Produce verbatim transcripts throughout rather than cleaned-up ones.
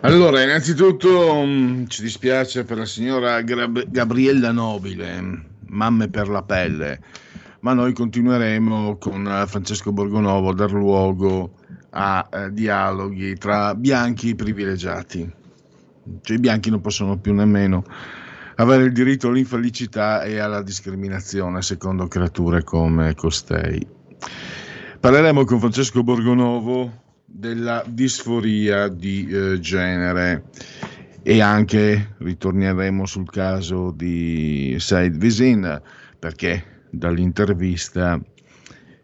Allora, innanzitutto um, ci dispiace per la signora Gab- Gabriella Nobile, mamme per la pelle, ma noi continueremo con Francesco Borgonovo a dar luogo a eh, dialoghi tra bianchi privilegiati. Cioè, i bianchi non possono più nemmeno avere il diritto all'infelicità e alla discriminazione secondo creature come costei. Parleremo con Francesco Borgonovo della disforia di eh, genere e anche ritorneremo sul caso di Said Visin, perché dall'intervista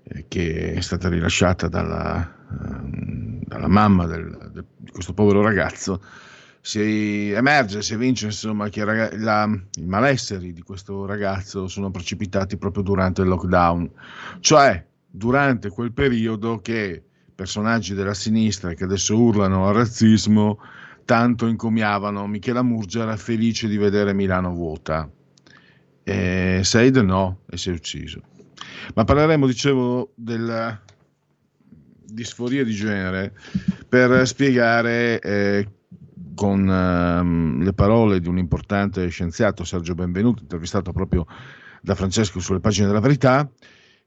eh, che è stata rilasciata dalla, eh, dalla mamma del, del, di questo povero ragazzo si emerge, si evince insomma che raga- la, i malesseri di questo ragazzo sono precipitati proprio durante il lockdown, cioè durante quel periodo che personaggi della sinistra che adesso urlano al razzismo tanto encomiavano. Michela Murgia era felice di vedere Milano vuota, e Said no, e si è ucciso. Ma parleremo, dicevo, della disforia di genere per spiegare eh, con ehm, le parole di un importante scienziato, Sergio Benvenuto, intervistato proprio da Francesco sulle pagine della Verità,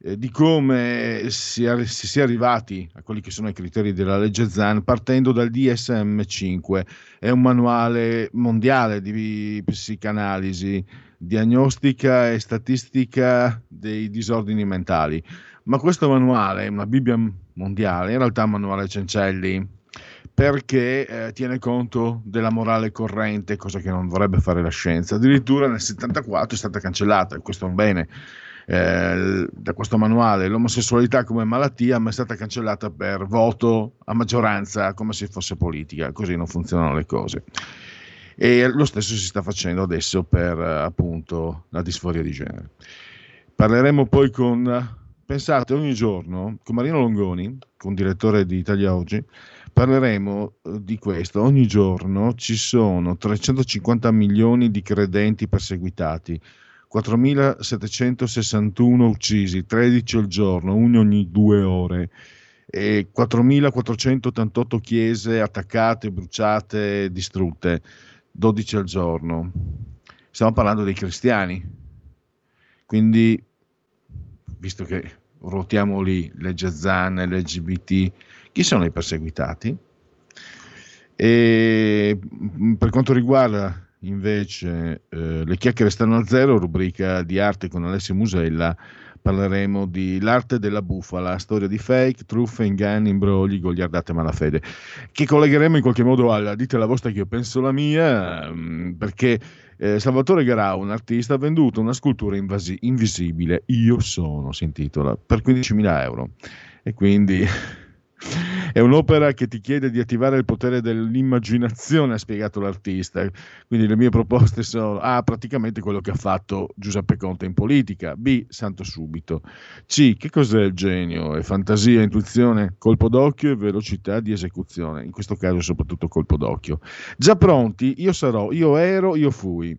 eh, di come si, ar- si sia arrivati a quelli che sono i criteri della legge Zan partendo dal D S M cinque, è un manuale mondiale di psicanalisi, diagnostica e statistica dei disordini mentali. Ma questo manuale, una Bibbia mondiale, in realtà è un manuale Cencelli, perché eh, tiene conto della morale corrente, cosa che non dovrebbe fare la scienza. Addirittura nel settantaquattro è stata cancellata, e questo è un bene, eh, da questo manuale. L'omosessualità come malattia, ma è stata cancellata per voto a maggioranza, come se fosse politica. Così non funzionano le cose. E lo stesso si sta facendo adesso per eh, appunto la disforia di genere. Parleremo poi con, pensate, ogni giorno, con Marino Longoni, con direttore di Italia Oggi. Parleremo di questo. Ogni giorno ci sono trecentocinquanta milioni di credenti perseguitati, quattromilasettecentosessantuno uccisi, tredici al giorno, uno ogni due ore, e quattromilaquattrocentottantotto chiese attaccate, bruciate, distrutte, dodici al giorno. Stiamo parlando dei cristiani. Quindi, visto che ruotiamo lì legge Zan, L G B T, chi sono i perseguitati? E per quanto riguarda invece eh, le chiacchiere stanno a zero, rubrica di arte con Alessio Musella, parleremo di l'arte della bufala, storia di fake, truffe, inganni, imbrogli, goliardate e malafede, che collegheremo in qualche modo alla dite la vostra che io penso la mia, perché eh, Salvatore Garau, un artista, ha venduto una scultura invasi- invisibile, Io sono, si intitola, per quindicimila euro, e quindi è un'opera che ti chiede di attivare il potere dell'immaginazione, ha spiegato l'artista. Quindi le mie proposte sono A. praticamente quello che ha fatto Giuseppe Conte in politica, B. santo subito, C. che cos'è il genio? È fantasia, intuizione, colpo d'occhio e velocità di esecuzione, in questo caso soprattutto colpo d'occhio. Già pronti, io sarò, io ero, io fui.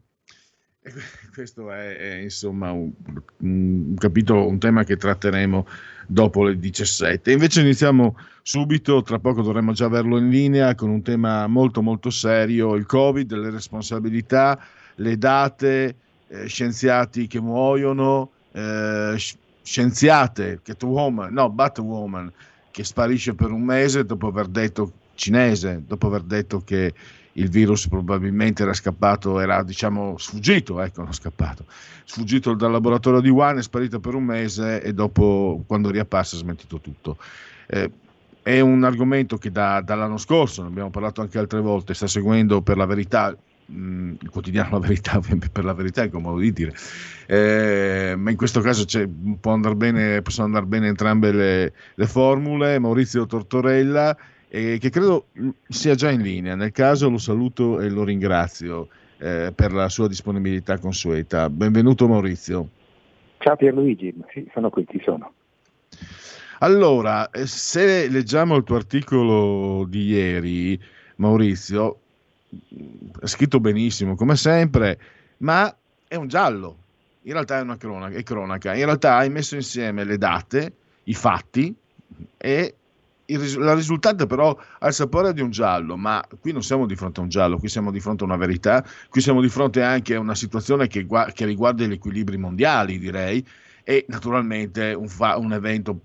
Questo è, è insomma un, un capitolo, un tema che tratteremo dopo le diciassette. Invece iniziamo subito, tra poco dovremmo già averlo in linea, con un tema molto molto serio, il Covid, le responsabilità, le date, eh, scienziati che muoiono, eh, scienziate, Catwoman, no Batwoman, che sparisce per un mese dopo aver detto, cinese, dopo aver detto che il virus probabilmente era scappato, era diciamo sfuggito, ecco, non scappato, sfuggito dal laboratorio di Wuhan, è sparito per un mese e dopo, quando riapparso, è smentito tutto. Eh, è un argomento che da, dall'anno scorso, ne abbiamo parlato anche altre volte, sta seguendo per la verità, mh, il quotidiano La Verità, per la verità è come modo di dire, eh, ma in questo caso c'è, può andar bene, possono andare bene entrambe le, le formule. Maurizio Tortorella, eh, che credo sia già in linea, nel caso lo saluto e lo ringrazio eh, per la sua disponibilità consueta. Benvenuto Maurizio. Ciao Pierluigi, sì, sono qui, ci sono. Allora, se leggiamo il tuo articolo di ieri, Maurizio, è scritto benissimo come sempre, ma è un giallo, in realtà è una cronaca, è cronaca. In realtà hai messo insieme le date, i fatti, e il, la risultante però ha il sapore di un giallo, ma qui non siamo di fronte a un giallo, qui siamo di fronte a una verità, qui siamo di fronte anche a una situazione che, che riguarda gli equilibri mondiali, direi, e naturalmente un, fa, un evento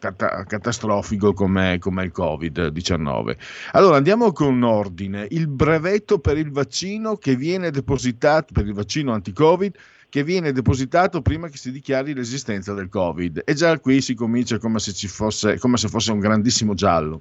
catastrofico come, come il covid diciannove. Allora andiamo con ordine. Il brevetto per il vaccino che viene depositato, per il vaccino anti-covid, che viene depositato prima che si dichiari l'esistenza del covid, e già qui si comincia come se ci fosse, come se fosse un grandissimo giallo.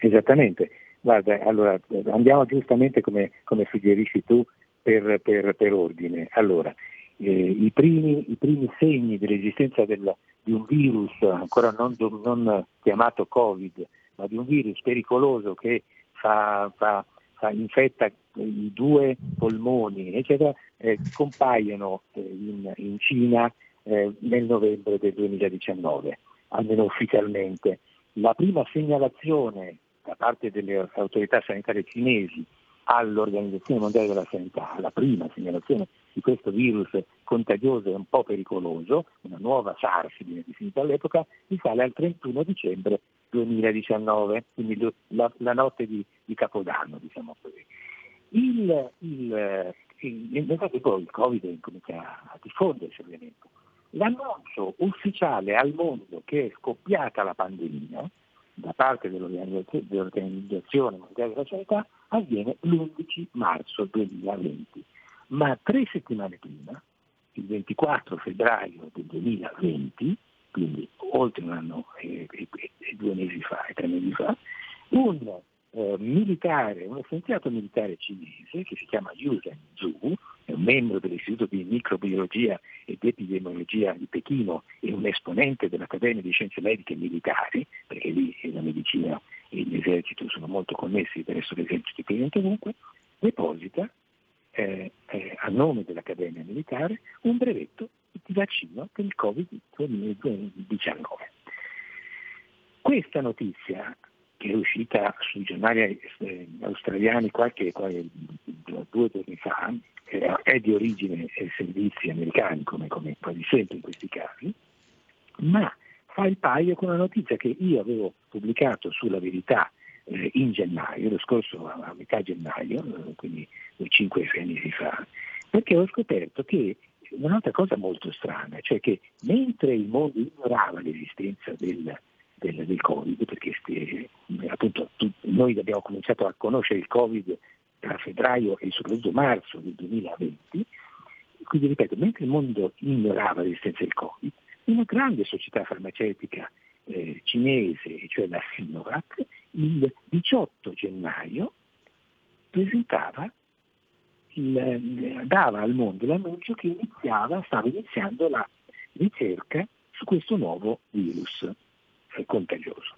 Esattamente. Guarda, allora andiamo giustamente come, come suggerisci tu, per, per, per ordine. Allora, eh, i, primi, i primi segni dell'esistenza del di un virus, ancora non, non chiamato Covid, ma di un virus pericoloso che fa, fa, fa infetta i due polmoni, eccetera, eh, compaiono in, in Cina eh, nel novembre del duemiladiciannove, almeno ufficialmente. La prima segnalazione da parte delle autorità sanitarie cinesi all'Organizzazione Mondiale della Sanità, la prima segnalazione di questo virus contagioso e un po' pericoloso, una nuova SARS viene definita all'epoca, risale al trentuno dicembre duemiladiciannove, quindi la, la notte di, di Capodanno, diciamo così. Il, il, il, nel frattempo il Covid incomincia a diffondersi ovviamente. L'annuncio ufficiale al mondo che è scoppiata la pandemia da parte dell'Organizzazione, dell'Organizzazione Mondiale della Sanità avviene l'undici marzo duemilaventi, ma tre settimane prima, il ventiquattro febbraio del duemilaventi, quindi oltre un anno e, e, e due mesi fa e tre mesi fa, un eh, militare, un scienziato militare cinese che si chiama Yu Zhengzhu, è un membro dell'Istituto di Microbiologia ed Epidemiologia di Pechino e un esponente dell'Accademia di Scienze Mediche e Militari, perché lì la medicina e l'esercito sono molto connessi, per adesso l'esercito è presente ovunque, deposita eh, eh, a nome dell'Accademia Militare un brevetto di vaccino per il covid diciannove. Questa notizia, che è uscita sui giornali eh, australiani qualche, qualche due giorni fa, eh, è di origine eh, servizi americani, come, come quasi sempre in questi casi, ma fa il paio con una notizia che io avevo pubblicato sulla Verità eh, in gennaio, lo scorso a metà gennaio, eh, quindi cinque sei mesi fa, perché ho scoperto che un'altra cosa molto strana, cioè che mentre il mondo ignorava l'esistenza del, del, del Covid, perché eh, appunto tu, noi abbiamo cominciato a conoscere il Covid tra febbraio e soprattutto marzo del duemilaventi, quindi ripeto, mentre il mondo ignorava l'esistenza del Covid, una grande società farmaceutica eh, cinese, cioè la Sinovac, il diciotto gennaio presentava, il, dava al mondo l'annuncio che iniziava, stava iniziando la ricerca su questo nuovo virus eh, contagioso.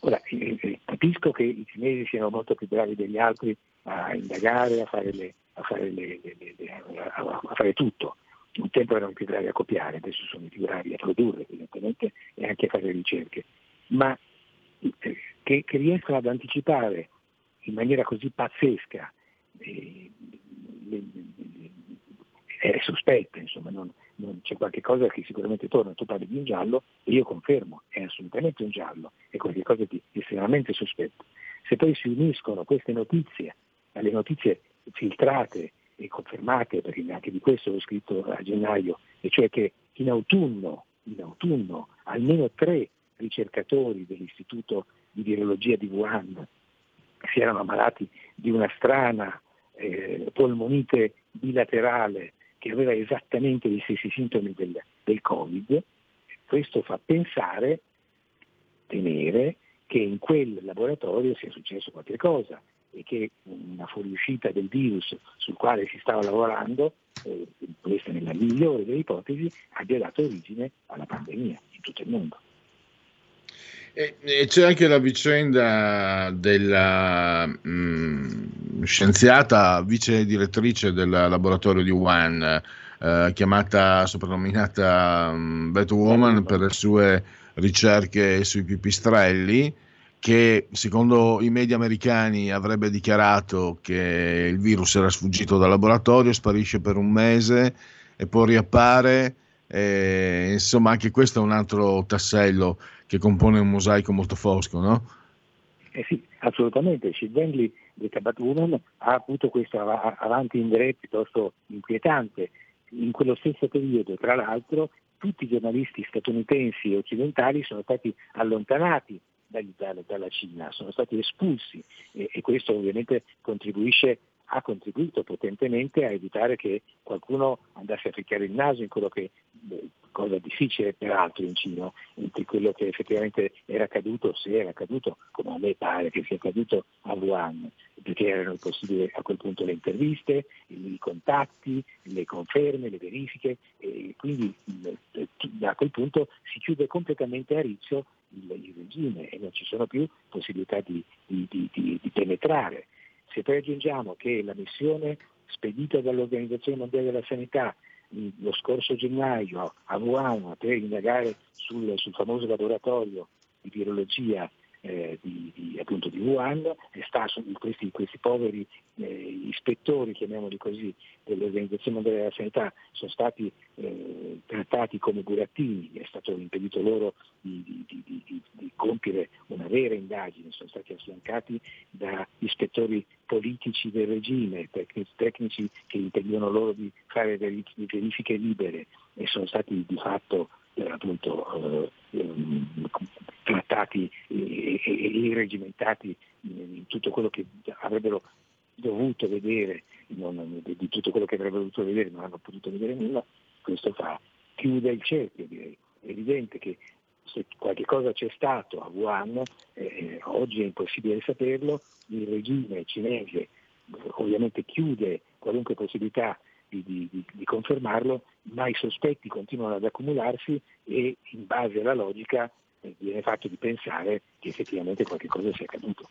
Ora, eh, capisco che i cinesi siano molto più bravi degli altri a indagare, a fare, le, a fare, le, le, le, le, a, a fare tutto. Un tempo erano più bravi a copiare, adesso sono più bravi a produrre evidentemente e anche a fare ricerche, ma che, che riescono ad anticipare in maniera così pazzesca eh, è sospetta, insomma, non, non c'è qualche cosa che sicuramente torna. Tu parli di un giallo e io confermo, è assolutamente un giallo, è qualcosa di estremamente sospetto. Se poi si uniscono queste notizie alle notizie filtrate e confermate, perché anche di questo l'ho scritto a gennaio, e cioè che in autunno, in autunno almeno tre ricercatori dell'Istituto di Virologia di Wuhan si erano ammalati di una strana eh, polmonite bilaterale che aveva esattamente gli stessi sintomi del, del Covid. Questo fa pensare, temere, che in quel laboratorio sia successo qualche cosa e che una fuoriuscita del virus sul quale si stava lavorando, eh, questa nella migliore delle ipotesi, abbia dato origine alla pandemia in tutto il mondo. E, e c'è anche la vicenda della mh, scienziata vice direttrice del laboratorio di Wuhan, eh, chiamata, soprannominata mh, Batwoman per le sue ricerche sui pipistrelli, che secondo i media americani avrebbe dichiarato che il virus era sfuggito dal laboratorio, sparisce per un mese e poi riappare, e, insomma, anche questo è un altro tassello che compone un mosaico molto fosco, no? Eh sì, assolutamente. Shivenly, detta Batwoman, ha avuto questo av- avanti in diretta piuttosto inquietante. In quello stesso periodo, tra l'altro, tutti i giornalisti statunitensi e occidentali sono stati allontanati dalla, dalla Cina, sono stati espulsi e, e questo ovviamente contribuisce, ha contribuito potentemente a evitare che qualcuno andasse a ficcare il naso in quello che, beh, cosa difficile peraltro in Cina, di quello che effettivamente era accaduto, se era accaduto, come a me pare che sia accaduto a Wuhan, perché erano possibili a quel punto le interviste, i contatti, le conferme, le verifiche, e quindi da quel punto si chiude completamente a riccio il, il regime e non ci sono più possibilità di, di, di, di, di penetrare. Se poi aggiungiamo che la missione spedita dall'Organizzazione Mondiale della Sanità lo scorso gennaio a Wuhan per indagare sul, sul famoso laboratorio di virologia eh, di, di, appunto di Wuhan, e sta su questi, questi poveri eh, ispettori, chiamiamoli così, dell'Organizzazione Mondiale della Sanità sono stati eh, trattati come burattini, è stato impedito loro di, di, di, di, di compiere una vera indagine, sono stati affiancati da ispettori politici del regime, tecnici che impedivano loro di fare verifiche libere e sono stati di fatto eh, appunto eh, ehm, trattati e, e, e regimentati in tutto quello che avrebbero dovuto vedere, non, di tutto quello che avrebbero dovuto vedere non hanno potuto vedere nulla. Questo fa, chiude il cerchio, direi. È evidente che se qualche cosa c'è stato a Wuhan, eh, oggi è impossibile saperlo, il regime cinese eh, ovviamente chiude qualunque possibilità di, di, di confermarlo, ma i sospetti continuano ad accumularsi e in base alla logica eh, viene fatto di pensare che effettivamente qualche cosa sia accaduto.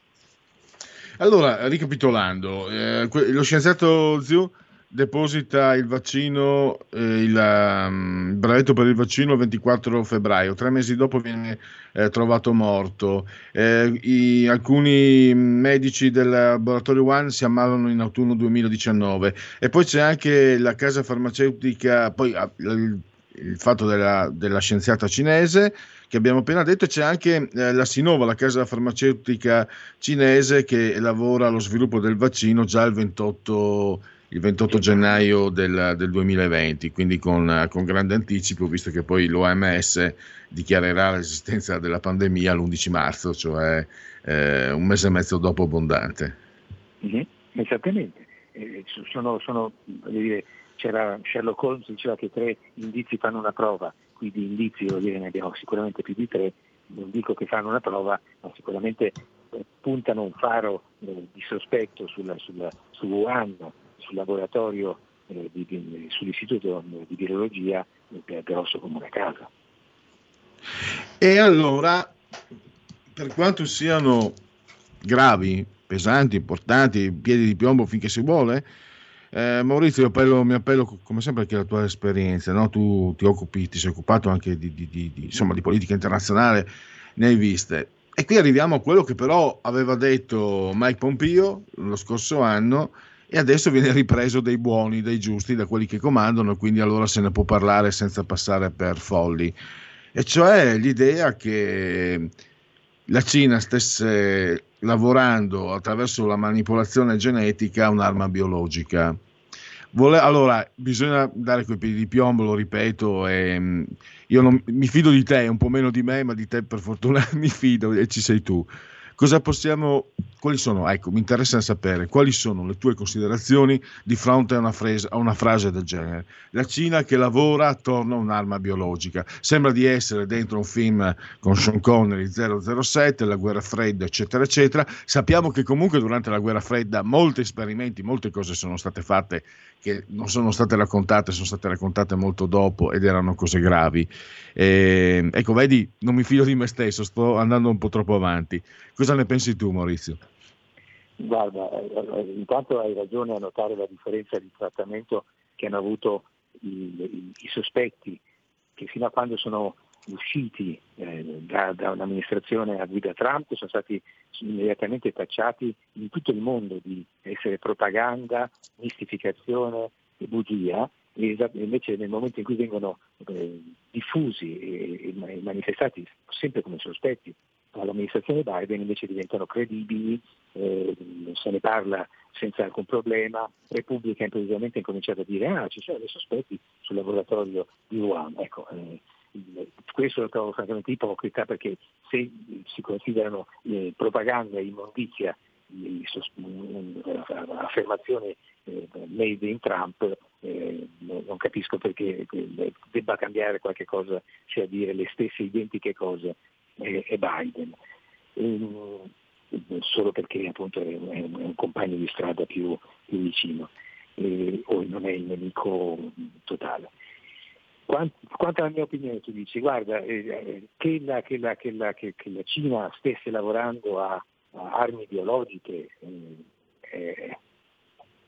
Allora, ricapitolando, eh, lo scienziato Zhu deposita il vaccino, eh, il, um, il brevetto per il vaccino il ventiquattro febbraio, tre mesi dopo viene eh, trovato morto, eh, i, alcuni medici del laboratorio One si ammalano in autunno duemiladiciannove e poi c'è anche la casa farmaceutica, poi ah, il, il fatto della, della scienziata cinese che abbiamo appena detto, c'è anche eh, la Sinova, la casa farmaceutica cinese che lavora allo sviluppo del vaccino già il ventotto Il ventotto gennaio del, del duemilaventi, quindi con, con grande anticipo, visto che poi l'O M S dichiarerà l'esistenza della pandemia l'undici marzo, cioè eh, un mese e mezzo dopo abbondante. Mm-hmm. Esattamente. Eh, sono, sono, voglio dire, c'era Sherlock Holmes diceva che tre indizi fanno una prova, qui di indizi voglio dire, ne abbiamo sicuramente più di tre, non dico che fanno una prova, ma sicuramente puntano un faro eh, di sospetto sulla, sulla, su Wuhan, sul laboratorio, eh, di, di, sull'istituto di virologia eh, grosso come una casa. E allora, per quanto siano gravi, pesanti, importanti, piedi di piombo finché si vuole, eh, Maurizio, io appello, mi appello come sempre anche alla tua esperienza, no? Tu ti occupi, ti sei occupato anche di, di, di, di, insomma, di politica internazionale, ne hai viste. E qui arriviamo a quello che però aveva detto Mike Pompeo lo scorso anno, e adesso viene ripreso dai buoni, dai giusti, da quelli che comandano, quindi allora se ne può parlare senza passare per folli. E cioè l'idea che la Cina stesse lavorando attraverso la manipolazione genetica a un'arma biologica. Vole- allora, bisogna dare coi piedi di piombo, lo ripeto, e io non, mi fido di te, un po' meno di me, ma di te per fortuna mi fido e ci sei tu. Cosa possiamo, quali sono, ecco, mi interessa sapere quali sono le tue considerazioni di fronte a una, frase, a una frase del genere. La Cina che lavora attorno a un'arma biologica. Sembra di essere dentro un film con Sean Connery, zero zero sette, la guerra fredda, eccetera, eccetera. Sappiamo che comunque durante la guerra fredda molti esperimenti, molte cose sono state fatte che non sono state raccontate, sono state raccontate molto dopo ed erano cose gravi. E, ecco, vedi, non mi fido di me stesso, sto andando un po' troppo avanti. Cosa ne pensi tu, Maurizio? Guarda, intanto hai ragione a notare la differenza di trattamento che hanno avuto i, i, i sospetti, che fino a quando sono usciti eh, da, da un'amministrazione a guida Trump sono stati immediatamente tacciati in tutto il mondo di essere propaganda, mistificazione e bugia, e invece nel momento in cui vengono eh, diffusi e, e manifestati sempre come sospetti all'amministrazione Biden, invece diventano credibili, eh, se ne parla senza alcun problema. Repubblica improvvisamente ha cominciato a dire ah, ci sono dei sospetti sul laboratorio di Wuhan. Ecco, eh, questo lo trovo francamente ipocrita, perché se si considerano eh, propaganda e immondizia eh, sos- affermazioni eh, made in Trump, eh, non capisco perché eh, debba cambiare qualche cosa, cioè dire le stesse identiche cose e Biden, solo perché appunto è un compagno di strada più, più vicino, e, o non è il nemico totale. Quanto alla mia opinione, tu dici, guarda, eh, che, la, che, la, che, la, che, che la Cina stesse lavorando a, a armi biologiche, eh, eh,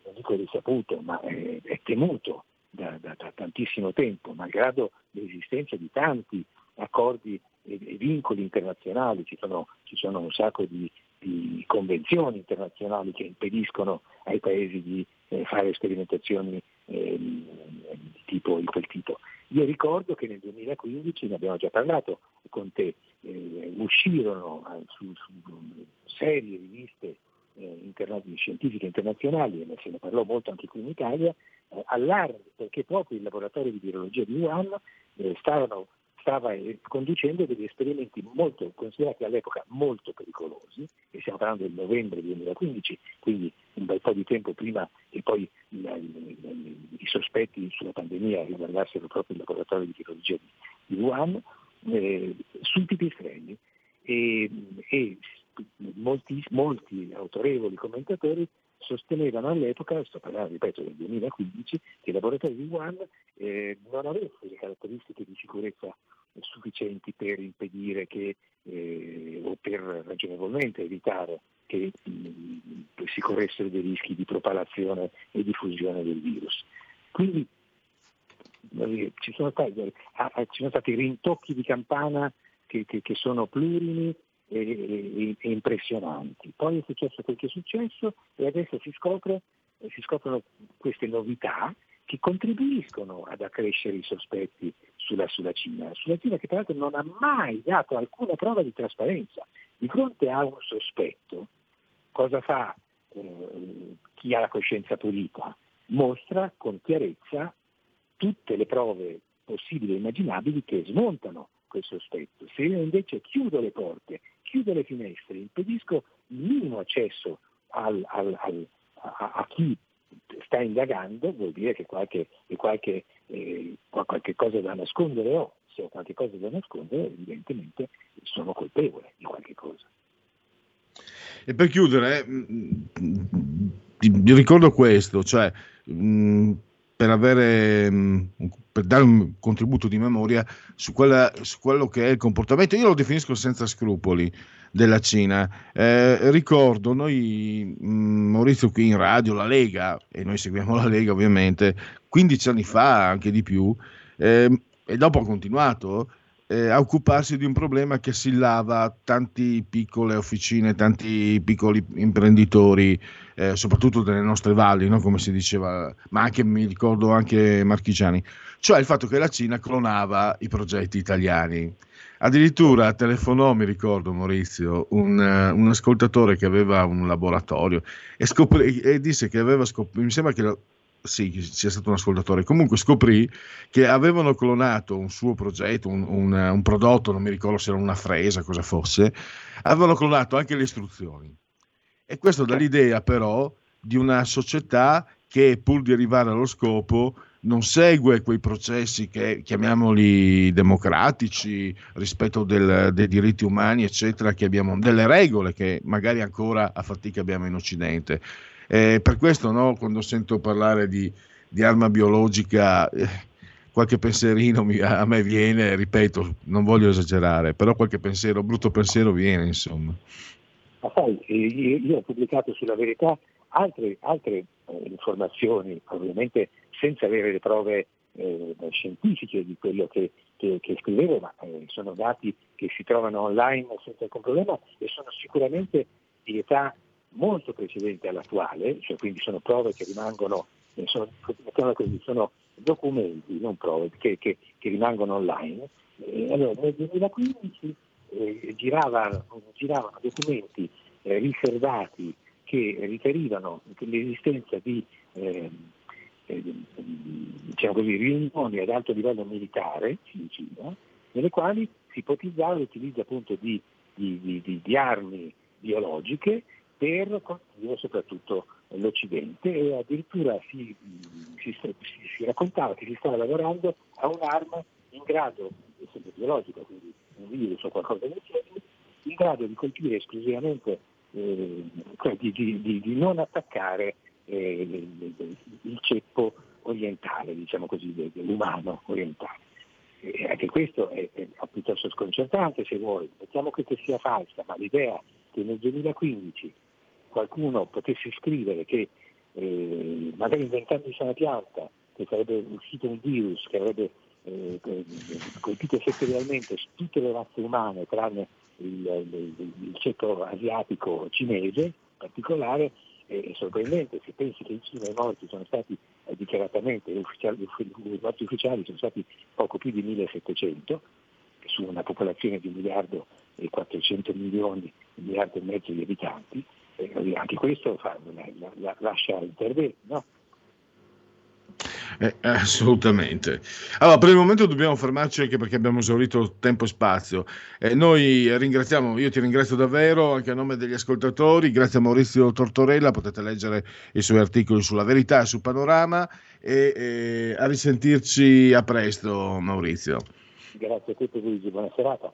non dico risaputo, ma eh, è temuto da, da, da tantissimo tempo, malgrado l'esistenza di tanti accordi e vincoli internazionali. Ci sono, ci sono un sacco di, di convenzioni internazionali che impediscono ai paesi di eh, fare sperimentazioni eh, di, tipo, di quel tipo. Io ricordo che nel duemilaquindici, ne abbiamo già parlato con te, eh, uscirono eh, su, su serie riviste eh, interna- scientifiche internazionali, e se ne parlò molto anche qui in Italia, eh, allarmi, perché proprio il laboratorio di virologia di Wuhan eh, stavano stava conducendo degli esperimenti molto considerati all'epoca molto pericolosi, e stiamo parlando del novembre duemilaquindici, quindi un bel po' di tempo prima che poi la, la, la, i sospetti sulla pandemia riguardassero proprio il laboratorio di virologia di Wuhan, eh, sui pipistrelli, e, e molti, molti autorevoli commentatori sostenevano all'epoca, sto parlando ripeto del duemilaquindici, che il laboratorio di Wuhan eh, non avesse le caratteristiche di sicurezza sufficienti per impedire che eh, o per ragionevolmente evitare che mh, si corressero dei rischi di propagazione e diffusione del virus. Quindi eh, ci sono stati, ah, ci sono stati rintocchi di campana che, che, che sono plurimi e, e, e impressionanti. Poi è successo quel che è successo, e adesso si scopre, si scoprono queste novità che contribuiscono ad accrescere i sospetti sulla, sulla Cina, sulla Cina che tra l'altro non ha mai dato alcuna prova di trasparenza. Di fronte a un sospetto, cosa fa eh, chi ha la coscienza pulita? Mostra con chiarezza tutte le prove possibili e immaginabili che smontano quel sospetto. Se io invece chiudo le porte, chiudo le finestre, impedisco il minimo accesso al, al, al, a, a chi sta indagando, vuol dire che qualche, qualche, eh, qualche cosa da nascondere ho. Se ho qualche cosa da nascondere, evidentemente sono colpevole di qualche cosa. E per chiudere, vi ricordo questo, cioè mh, per avere mh, per dare un contributo di memoria su, quella, su quello che è il comportamento, io lo definisco senza scrupoli, della Cina. Eh, ricordo, noi, mh, Maurizio, qui in radio, la Lega, e noi seguiamo la Lega ovviamente, quindici anni fa, anche di più, eh, e dopo ha continuato eh, a occuparsi di un problema che assillava tante piccole officine, tanti piccoli imprenditori, eh, soprattutto delle nostre valli, no? Come si diceva, ma anche, mi ricordo, anche marchigiani. Cioè il fatto che la Cina clonava i progetti italiani. Addirittura telefonò, mi ricordo, Maurizio, un, un ascoltatore che aveva un laboratorio e, scoprì, e disse che aveva scoperto, mi sembra che sì, sia stato un ascoltatore. Comunque scoprì che avevano clonato un suo progetto, un, un, un prodotto, non mi ricordo se era una fresa, cosa fosse, avevano clonato anche le istruzioni. E questo dà l'idea però di una società che, pur di arrivare allo scopo, non segue quei processi che chiamiamoli democratici, rispetto del, dei diritti umani, eccetera, che abbiamo, delle regole che magari ancora a fatica abbiamo in Occidente. Eh, per questo, no, quando sento parlare di, di arma biologica, eh, qualche pensierino mi, a me viene, ripeto, non voglio esagerare, però qualche pensiero, brutto pensiero viene, insomma. Ma sai, io ho pubblicato sulla Verità altre, altre informazioni, ovviamente senza avere le prove eh, scientifiche di quello che, che, che scrivevo, ma eh, sono dati che si trovano online senza alcun problema e sono sicuramente di età molto precedente all'attuale, cioè quindi sono prove che rimangono, sono, sono documenti, non prove, che, che, che rimangono online. E allora, nel duemilaquindici eh, giravano, giravano documenti eh, riservati che riferivano l'esistenza di eh, eh, diciamo così, riunioni ad alto livello militare in Cina, nelle quali si ipotizzava l'utilizzo appunto di, di, di, di, di armi biologiche per colpire soprattutto l'Occidente, e addirittura si, si, si raccontava che si stava lavorando a un'arma in grado, sempre biologica, quindi un virus o qualcosa del genere, in grado di colpire esclusivamente, eh, di, di, di, di non attaccare eh, il ceppo orientale, diciamo così, dell'umano orientale. E anche questo è, è piuttosto sconcertante, se vuoi, mettiamo che sia falsa, ma l'idea che nel duemilaquindici qualcuno potesse scrivere che eh, magari inventandosi una pianta che sarebbe uscito un virus che avrebbe eh, colpito settorialmente tutte le razze umane tranne il, il, il ceppo asiatico cinese in particolare, eh, è sorprendente se pensi che in Cina i morti sono stati eh, dichiaratamente, i morti ufficiali sono stati poco più di millesettecento su una popolazione di un miliardo e quattrocento milioni, un miliardo e mezzo di abitanti. Eh, anche questo fa, la, la, lascia intervento, no? Eh, assolutamente. Allora, per il momento dobbiamo fermarci anche perché abbiamo esaurito tempo e spazio. Eh, noi ringraziamo, io ti ringrazio davvero anche a nome degli ascoltatori, grazie a Maurizio Tortorella, potete leggere i suoi articoli sulla Verità e su Panorama, e eh, a risentirci a presto, Maurizio. Grazie a tutti, Luigi, buona serata.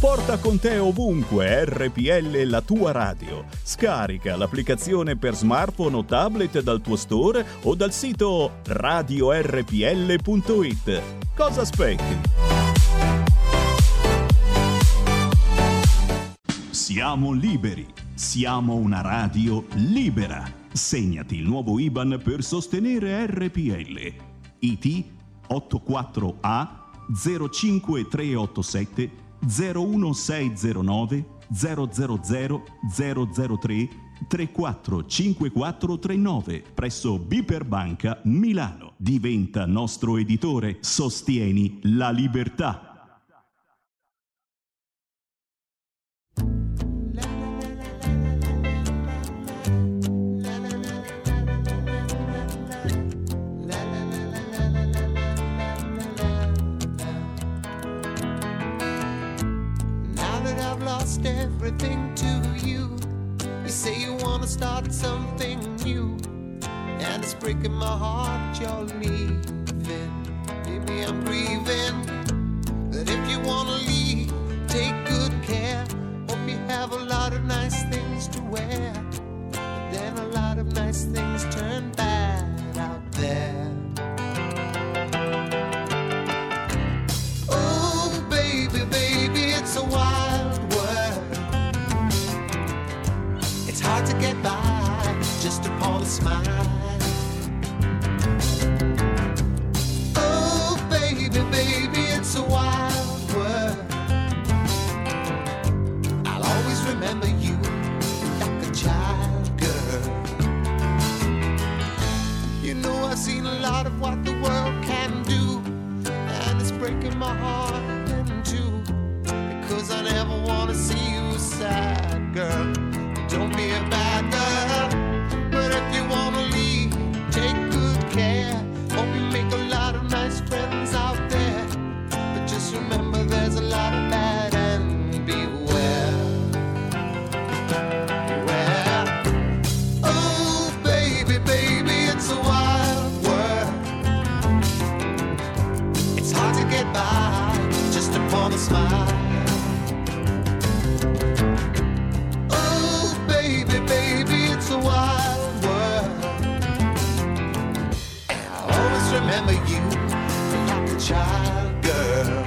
Porta con te ovunque R P L, la tua radio. Scarica l'applicazione per smartphone o tablet dal tuo store o dal sito radio r p l punto i t. Cosa aspetti? Siamo liberi. Siamo una radio libera. Segnati il nuovo I B A N per sostenere R P L. I T otto quattro A zero cinque tre otto sette zero uno sei zero nove zero zero zero zero zero tre tre quattro cinque quattro tre nove presso Biperbanca Milano. Diventa nostro editore, sostieni la libertà. Everything to you. You say you want to start something new, and it's breaking my heart you're leaving. Maybe I'm grieving, but if you want to leave, take good care. Hope you have a lot of nice things to wear, but then a lot of nice things turn bad out there. Oh baby, baby, it's a wild, hard to get by. a smile. Oh, baby, baby, it's a wild world. And I'll always remember you like a child girl.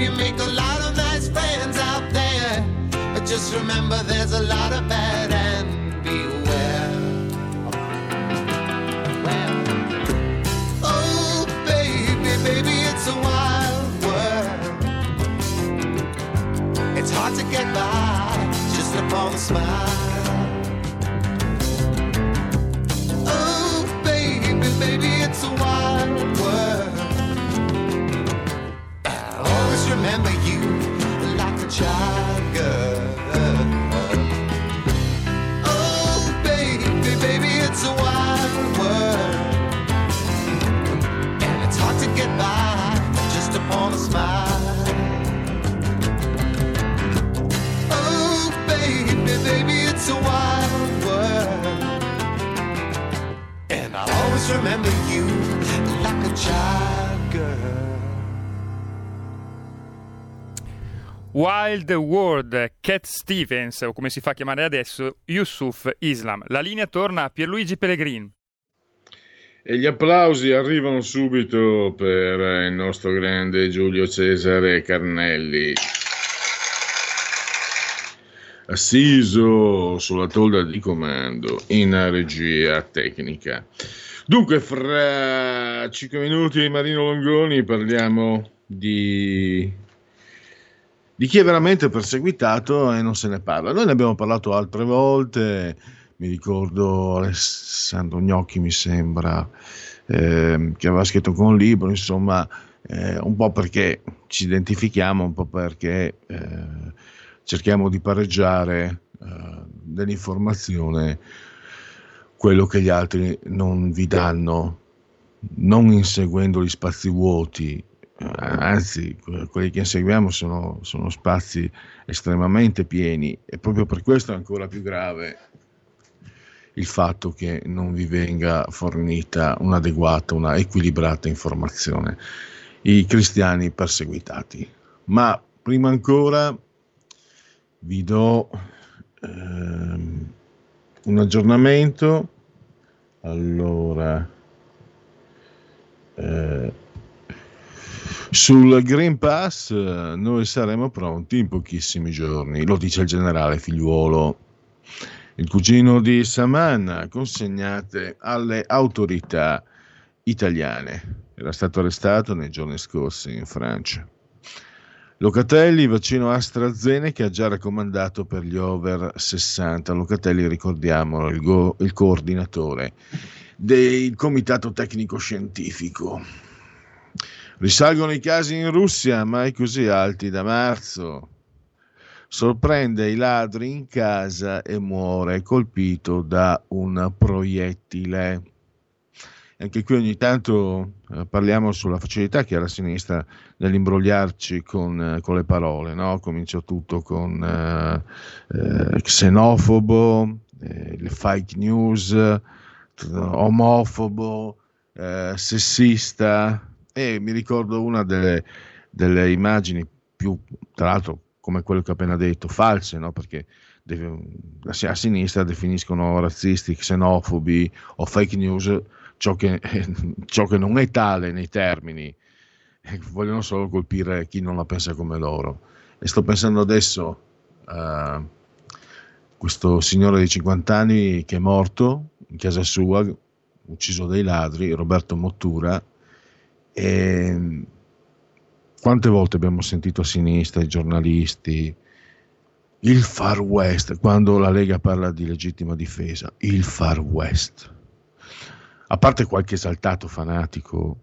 You make a lot of nice friends out there, but just remember there's a lot of bad, and beware. beware. Oh, baby, baby, it's a wild world. It's hard to get by just upon a smile. Oh, baby, baby, it's a wild world. Remember you like a child girl. Oh, baby, baby, it's a wild world. And it's hard to get by just upon a smile. Oh, baby, baby, it's a wild world. And I'll always remember you like a child girl. Wild World, Cat Stevens, o come si fa chiamare adesso, Yusuf Islam. La linea torna a Pierluigi Pellegrin. E gli applausi arrivano subito per il nostro grande Giulio Cesare Carnelli. Assiso sulla tolda di comando in regia tecnica. Dunque, fra cinque minuti Marino Longoni parliamo di... di chi è veramente perseguitato e non se ne parla. Noi ne abbiamo parlato altre volte, mi ricordo Alessandro Gnocchi, mi sembra, eh, che aveva scritto con un libro, insomma, eh, un po' perché ci identifichiamo, un po' perché eh, cerchiamo di pareggiare eh, dell'informazione quello che gli altri non vi danno, non inseguendo gli spazi vuoti. Anzi, quelli che inseguiamo sono, sono spazi estremamente pieni, e proprio per questo è ancora più grave il fatto che non vi venga fornita un'adeguata, una equilibrata informazione. I cristiani perseguitati. Ma prima ancora vi do ehm, un aggiornamento. Allora... Eh, Sul Green Pass noi saremo pronti in pochissimi giorni, lo dice il generale Figliuolo. Il cugino di Saman, consegnate alle autorità italiane. Era stato arrestato nei giorni scorsi in Francia. Locatelli, vaccino AstraZeneca già raccomandato per gli over sessanta. Locatelli, ricordiamolo, il, go, il coordinatore del Comitato Tecnico Scientifico. Risalgono i casi in Russia, mai così alti da marzo. Sorprende i ladri in casa e muore colpito da un proiettile. Anche qui ogni tanto eh, parliamo sulla facilità che ha la sinistra nell'imbrogliarci con, eh, con le parole, no? Comincia tutto con eh, eh, xenofobo, eh, le fake news, omofobo, eh, sessista. E mi ricordo una delle, delle immagini più, tra l'altro, come quello che ho appena detto, false, no? Perché a sinistra definiscono razzisti, xenofobi o fake news ciò che, ciò che non è tale nei termini, vogliono solo colpire chi non la pensa come loro. E sto pensando adesso a questo signore di cinquanta anni che è morto in casa sua, ucciso dai ladri, Roberto Mottura. E quante volte abbiamo sentito a sinistra, i giornalisti, il Far West, quando la Lega parla di legittima difesa, il Far West, a parte qualche esaltato fanatico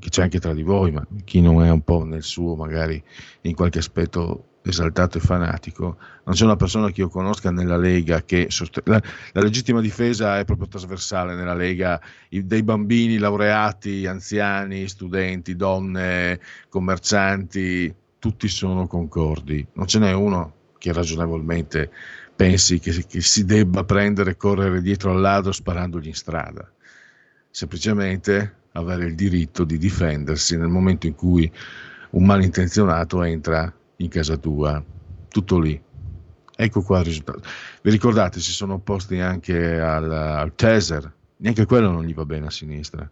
che c'è anche tra di voi, ma chi non è un po' nel suo magari in qualche aspetto esaltato e fanatico, non c'è una persona che io conosca nella Lega che sost... la, la legittima difesa è proprio trasversale nella Lega, i, dei bambini, laureati, anziani, studenti, donne, commercianti, tutti sono concordi, non ce n'è uno che ragionevolmente pensi che, che si debba prendere e correre dietro al ladro sparandogli in strada, semplicemente avere il diritto di difendersi nel momento in cui un malintenzionato entra in casa tua, tutto lì. Ecco qua il risultato. Vi ricordate, si sono opposti anche al, al taser, neanche quello non gli va bene a sinistra,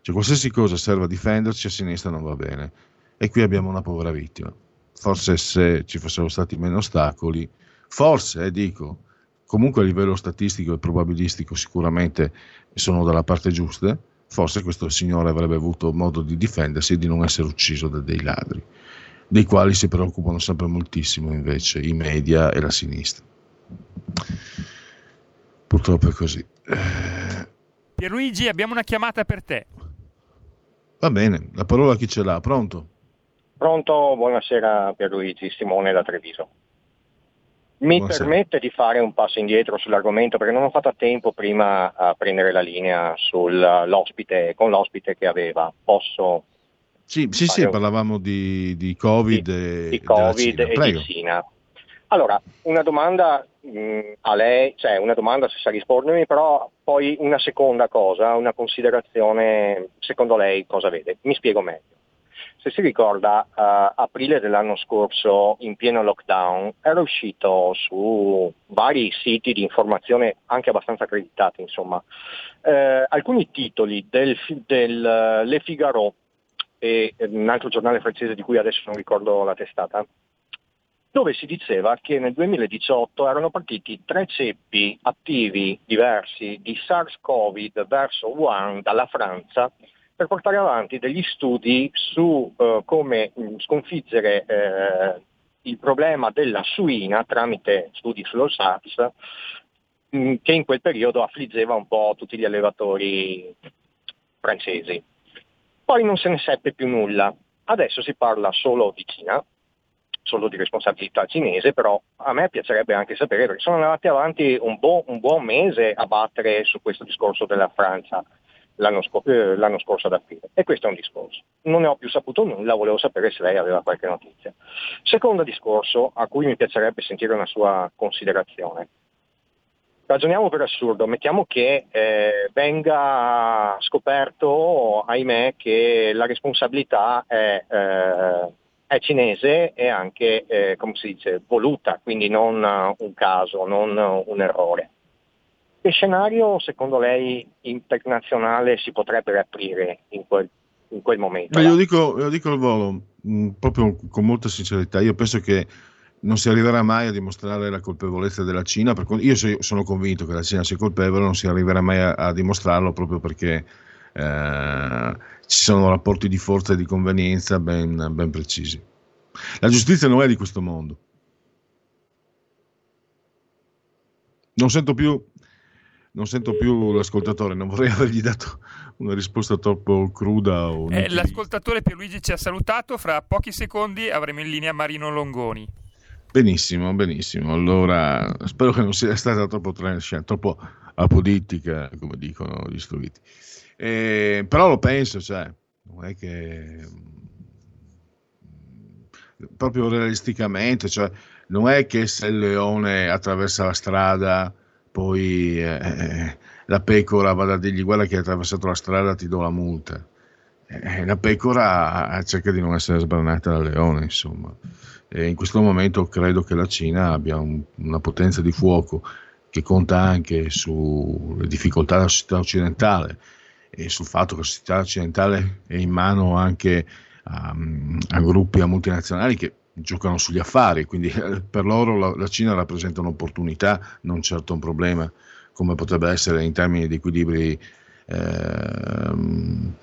cioè qualsiasi cosa serve a difenderci a sinistra non va bene, e qui abbiamo una povera vittima. Forse se ci fossero stati meno ostacoli, forse eh, dico, comunque a livello statistico e probabilistico sicuramente sono dalla parte giusta, forse questo signore avrebbe avuto modo di difendersi e di non essere ucciso da dei ladri, dei quali si preoccupano sempre moltissimo invece i media e la sinistra. Purtroppo è così. Pierluigi, abbiamo una chiamata per te. Va bene, la parola a chi ce l'ha, pronto? Pronto, buonasera Pierluigi, Simone da Treviso. Mi buonasera. Permette di fare un passo indietro sull'argomento perché non ho fatto a tempo prima a prendere la linea sull'ospite, con l'ospite che aveva. Posso... Sì, sì, sì, parlavamo di, di Covid, di, e, di COVID e di Cina. Allora, una domanda mh, a lei, cioè una domanda se sa rispondermi, però poi una seconda cosa, una considerazione, secondo lei cosa vede? Mi spiego meglio. Se si ricorda, uh, aprile dell'anno scorso, in pieno lockdown, era uscito su vari siti di informazione anche abbastanza accreditati, insomma, eh, alcuni titoli del, del Le Figaro e un altro giornale francese di cui adesso non ricordo la testata, dove si diceva che nel duemiladiciotto erano partiti tre ceppi attivi diversi di SARS-Covid verso Wuhan dalla Francia per portare avanti degli studi su eh, come sconfiggere eh, il problema della suina tramite studi sullo SARS, mh, che in quel periodo affliggeva un po' tutti gli allevatori francesi. Poi non se ne seppe più nulla, adesso si parla solo di Cina, solo di responsabilità cinese, però a me piacerebbe anche sapere, perché sono andati avanti un, bu- un buon mese a battere su questo discorso della Francia l'anno, sc- eh, l'anno scorso ad aprile, e questo è un discorso. Non ne ho più saputo nulla, volevo sapere se lei aveva qualche notizia. Secondo discorso a cui mi piacerebbe sentire una sua considerazione. Ragioniamo per assurdo, mettiamo che eh, venga scoperto, ahimè, che la responsabilità è, eh, è cinese e anche, eh, come si dice, voluta, quindi non un caso, non un errore. Che scenario, secondo lei, internazionale si potrebbe aprire in quel, in quel momento? Beh, io dico, io dico al volo, mh, proprio con molta sincerità, io penso che non si arriverà mai a dimostrare la colpevolezza della Cina, perché io sono convinto che la Cina sia colpevole, non si arriverà mai a, a dimostrarlo proprio perché eh, ci sono rapporti di forza e di convenienza ben, ben precisi. La giustizia non è di questo mondo. Non sento più, non sento più l'ascoltatore, non vorrei avergli dato una risposta troppo cruda. O eh, l'ascoltatore Pierluigi ci ha salutato, fra pochi secondi avremo in linea Marino Longoni. Benissimo, benissimo. Allora, spero che non sia stata troppo trash, troppo apodittica, come dicono gli stupiti. Eh, però lo penso, cioè, non è che proprio realisticamente, cioè, non è che se il leone attraversa la strada, poi eh, la pecora vada a dirgli guarda che hai attraversato la strada, ti do la multa. Eh, la pecora cerca di non essere sbranata dal leone, insomma. E in questo momento credo che la Cina abbia un, una potenza di fuoco che conta anche sulle difficoltà della società occidentale e sul fatto che la società occidentale è in mano anche a, a gruppi, a multinazionali che giocano sugli affari, quindi per loro la, la Cina rappresenta un'opportunità, non certo un problema, come potrebbe essere in termini di equilibri Ehm,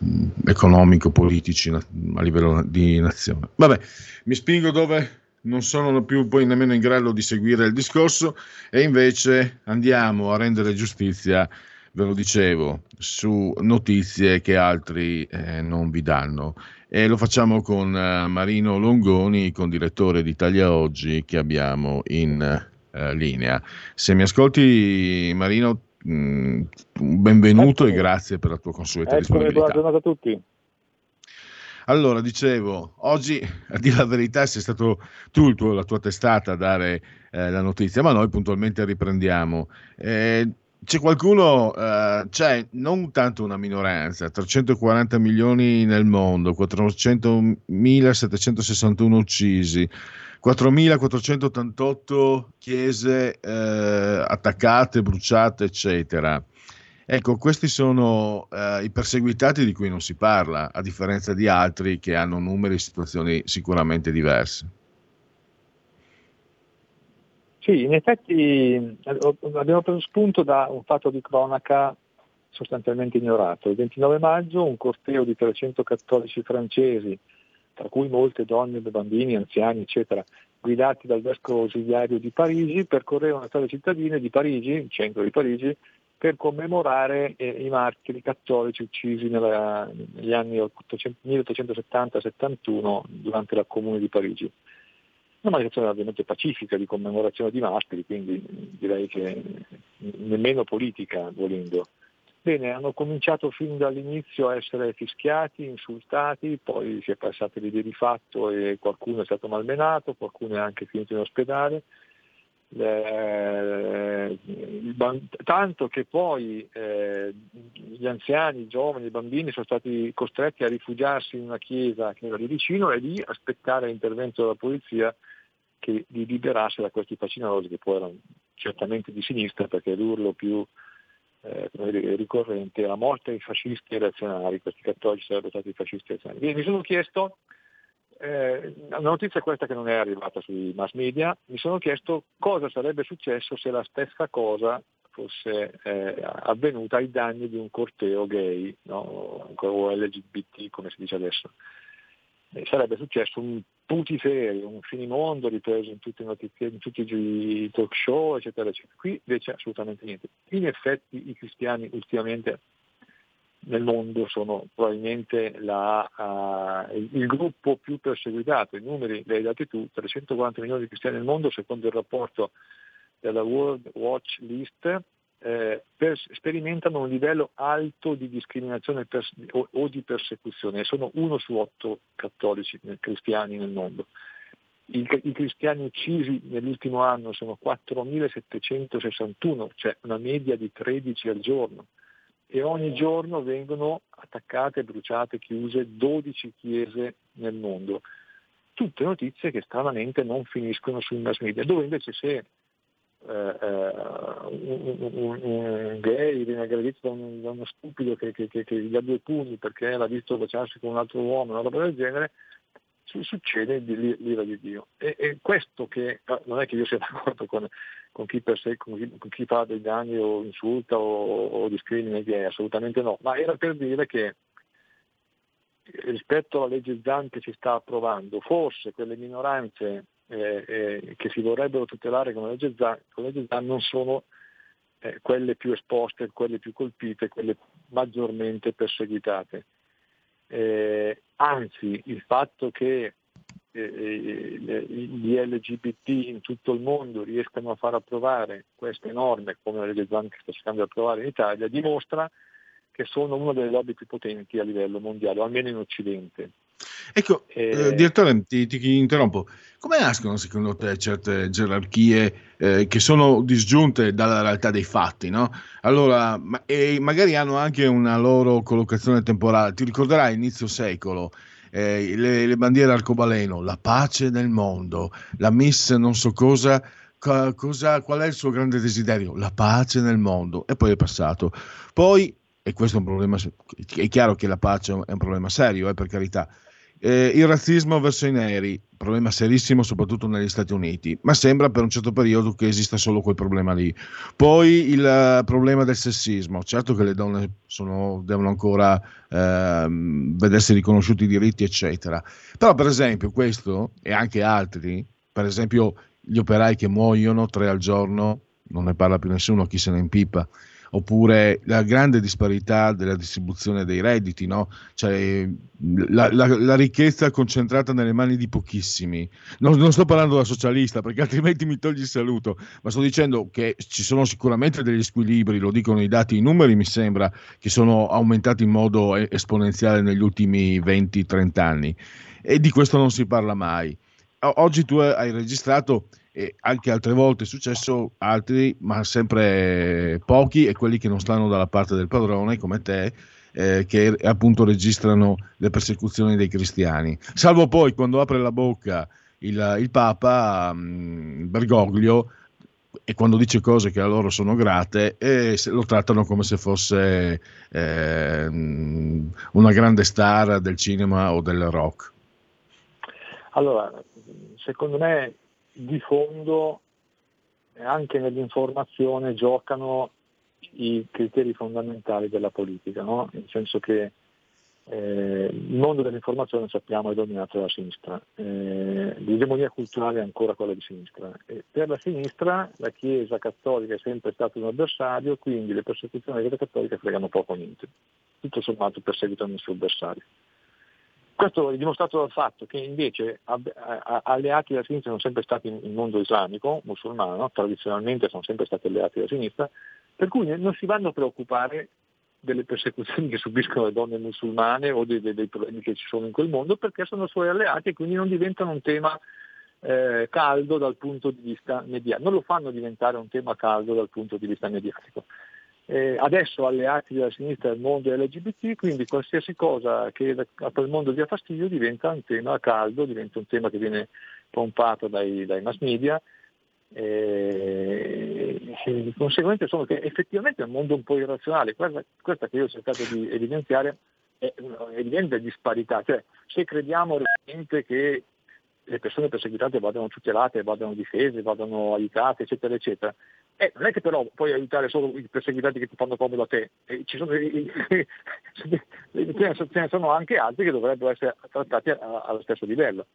economico-politici a livello di nazione. Vabbè, mi spingo dove non sono più poi nemmeno in grado di seguire il discorso e invece andiamo a rendere giustizia ve lo dicevo, su notizie che altri eh, non vi danno. E lo facciamo con eh, Marino Longoni, condirettore di Italia Oggi, che abbiamo in eh, linea. Se mi ascolti, Marino, mh, benvenuto ecco. E grazie per la tua consueta ecco disponibilità. Buona giornata a tutti. Allora, dicevo, oggi, a dire la verità, sei stato tu, il tuo, la tua testata a dare eh, la notizia, ma noi puntualmente riprendiamo. Eh, c'è qualcuno, eh, c'è non tanto una minoranza, trecentoquaranta milioni nel mondo, quattrocentomila settecentosessantuno uccisi, quattromilaquattrocentottantotto chiese eh, attaccate, bruciate, eccetera. Ecco, questi sono eh, i perseguitati di cui non si parla, a differenza di altri che hanno numeri e situazioni sicuramente diverse. Sì, in effetti abbiamo preso spunto da un fatto di cronaca sostanzialmente ignorato. Il ventinove maggio un corteo di trecentoquattordici francesi, tra cui molte donne, bambini, anziani, eccetera, guidati dal vescovo ausiliario di Parigi, percorrevano le strade cittadine di Parigi, il centro di Parigi, per commemorare eh, i martiri cattolici uccisi nella, negli anni milleottocentosettanta settantuno durante la Comune di Parigi. Una manifestazione ovviamente pacifica di commemorazione di martiri, quindi direi che nemmeno politica, volendo. Bene, hanno cominciato fin dall'inizio a essere fischiati, insultati, poi si è passata l'idea di fatto e qualcuno è stato malmenato, qualcuno è anche finito in ospedale. Eh, tanto che poi eh, gli anziani, i giovani, i bambini sono stati costretti a rifugiarsi in una chiesa che era lì vicino e lì aspettare l'intervento della polizia che li liberasse da questi facinorosi, che poi erano certamente di sinistra, perché l'urlo più eh, ricorrente era morte ai fascisti reazionari, questi cattolici sarebbero stati i fascisti reazionari. Quindi mi sono chiesto, Eh, una notizia questa che non è arrivata sui mass media, mi sono chiesto cosa sarebbe successo se la stessa cosa fosse eh, avvenuta ai danni di un corteo gay, no? O L G B T come si dice adesso. Eh, sarebbe successo un putiferio, un finimondo ripreso in tutte le notizie, in tutti i talk show, eccetera, eccetera. Qui invece assolutamente niente. In effetti i cristiani ultimamente nel mondo sono probabilmente la, uh, il, il gruppo più perseguitato. I numeri li hai dati tu, trecentoquaranta milioni di cristiani nel mondo secondo il rapporto della World Watch List, eh, per, sperimentano un livello alto di discriminazione per, o, o di persecuzione, e sono uno su otto cattolici cristiani nel mondo. I, i cristiani uccisi nell'ultimo anno sono quattromilasettecentosessantuno, cioè una media di tredici al giorno. E ogni giorno vengono attaccate, bruciate, chiuse dodici chiese nel mondo. Tutte notizie che stranamente non finiscono sui mass media, dove invece se eh, un, un, un gay viene aggredito da, un, da uno stupido che, che, che, che gli ha due pugni perché l'ha visto baciarsi con un altro uomo, una roba del genere, succede l'ira di Dio. E, e questo che non è che io sia d'accordo con, con, chi, per sé, con, chi, con chi fa dei danni o insulta o, o discrimina i gay, assolutamente no, ma era per dire che rispetto alla legge Zan che si sta approvando, forse quelle minoranze eh, eh, che si vorrebbero tutelare con la legge Zan, con la legge Zan non sono eh, quelle più esposte, quelle più colpite, quelle maggiormente perseguitate. Eh, anzi, il fatto che eh, gli L G B T in tutto il mondo riescano a far approvare queste norme, come la legge Zan che sta cercando di approvare in Italia, dimostra che sono una delle lobby più potenti a livello mondiale, almeno in Occidente. Ecco, eh, direttore, ti, ti interrompo. Come nascono secondo te certe gerarchie eh, che sono disgiunte dalla realtà dei fatti, no? Allora, ma, e magari hanno anche una loro collocazione temporale. Ti ricorderai inizio secolo eh, le, le bandiere arcobaleno, la pace nel mondo, la miss non so cosa, ca, cosa, qual è il suo grande desiderio? La pace nel mondo. E poi è passato. Poi, e questo è un problema, è chiaro che la pace è un problema serio, eh, per carità. Eh, il razzismo verso i neri, problema serissimo soprattutto negli Stati Uniti, ma sembra per un certo periodo che esista solo quel problema lì. Poi il uh, problema del sessismo, certo che le donne sono, devono ancora eh, vedersi riconosciuti i diritti eccetera, però per esempio questo e anche altri, per esempio gli operai che muoiono tre al giorno, non ne parla più nessuno, chi se ne impipa, oppure la grande disparità della distribuzione dei redditi, no? Cioè la, la, la ricchezza concentrata nelle mani di pochissimi. Non, non sto parlando da socialista, perché altrimenti mi togli il saluto, ma sto dicendo che ci sono sicuramente degli squilibri, lo dicono i dati, i numeri mi sembra che sono aumentati in modo esponenziale negli ultimi venti trenta anni, e di questo non si parla mai. Oggi tu hai registrato, e anche altre volte è successo, altri, ma sempre pochi, e quelli che non stanno dalla parte del padrone come te, eh, che appunto registrano le persecuzioni dei cristiani, salvo poi quando apre la bocca il, il Papa mh, Bergoglio, e quando dice cose che a loro sono grate, e se lo trattano come se fosse eh, una grande star del cinema o del rock. Allora, secondo me di fondo anche nell'informazione giocano i criteri fondamentali della politica, no? Nel senso che eh, il mondo dell'informazione, sappiamo, è dominato dalla sinistra, eh, l'egemonia culturale è ancora quella di sinistra, e per la sinistra la Chiesa cattolica è sempre stato un avversario, quindi le persecuzioni della Chiesa cattolica fregano poco o niente, tutto sommato perseguitano il suo avversario. Questo è dimostrato dal fatto che invece alleati della sinistra sono sempre stati il mondo islamico, musulmano, no? Tradizionalmente sono sempre stati alleati della sinistra, per cui non si vanno a preoccupare delle persecuzioni che subiscono le donne musulmane o dei, dei, dei problemi che ci sono in quel mondo, perché sono suoi alleati e quindi non diventano un tema eh, caldo dal punto di vista mediatico, non lo fanno diventare un tema caldo dal punto di vista mediatico. Eh, adesso alleati della sinistra del mondo L G B T, quindi qualsiasi cosa che al mondo dia fastidio diventa un tema caldo, diventa un tema che viene pompato dai, dai mass media, eh, e conseguentemente sono che effettivamente è un mondo un po' irrazionale. Questa, questa che io ho cercato di evidenziare è evidente disparità, cioè se crediamo realmente che le persone perseguitate vadano tutelate, vadano difese, vadano aiutate, eccetera, eccetera. Eh, non è che però puoi aiutare solo i perseguitati che ti fanno comodo a te, eh, ci sono, eh, eh, ce ne sono anche altri che dovrebbero essere trattati a, a, allo stesso livello.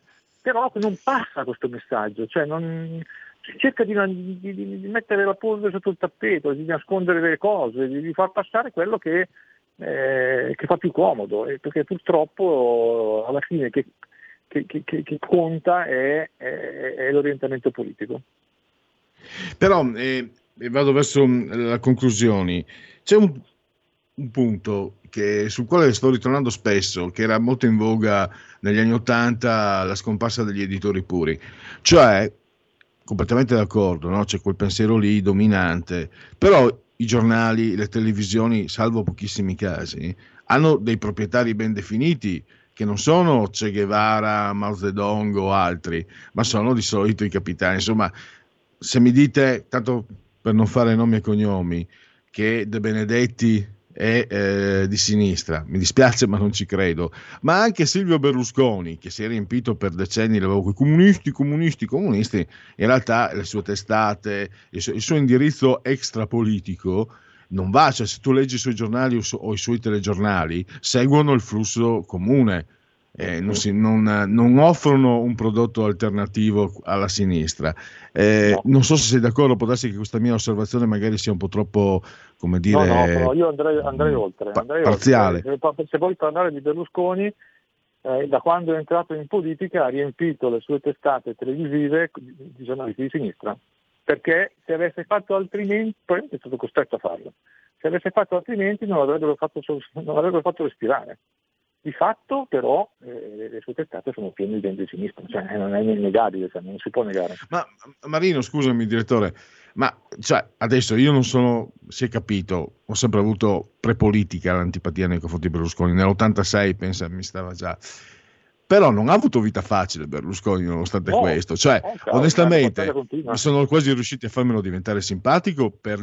Però non passa questo messaggio, cioè non, si cerca di, di, di mettere la polvere sotto il tappeto, di nascondere le cose, di, di far passare quello che, eh, che fa più comodo, eh, perché purtroppo alla fine che, che, che, che, che conta è, è, è l'orientamento politico. Però eh, vado verso la conclusione. C'è un, un punto che, sul quale sto ritornando spesso, che era molto in voga negli anni Ottanta, la scomparsa degli editori puri. Cioè, completamente d'accordo, no? C'è quel pensiero lì dominante, però i giornali, le televisioni, salvo pochissimi casi, hanno dei proprietari ben definiti, che non sono Che Guevara, Mao Zedong o altri, ma sono di solito i capitani. Insomma, se mi dite, tanto per non fare nomi e cognomi, che De Benedetti è eh, di sinistra, mi dispiace ma non ci credo, ma anche Silvio Berlusconi, che si è riempito per decenni le bocche comunisti, comunisti, comunisti, in realtà le sue testate, il suo, il suo indirizzo extrapolitico non va, cioè se tu leggi i suoi giornali o, su, o i suoi telegiornali, seguono il flusso comune. Eh, non, si, non, non offrono un prodotto alternativo alla sinistra. Eh, no. Non so se sei d'accordo, può darsi che questa mia osservazione magari sia un po' troppo, come dire, no, no, no, io andrei, andrei oltre, andrei parziale. Oltre. Se vuoi parlare di Berlusconi, eh, da quando è entrato in politica ha riempito le sue testate televisive di giornalisti di sinistra, perché se avesse fatto altrimenti, probabilmente è stato costretto a farlo, se avesse fatto altrimenti non avrebbero fatto, non avrebbero fatto respirare. Di fatto però eh, le sue testate sono piene di denti di sinistra, cioè non è innegabile, cioè, non si può negare. Ma Marino, scusami direttore, ma cioè, adesso io non sono, si è capito, ho sempre avuto prepolitica l'antipatia nei confronti di Berlusconi, nell'ottantasei pensa mi stava già, però non ha avuto vita facile Berlusconi nonostante no, questo, cioè eh, cavolo, onestamente sono quasi riusciti a farmelo diventare simpatico per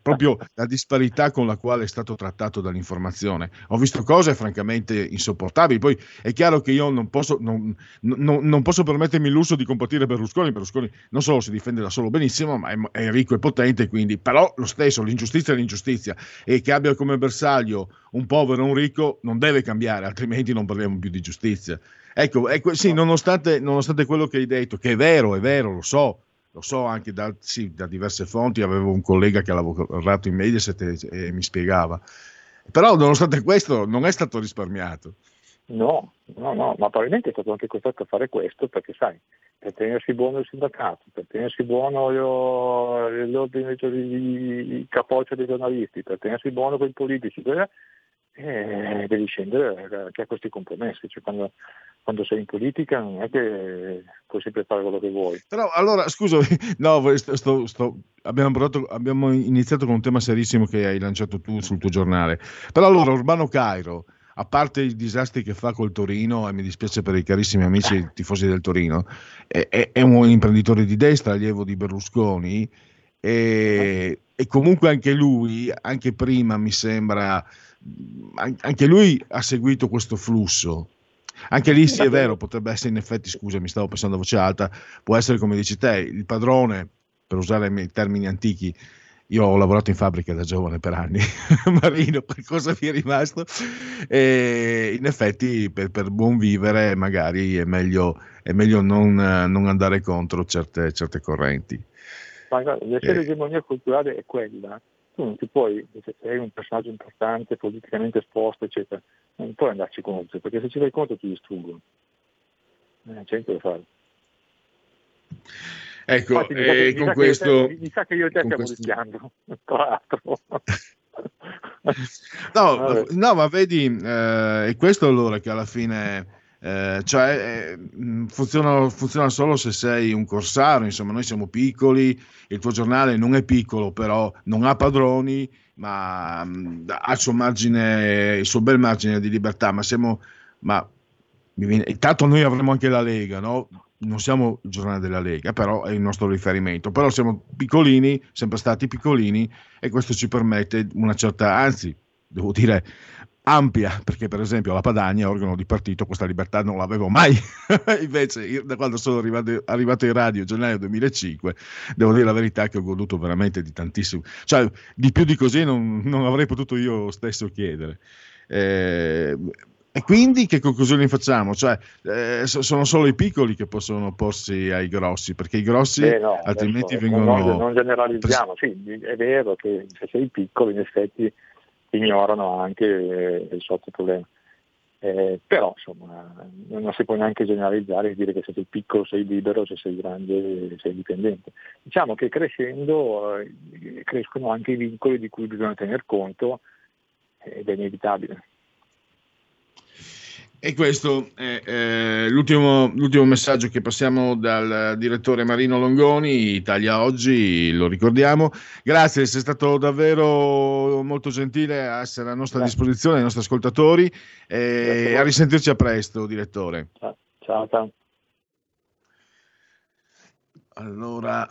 proprio la disparità con la quale è stato trattato dall'informazione. Ho visto cose francamente insopportabili, poi è chiaro che io non posso, non, non, non posso permettermi il lusso di compatire Berlusconi, Berlusconi non solo si difende da solo benissimo, ma è, è ricco e potente, quindi però lo stesso, l'ingiustizia è l'ingiustizia, e che abbia come bersaglio un povero e un ricco non deve cambiare, altrimenti non parliamo più di giustizia. Ecco, ecco sì, nonostante, nonostante quello che hai detto, che è vero, è vero, lo so, lo so anche da, sì, da diverse fonti, avevo un collega che ha lavorato in Mediaset e, e mi spiegava, però nonostante questo non è stato risparmiato. No, no, no, ma probabilmente è stato anche costretto a fare questo perché, sai, per tenersi buono il sindacato, per tenersi buono l'ordine di capoccia dei giornalisti, per tenersi buono con i politici, eh, devi scendere anche a questi compromessi. Cioè, quando, quando sei in politica non è che puoi sempre fare quello che vuoi. Però allora, scusami, no, sto, sto, abbiamo, parlato, abbiamo iniziato con un tema serissimo che hai lanciato tu sul tuo giornale. Però allora, Urbano Cairo, a parte i disastri che fa col Torino, e mi dispiace per i carissimi amici tifosi del Torino, è, è, è un imprenditore di destra, allievo di Berlusconi, e, e comunque anche lui, anche prima mi sembra, anche lui ha seguito questo flusso. Anche lì sì, è vero, potrebbe essere in effetti, scusa, mi stavo pensando a voce alta, può essere come dici te, il padrone, per usare i miei termini antichi. Io ho lavorato in fabbrica da giovane per anni, Marino, per cosa mi è rimasto? E in effetti per, per buon vivere magari è meglio, è meglio non, non andare contro certe, certe correnti. Ma guarda, l'egemonia eh. culturale è quella, tu non ti puoi, se sei un personaggio importante, politicamente esposto, eccetera, non puoi andarci contro, perché se ci vai contro ti distruggono. Eh, c'è niente da fare. Ecco, infatti, mi, eh, mi con questo te, mi sa che io e te stiamo rischiando, tra l'altro. No, no, ma vedi, eh, è questo allora che alla fine eh, cioè, eh, funziona, funziona solo se sei un corsaro, insomma, noi siamo piccoli, il tuo giornale non è piccolo, però non ha padroni, ma mh, ha il suo margine, il suo bel margine di libertà, ma siamo, ma intanto noi avremo anche la Lega, no? Non siamo il giornale della Lega, però è il nostro riferimento, però siamo piccolini, sempre stati piccolini, e questo ci permette una certa, anzi devo dire ampia, perché per esempio la Padania, organo di partito, questa libertà non l'avevo mai. Invece io, da quando sono arrivato, arrivato in radio, gennaio duemilacinque, devo dire la verità che ho goduto veramente di tantissimo, cioè di più di così non, non avrei potuto io stesso chiedere. eh, E quindi che conclusioni facciamo? Cioè, eh, sono solo i piccoli che possono opporsi ai grossi, perché i grossi eh no, altrimenti adesso, vengono... Non, non generalizziamo, pres- sì, è vero che se sei piccolo in effetti ignorano anche eh, il sottoproblema, eh, però insomma non si può neanche generalizzare e dire che se sei piccolo sei libero, se sei grande sei dipendente. Diciamo che crescendo eh, crescono anche i vincoli di cui bisogna tener conto ed è inevitabile. E questo è eh, l'ultimo, l'ultimo messaggio che passiamo dal direttore Marino Longoni, Italia Oggi, lo ricordiamo. Grazie, sei stato davvero molto gentile a essere a nostra Grazie. disposizione, ai nostri ascoltatori, e a risentirci a presto, direttore. Ciao, ciao, ciao. Allora,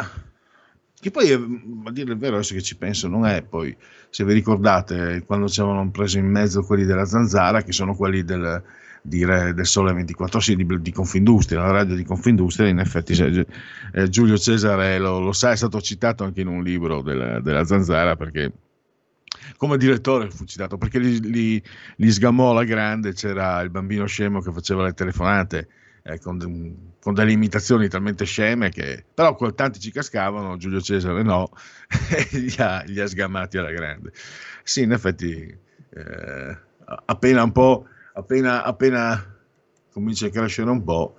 che poi, a dire il vero, adesso che ci penso, non è poi, se vi ricordate, quando ci avevano preso in mezzo quelli della Zanzara, che sono quelli del... dire del Sole ventiquattro, sì, di, di Confindustria, la radio di Confindustria, in effetti eh, Giulio Cesare lo, lo sa, è stato citato anche in un libro della, della Zanzara, perché come direttore fu citato, perché li, li, li sgamò alla grande, c'era il bambino scemo che faceva le telefonate eh, con, con delle imitazioni talmente sceme che però tanti ci cascavano, Giulio Cesare no, e li ha, li ha sgamati alla grande. Sì, in effetti eh, appena un po' Appena, appena comincia a crescere un po',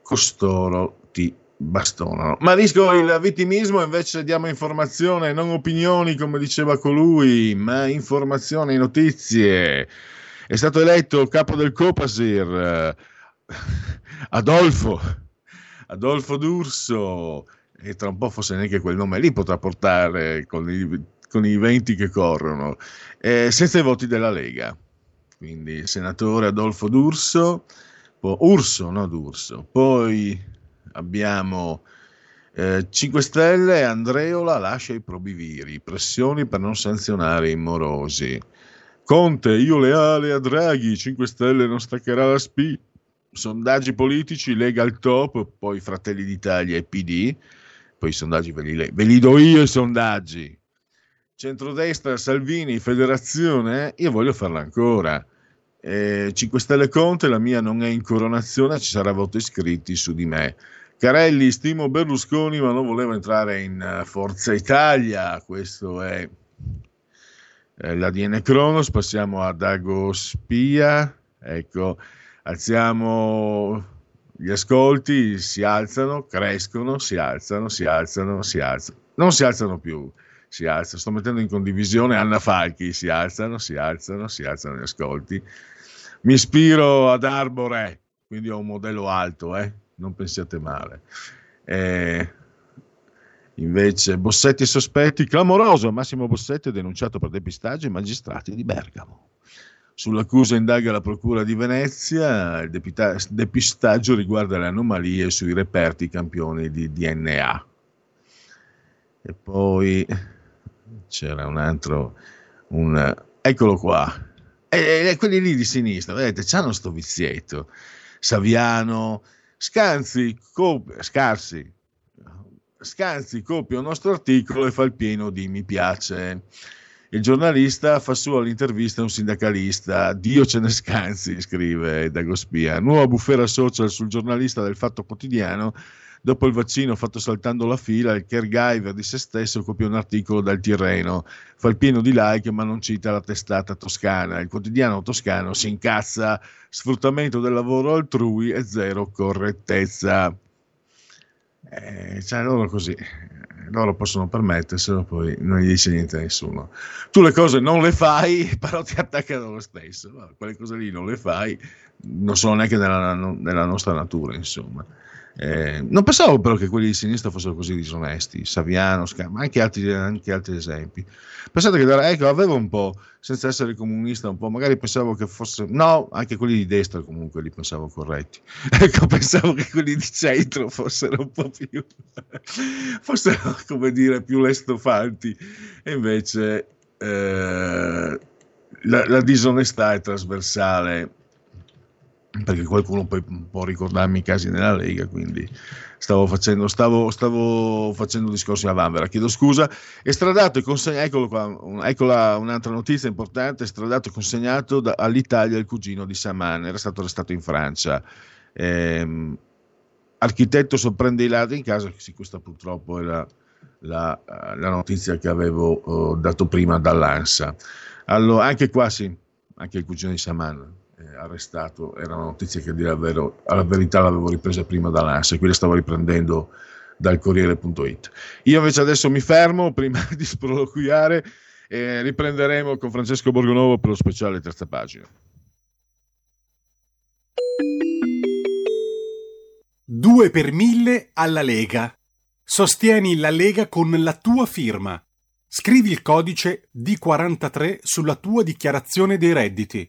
costoro ti bastonano. Marisco il vittimismo, invece diamo informazione, non opinioni, come diceva colui, ma informazione e notizie. È stato eletto capo del Copasir Adolfo, Adolfo D'Urso, e tra un po' forse neanche quel nome lì potrà portare con i, con i venti che corrono, eh, senza i voti della Lega. Quindi il senatore Adolfo D'Urso, poi, Urso, no D'Urso, poi abbiamo eh, cinque Stelle, Andreola lascia i probiviri, pressioni per non sanzionare i morosi. Conte, io leale a Draghi, cinque Stelle non staccherà la S P I, sondaggi politici, Lega al top, poi Fratelli d'Italia e P D, poi i sondaggi ve li, le- ve li do io i sondaggi. Centrodestra, Salvini, Federazione, io voglio farla ancora. Eh, cinque Stelle Conte, la mia non è in coronazione, ci sarà voto iscritti su di me. Carelli, stimo Berlusconi, ma non volevo entrare in Forza Italia. Questo è l'A D N Cronos. Passiamo a Dago Spia. Ecco, alziamo gli ascolti, si alzano, crescono, si alzano, si alzano, si alzano. Non si alzano più, si alzano. Sto mettendo in condivisione Anna Falchi. Si alzano, si alzano, si alzano gli ascolti. Mi ispiro ad Arbore, quindi ho un modello alto, eh? Non pensiate male. Eh, invece Bossetti e sospetti, clamoroso, Massimo Bossetti è denunciato per depistaggio ai magistrati di Bergamo. Sull'accusa indaga la Procura di Venezia, il depita- depistaggio riguarda le anomalie sui reperti campioni di D N A. E poi c'era un altro, un, eccolo qua. E quelli lì di sinistra, vedete, c'hanno sto vizietto. Saviano, Scanzi, cop- Scarsi, Scanzi copia un nostro articolo e fa il pieno di mi piace. Il giornalista fa sua l'intervista a un sindacalista, Dio ce ne scanzi, scrive Dagospia. Nuova bufera social sul giornalista del Fatto Quotidiano. Dopo il vaccino fatto saltando la fila, il caregiver di se stesso copia un articolo dal Tirreno, fa il pieno di like ma non cita la testata toscana. Il quotidiano toscano si incazza, sfruttamento del lavoro altrui e zero correttezza. Eh, cioè loro così, loro possono permetterselo, poi non gli dice niente a nessuno. Tu le cose non le fai, però ti attaccano lo stesso. No, quelle cose lì non le fai, non sono neanche nella, nella nostra natura, insomma. Eh, non pensavo però che quelli di sinistra fossero così disonesti, Saviano, Scar- ma anche altri, anche altri esempi. Pensate che, ecco, avevo un po', senza essere comunista, un po', magari pensavo che fosse, no, anche quelli di destra comunque li pensavo corretti, ecco, pensavo che quelli di centro fossero un po' più, fossero, come dire, più lestofanti, e invece eh, la, la disonestà è trasversale. Perché qualcuno poi può ricordarmi i casi nella Lega, quindi stavo facendo, stavo, stavo facendo discorsi a vanvera, chiedo scusa. Estradato e consegnato, eccolo qua, eccola un'altra notizia importante, estradato e consegnato da, all'Italia il cugino di Saman, era stato arrestato in Francia. Eh, architetto sorprende i ladri in casa, sì, questa purtroppo era la, la notizia che avevo eh, dato prima dall'ANSA. Allora, anche qua sì, anche il cugino di Saman. Arrestato, era una notizia che, a dire la verità, l'avevo ripresa prima dall'ANSA e qui la stavo riprendendo dal Corriere punto it. Io invece adesso mi fermo prima di sproloquiare e riprenderemo con Francesco Borgonovo per lo speciale terza pagina. due per mille alla Lega. Sostieni la Lega con la tua firma. Scrivi il codice D quarantatré sulla tua dichiarazione dei redditi.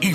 Il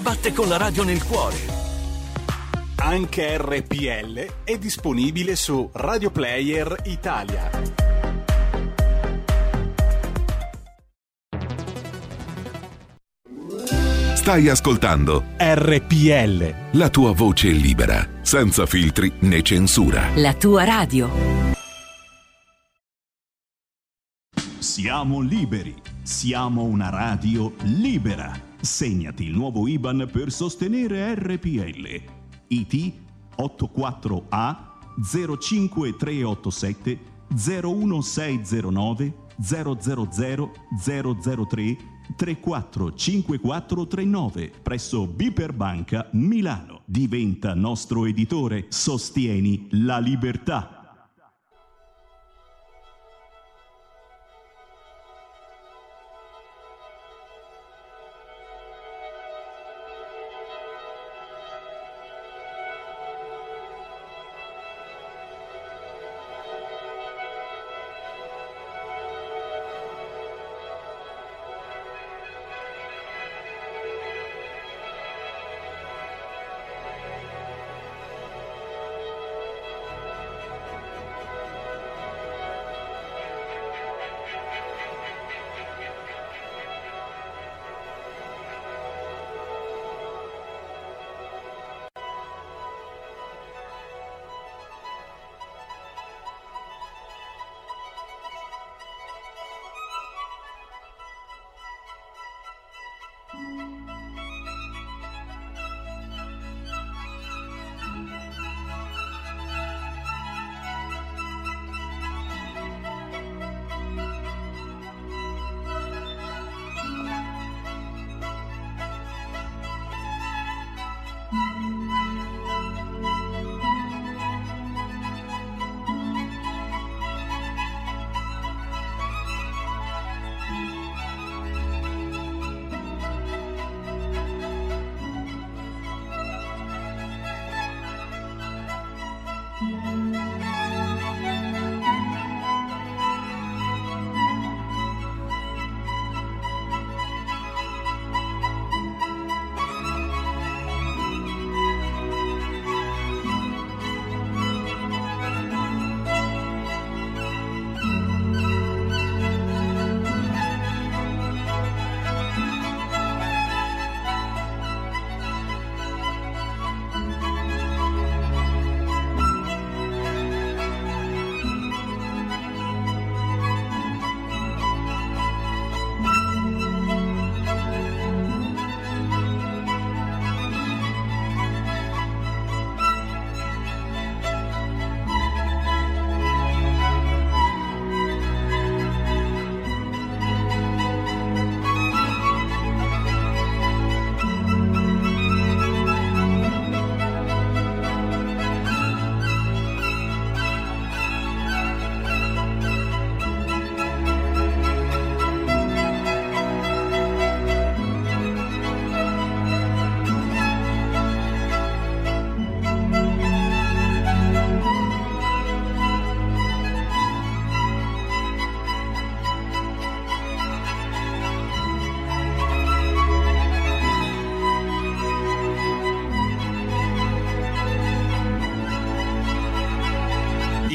batte con la radio nel cuore. Anche R P L è disponibile su Radio Player Italia. Stai ascoltando R P L, la tua voce libera, senza filtri né censura. La tua radio. Siamo liberi. Siamo una radio libera. Segnati il nuovo I B A N per sostenere R P L. I T otto quattro A zero cinque tre otto sette zero uno sei zero nove zero zero tre tre quattro cinque quattro tre nove presso Biperbanca Milano. Diventa nostro editore. Sostieni la libertà.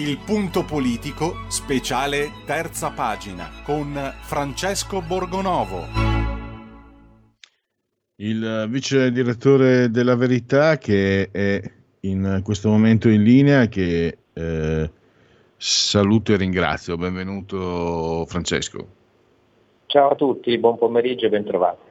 Il punto politico, speciale terza pagina, con Francesco Borgonovo. Il vice direttore della Verità, che è in questo momento in linea, che eh, saluto e ringrazio. Benvenuto Francesco. Ciao a tutti, buon pomeriggio e bentrovati.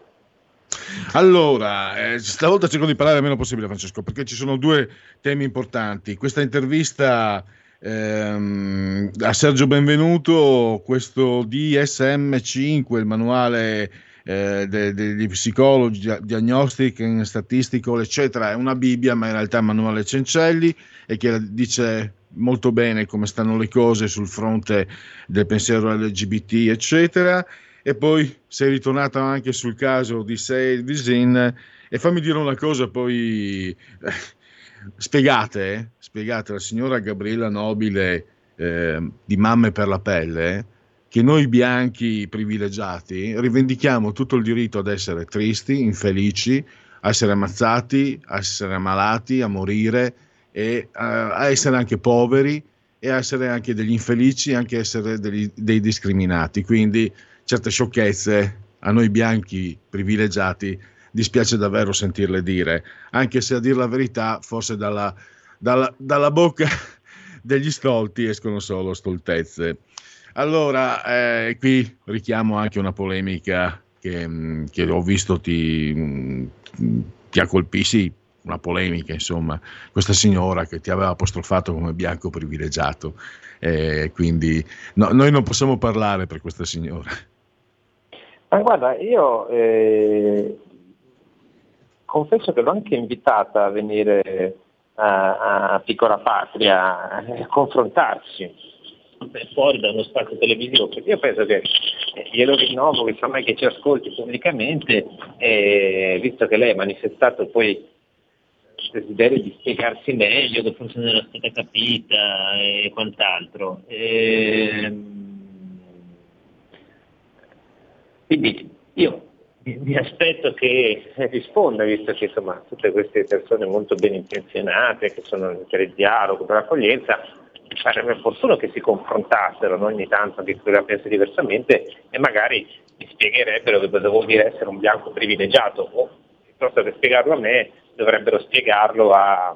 Allora, eh, stavolta cerco di parlare il meno possibile, Francesco, perché ci sono due temi importanti. Questa intervista ehm, a Sergio Benvenuto, questo D S M cinque, il manuale eh, degli psicologi, diagnostic, statistical, eccetera, è una Bibbia, ma in realtà è un manuale Cencelli, e che dice molto bene come stanno le cose sul fronte del pensiero L G B T, eccetera. E poi sei ritornato anche sul caso di Said Visin, e fammi dire una cosa, poi eh, spiegate, eh, spiegate alla signora Gabriella Nobile eh, di Mamme per la Pelle che noi bianchi privilegiati rivendichiamo tutto il diritto ad essere tristi, infelici, a essere ammazzati, a essere ammalati, a morire e a, a essere anche poveri e a essere anche degli infelici, anche essere degli, dei discriminati. Quindi certe sciocchezze a noi bianchi privilegiati dispiace davvero sentirle dire, anche se a dire la verità forse dalla, dalla, dalla bocca degli stolti escono solo stoltezze. Allora eh, qui richiamo anche una polemica che, che ho visto ti, ti ha colpito, sì, una polemica, insomma, questa signora che ti aveva apostrofato come bianco privilegiato, eh, quindi no, noi non possiamo parlare per questa signora. Ma guarda, io eh, confesso che l'ho anche invitata a venire a, a Piccola Patria a confrontarsi fuori da uno spazio televisivo, perché io penso che eh, glielo rinnovo, che semmai che ci ascolti pubblicamente, eh, visto che lei ha manifestato poi il desiderio di spiegarsi meglio, che forse non era stata capita e quant'altro. E quindi io mi aspetto che risponda, visto che insomma tutte queste persone molto ben intenzionate, che sono per il dialogo, per l'accoglienza, sarebbe opportuno che si confrontassero, no? Ogni tanto anche chi la pensa diversamente, e magari mi spiegherebbero che cosa vuol dire essere un bianco privilegiato, o piuttosto che spiegarlo a me dovrebbero spiegarlo a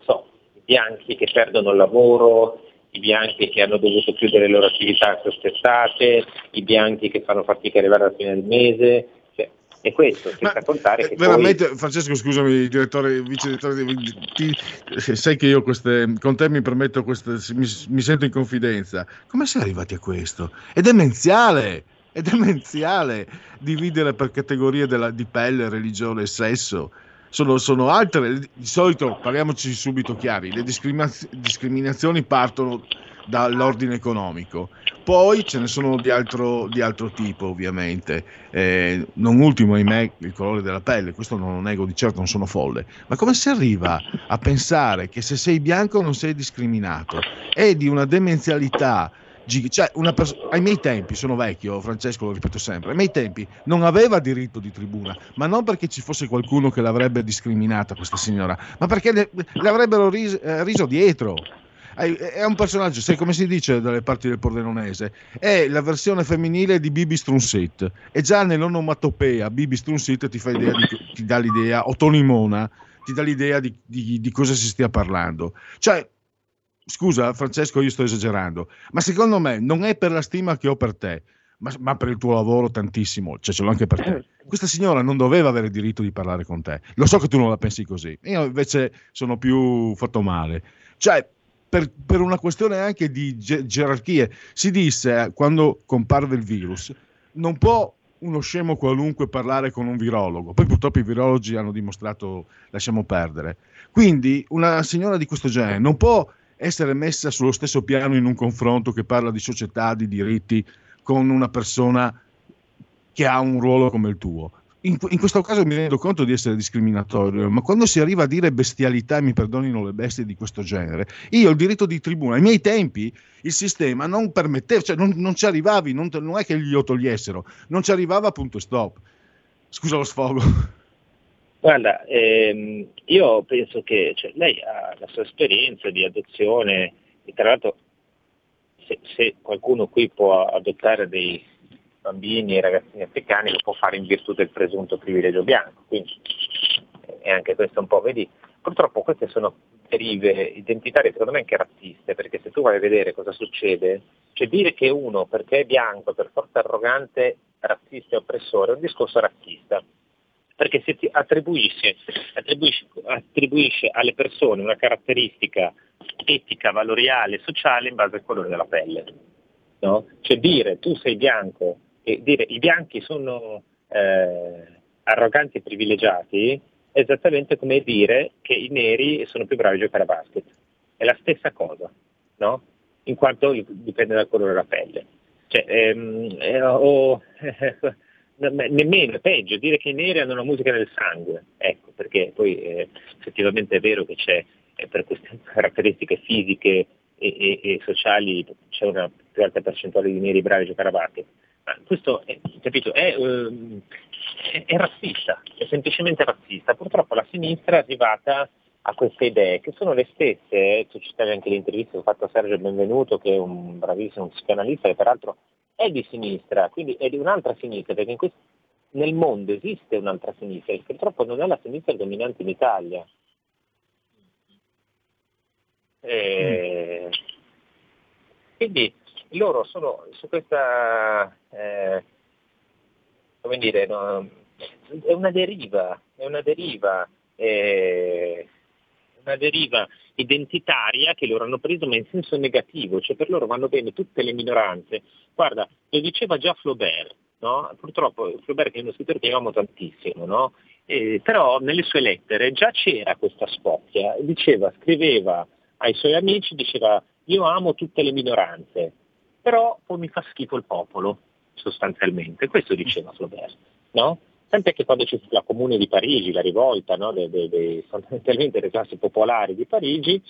so, i bianchi che perdono il lavoro, i bianchi che hanno dovuto chiudere le loro attività quest'estate, i bianchi che fanno fatica a arrivare alla fine del mese, cioè, e questo senza contare che veramente poi... Francesco, scusami, direttore, vice direttore, ti, sai che io queste, con te mi permetto queste, mi, mi sento in confidenza. Come sei arrivati a questo? È demenziale, è demenziale dividere per categorie della, di pelle, religione e sesso. Sono, sono altre, di solito, parliamoci subito chiari, le discriminaz- discriminazioni partono dall'ordine economico, poi ce ne sono di altro, di altro tipo ovviamente, eh, non ultimo ahimè il colore della pelle, questo non lo nego di certo, non sono folle, ma come si arriva a pensare che se sei bianco non sei discriminato? È di una demenzialità. Cioè una pers- ai miei tempi, sono vecchio Francesco, lo ripeto sempre, ai miei tempi non aveva diritto di tribuna, ma non perché ci fosse qualcuno che l'avrebbe discriminata questa signora, ma perché le, le avrebbero ris- riso dietro. È un personaggio, sai come si dice dalle parti del Pordenonese, è la versione femminile di Bibi Strunsit, e già nell'onomatopea Bibi Strunsit ti fa idea di, ti dà l'idea, o Tony Mona ti dà l'idea di, di, di cosa si stia parlando. Cioè scusa Francesco, io sto esagerando, ma secondo me non è per la stima che ho per te, ma, ma per il tuo lavoro tantissimo, cioè ce l'ho anche per te. Questa signora non doveva avere il diritto di parlare con te, lo so che tu non la pensi così, io invece sono più fatto male, cioè per, per una questione anche di ge- gerarchie. Si disse eh, quando comparve il virus, non può uno scemo qualunque parlare con un virologo, poi purtroppo i virologi hanno dimostrato, lasciamo perdere, quindi una signora di questo genere non può essere messa sullo stesso piano in un confronto che parla di società, di diritti, con una persona che ha un ruolo come il tuo. In, in questo caso mi rendo conto di essere discriminatorio, ma quando si arriva a dire bestialità, mi perdonino le bestie di questo genere, io ho il diritto di tribuna. Ai miei tempi il sistema non permetteva, cioè non, non ci arrivavi, non, non è che glielo togliessero, non ci arrivava, punto, stop. Scusa lo sfogo. Guarda, ehm, io penso che cioè, lei ha la sua esperienza di adozione E tra l'altro se, se qualcuno qui può adottare dei bambini e ragazzini africani, lo può fare in virtù del presunto privilegio bianco, quindi è anche questo un po', vedi, purtroppo queste sono derive identitarie secondo me anche razziste, perché se tu vai a vedere cosa succede, cioè dire che uno perché è bianco per forza arrogante, razzista e oppressore è un discorso razzista, perché se ti attribuisce, attribuisce, attribuisce alle persone una caratteristica etica, valoriale e sociale in base al colore della pelle, no? Cioè dire tu sei bianco e dire i bianchi sono eh, arroganti e privilegiati è esattamente come dire che i neri sono più bravi a giocare a basket, è la stessa cosa, no? In quanto dipende dal colore della pelle, cioè, ehm, eh, o, nemmeno, è peggio dire che i neri hanno la musica nel sangue, ecco, perché poi eh, effettivamente è vero che c'è eh, per queste caratteristiche fisiche e, e, e sociali c'è una più alta percentuale di neri bravi a giocare a basket, ma questo è, capito, è, ehm, è, è razzista, è semplicemente razzista. Purtroppo la sinistra è arrivata a queste idee, che sono le stesse, tu citavi anche l'intervista che ho fatto a Sergio Benvenuto, che è un bravissimo psicanalista, che peraltro è di sinistra, quindi è di un'altra sinistra, perché in questo, nel mondo esiste un'altra sinistra, che purtroppo non è la sinistra dominante in Italia. E quindi loro sono su questa, eh, come dire, no, è una deriva, è una deriva, eh, una deriva identitaria che loro hanno preso ma in senso negativo, cioè per loro vanno bene tutte le minoranze. Guarda, lo diceva già Flaubert, no? Purtroppo Flaubert che è uno scrittore che amo tantissimo, no? Eh, però nelle sue lettere già c'era questa spocchia, diceva, scriveva ai suoi amici, diceva io amo tutte le minoranze, però poi mi fa schifo il popolo, sostanzialmente, questo diceva Flaubert, no? Tant'è che quando c'è la Comune di Parigi, la rivolta, no, dei, dei, dei, fondamentalmente delle classi popolari di Parigi,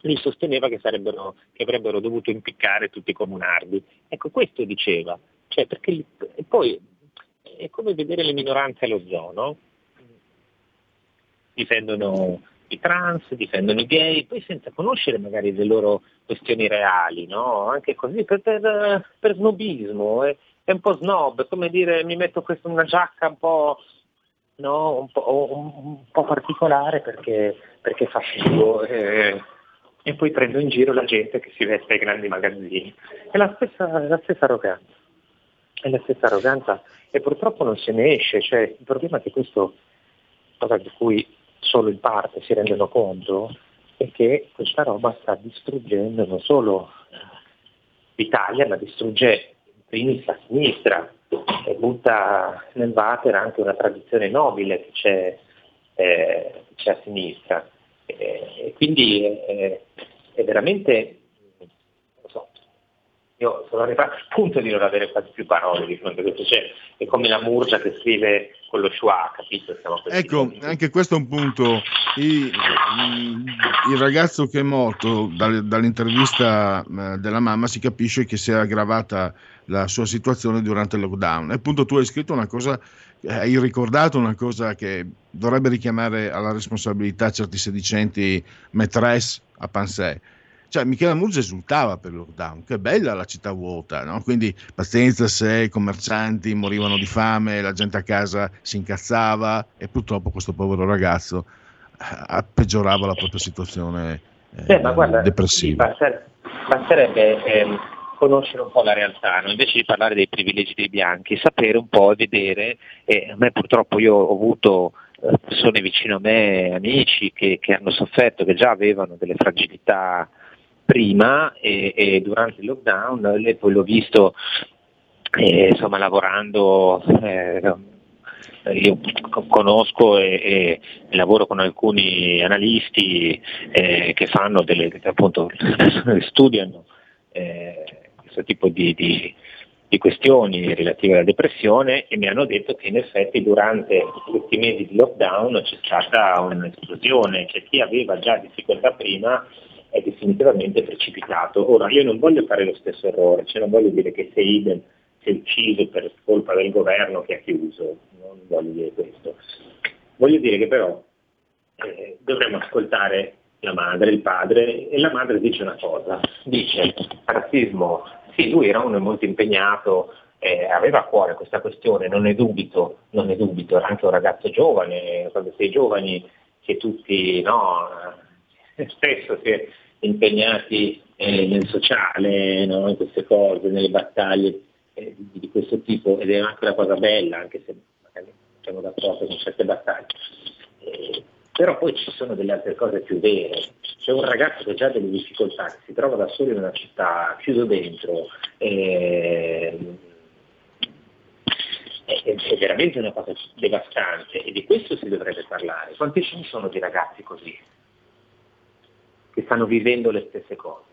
lui sosteneva che, sarebbero, che avrebbero dovuto impiccare tutti i comunardi. Ecco, questo diceva. Cioè, perché poi è come vedere le minoranze allo zoo, no? Difendono i trans, difendono i gay, poi senza conoscere magari le loro questioni reali, no? Anche così, per, per, per snobismo. Eh. È un po' snob, come dire mi metto questa, una giacca un po', no, un po', un, un po' particolare perché, perché fa figo eh, e poi prendo in giro la gente che si veste ai grandi magazzini. È la stessa, la stessa arroganza, è la stessa arroganza e purtroppo non se ne esce, cioè il problema è che questo, cosa di cui solo in parte si rendono conto, è che questa roba sta distruggendo non solo l'Italia ma distrugge sinistra, sinistra, e butta nel water anche una tradizione nobile che c'è, eh, c'è a sinistra. Eh, e quindi eh, è veramente, non so, io sono arrivato al punto di non avere quasi più parole di fronte a questo. Cioè, è come la Murgia che scrive con lo schwa, capito? Ecco, punti. Anche questo è un punto. I, i, il ragazzo che è morto, dal, dall'intervista della mamma si capisce che si è aggravata la sua situazione durante il lockdown. E appunto tu hai scritto una cosa, hai ricordato una cosa che dovrebbe richiamare alla responsabilità certi sedicenti maîtresse à penser. Cioè Michela Murgia esultava per il lockdown, che bella la città vuota, no? Quindi pazienza se i commercianti morivano di fame, la gente a casa si incazzava e purtroppo questo povero ragazzo eh, peggiorava la propria situazione eh, Beh, ma guarda, depressiva. Basterebbe, basterebbe eh, conoscere un po' la realtà, no? Invece di parlare dei privilegi dei bianchi, sapere un po' e vedere, eh, a me purtroppo io ho avuto eh, persone vicino a me, amici che, che hanno sofferto, che già avevano delle fragilità prima e, e durante il lockdown, e poi l'ho visto eh, insomma lavorando, eh, io conosco e, e lavoro con alcuni analisti eh, che fanno delle, che appunto studiano eh, questo tipo di, di, di questioni relative alla depressione e mi hanno detto che in effetti durante questi mesi di lockdown c'è stata un'esplosione, cioè chi aveva già difficoltà prima è definitivamente precipitato. Ora, io non voglio fare lo stesso errore, cioè non voglio dire che se Idem si è ucciso per colpa del governo che ha chiuso, non voglio dire questo. Voglio dire che però eh, dovremmo ascoltare la madre, il padre, e la madre dice una cosa, dice razzismo, sì, lui era uno molto impegnato, eh, aveva a cuore questa questione, non ne dubito, non ne dubito, era anche un ragazzo giovane, quando sei giovani che tutti, no, spesso si è impegnati eh, nel sociale, no, in queste cose, nelle battaglie eh, di, di questo tipo, ed è anche una cosa bella, anche se magari siamo d'accordo con certe battaglie. Eh, però poi ci sono delle altre cose più vere, c'è un ragazzo che ha già delle difficoltà, che si trova da solo in una città, chiuso dentro, eh, è, è veramente una cosa devastante, e di questo si dovrebbe parlare. Quanti ce ne sono di ragazzi così, che stanno vivendo le stesse cose?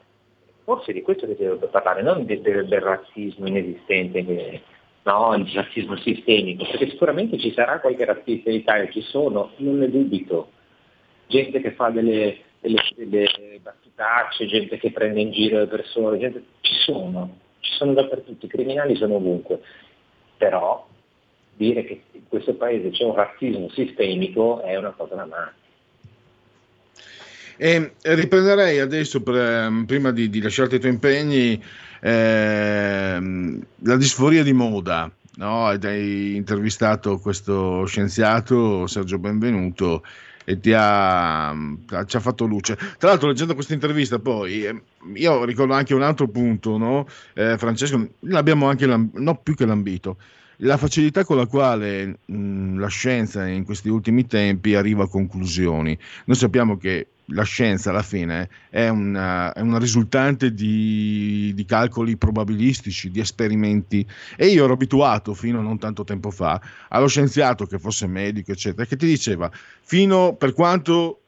Forse di questo si dovrebbe parlare, non del, del razzismo inesistente, no, il razzismo sistemico, perché sicuramente ci sarà qualche razzista in Italia, ci sono, non ne dubito, gente che fa delle, delle, delle battutacce, gente che prende in giro le persone, gente, ci sono, ci sono dappertutto, i criminali sono ovunque, però dire che in questo paese c'è un razzismo sistemico è una cosa da male. E riprenderei adesso, per, prima di, di lasciarti i tuoi impegni, ehm, la disforia di moda, no? Hai intervistato questo scienziato Sergio Benvenuto e ti ha, ci ha fatto luce. Tra l'altro, leggendo questa intervista, poi io ricordo anche un altro punto, no? eh, Francesco, l'abbiamo anche lamb- no, più che lambito, la facilità con la quale mh, la scienza in questi ultimi tempi arriva a conclusioni. Noi sappiamo che la scienza alla fine è una, è una risultante di, di calcoli probabilistici, di esperimenti, e io ero abituato fino a non tanto tempo fa allo scienziato, che fosse medico eccetera, che ti diceva fino per quanto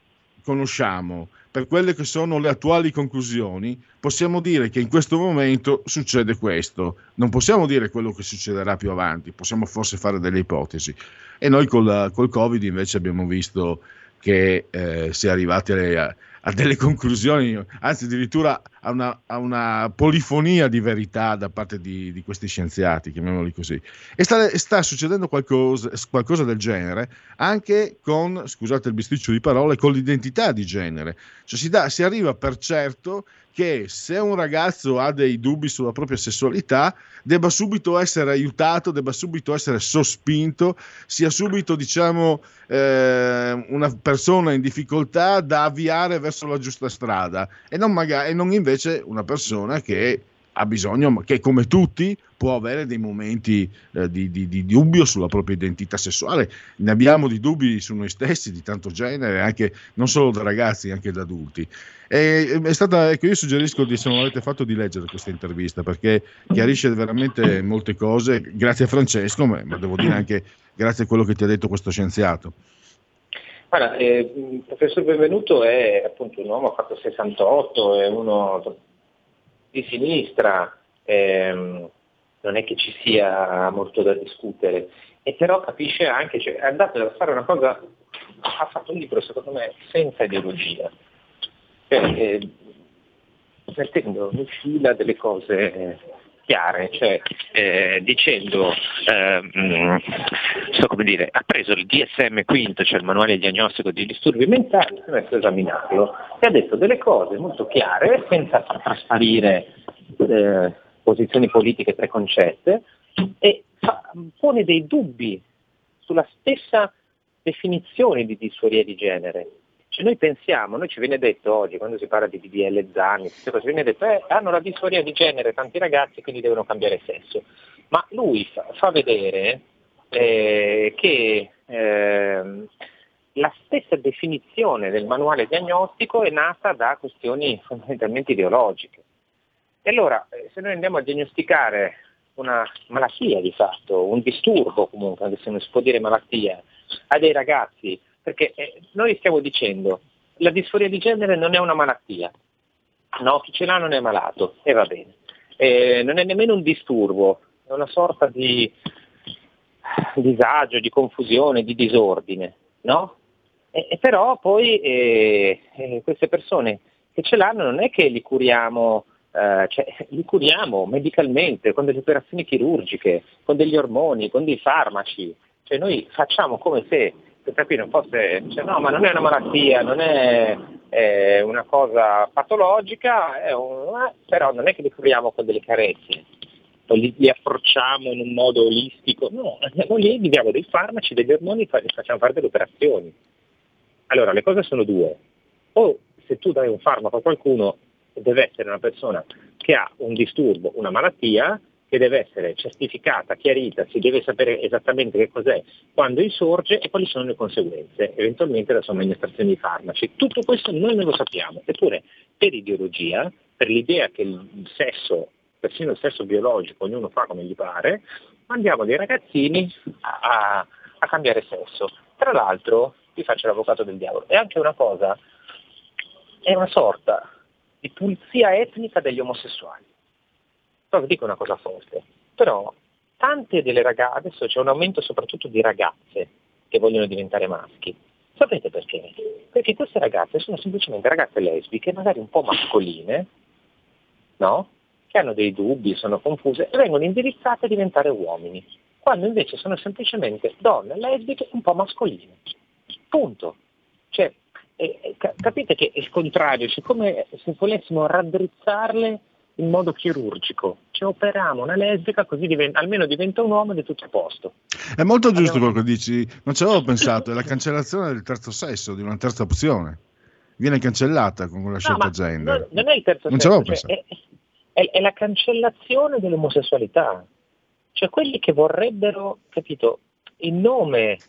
conosciamo, per quelle che sono le attuali conclusioni, possiamo dire che in questo momento succede questo, non possiamo dire quello che succederà più avanti, possiamo forse fare delle ipotesi. E noi col, col Covid invece abbiamo visto che eh, si è arrivati a, a delle conclusioni, anzi addirittura a una, a una polifonia di verità da parte di, di questi scienziati, chiamiamoli così. E sta, sta succedendo qualcosa, qualcosa del genere anche con, scusate il bisticcio di parole, con l'identità di genere. Cioè si, dà, si arriva per certo che se un ragazzo ha dei dubbi sulla propria sessualità debba subito essere aiutato, debba subito essere sospinto, sia subito, diciamo, eh, una persona in difficoltà da avviare verso la giusta strada, e non, magari, e non invece una persona che ha bisogno, che come tutti può avere dei momenti eh, di, di, di dubbio sulla propria identità sessuale. Ne abbiamo di dubbi su noi stessi di tanto genere, anche non solo da ragazzi, anche da adulti. E, è stata, ecco, io suggerisco, di, se non l'avete fatto, di leggere questa intervista, perché chiarisce veramente molte cose, grazie a Francesco, ma, ma devo dire anche grazie a quello che ti ha detto questo scienziato. Guarda, eh, il professor Benvenuto è appunto un uomo, ha fatto sessantotto, è uno di sinistra, ehm, non è che ci sia molto da discutere, e però capisce anche, cioè, è andato a fare una cosa, ha fatto un libro secondo me senza ideologia, cioè, mettendo in fila delle cose eh, chiare, cioè eh, dicendo, eh, mh, so come dire, ha preso il D S M cinque, cioè il manuale diagnostico dei disturbi mentali, si è messo a esaminarlo e ha detto delle cose molto chiare senza far trasparire eh, posizioni politiche preconcette, e fa, pone dei dubbi sulla stessa definizione di disforia di genere. Cioè noi pensiamo, noi ci viene detto oggi, quando si parla di D D L Zan, ci viene detto eh, hanno la disforia di genere tanti ragazzi, quindi devono cambiare sesso. Ma lui fa, fa vedere eh, che eh, la stessa definizione del manuale diagnostico è nata da questioni fondamentalmente ideologiche. E allora, se noi andiamo a diagnosticare una malattia di fatto, un disturbo comunque, anche se non si può dire malattia, a dei ragazzi, perché noi stiamo dicendo la disforia di genere non è una malattia, no, chi ce l'ha non è malato, e eh, va bene, eh, non è nemmeno un disturbo, è una sorta di disagio, di confusione, di disordine, no? E, e però poi eh, eh, queste persone che ce l'hanno non è che li curiamo, eh, cioè, li curiamo medicalmente, con delle operazioni chirurgiche, con degli ormoni, con dei farmaci, cioè noi facciamo come se questa qui non fosse, cioè, no, ma non è una malattia, non è, è una cosa patologica, è un, eh, però non è che li curiamo con delle carezze, o li, li approcciamo in un modo olistico, no, noi gli diamo dei farmaci, degli ormoni, li facciamo fare delle operazioni. Allora le cose sono due, o se tu dai un farmaco a qualcuno deve essere una persona che ha un disturbo, una malattia, che deve essere certificata, chiarita, si deve sapere esattamente che cos'è, quando insorge e quali sono le conseguenze, eventualmente la somministrazione di farmaci. Tutto questo noi non lo sappiamo, eppure per ideologia, per l'idea che il sesso, persino il sesso biologico, ognuno fa come gli pare, mandiamo dei ragazzini a, a, a cambiare sesso. Tra l'altro, vi faccio l'avvocato del diavolo, è anche una cosa, è una sorta di pulizia etnica degli omosessuali. Però vi dico una cosa forte, però tante delle ragazze, adesso c'è un aumento soprattutto di ragazze che vogliono diventare maschi, sapete perché? Perché queste ragazze sono semplicemente ragazze lesbiche, magari un po' mascoline, no? Che hanno dei dubbi, sono confuse e vengono indirizzate a diventare uomini, quando invece sono semplicemente donne lesbiche un po' mascoline, punto. Cioè, eh, capite che è il contrario, cioè come se volessimo raddrizzarle in modo chirurgico, cioè operiamo una lesbica così diventa, almeno diventa un uomo ed è tutto a posto. È molto giusto quello che dici, non ci avevo pensato, è la cancellazione del terzo sesso, di una terza opzione, viene cancellata con la scelta no, gender. Non, non è il terzo non sesso, ci avevo cioè, pensato. È, è, è la cancellazione dell'omosessualità, cioè quelli che vorrebbero, capito, in nome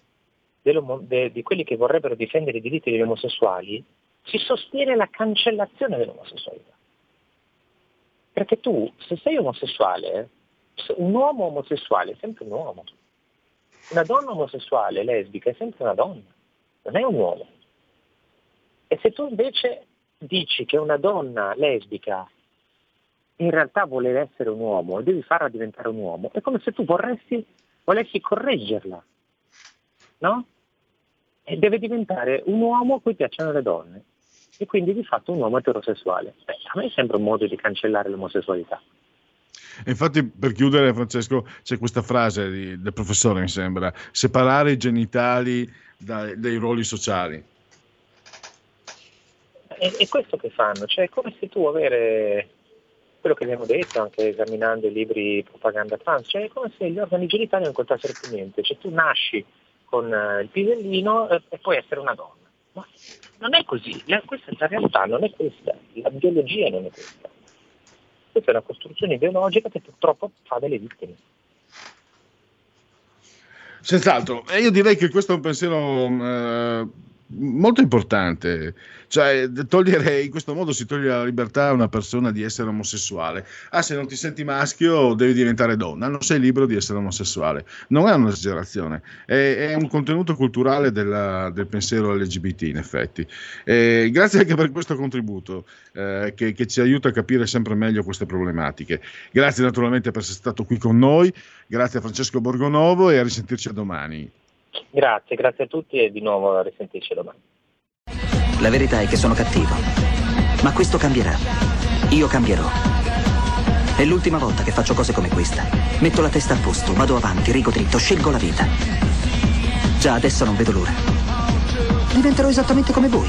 de, di quelli che vorrebbero difendere i diritti degli omosessuali, si sostiene la cancellazione dell'omosessualità. Perché tu, se sei omosessuale, un uomo omosessuale è sempre un uomo. Una donna omosessuale, lesbica, è sempre una donna, non è un uomo. E se tu invece dici che una donna lesbica in realtà vuole essere un uomo e devi farla diventare un uomo, è come se tu vorresti, volessi correggerla, no? E deve diventare un uomo a cui piacciono le donne. E quindi di fatto un uomo eterosessuale. Beh, a me sembra un modo di cancellare l'omosessualità. E infatti, per chiudere, Francesco, c'è questa frase di, del professore, mi sembra, separare i genitali dai, dai ruoli sociali. È questo che fanno, cioè è come se tu avere, quello che abbiamo detto anche esaminando i libri propaganda trans, cioè è come se gli organi genitali non contassero più niente, cioè tu nasci con il pisellino e puoi essere una donna. Ma non è così, la, questa, la realtà non è questa, la biologia non è questa. Questa è una costruzione ideologica che purtroppo fa delle vittime. Senz'altro, e io direi che questo è un pensiero eh, molto importante, cioè togliere, in questo modo si toglie la libertà a una persona di essere omosessuale. Ah, se non ti senti maschio devi diventare donna, non sei libero di essere omosessuale. Non è un'esagerazione, è, è un contenuto culturale della, del pensiero L G B T in effetti. E grazie anche per questo contributo eh, che, che ci aiuta a capire sempre meglio queste problematiche. Grazie naturalmente per essere stato qui con noi, grazie a Francesco Borgonovo e a risentirci a domani. Grazie, grazie a tutti e di nuovo a risentirci domani. La verità è che sono cattivo, ma questo cambierà. Io cambierò. È l'ultima volta che faccio cose come questa. Metto la testa a posto, vado avanti, rigo dritto, scelgo la vita. Già adesso non vedo l'ora. Diventerò esattamente come voi.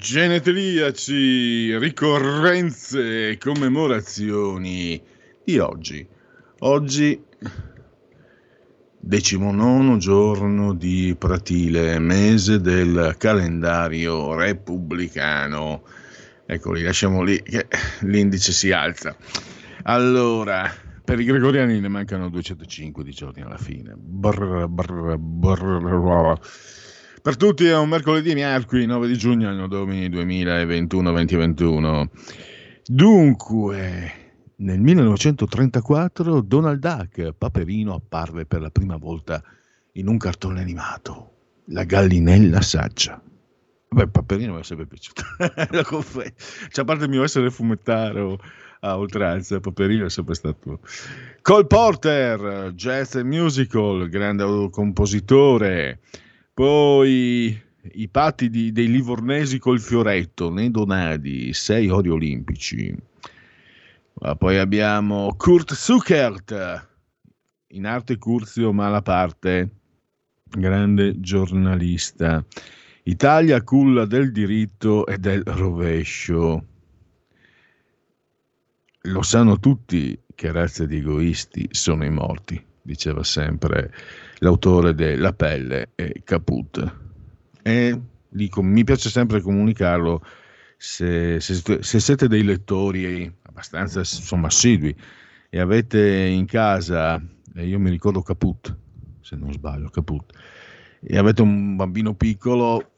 Genetriaci, ricorrenze, commemorazioni di oggi. Oggi, decimonono giorno di Pratile, mese del calendario repubblicano. Eccoli, lasciamo lì che l'indice si alza. Allora, per i gregoriani ne mancano duecentocinque di giorni alla fine. Brr, brr, brr. Per tutti è un mercoledì miarqui, nove di giugno, anno domini duemilaventuno duemilaventuno. Dunque, nel millenovecentotrentaquattro Donald Duck, Paperino, apparve per la prima volta in un cartone animato, La Gallinella Saggia. Beh, Paperino mi è sempre piaciuto. La confe- cioè, a parte il mio essere fumettaro a oltranza, Paperino è sempre stato. Cole Porter, jazz and musical, grande compositore. Poi i patti di, dei livornesi col fioretto, Nendo Nadi, sei ori olimpici. Ma poi abbiamo Kurt Zuckert, in arte Curzio Malaparte, grande giornalista. Italia culla del diritto e del rovescio. Lo sanno tutti che razza di egoisti sono i morti, diceva sempre l'autore de La pelle e Caput. E dico, mi piace sempre comunicarlo, se, se, se siete dei lettori abbastanza insomma assidui e avete in casa, e io mi ricordo Caput, se non sbaglio, Caput, e avete un bambino piccolo,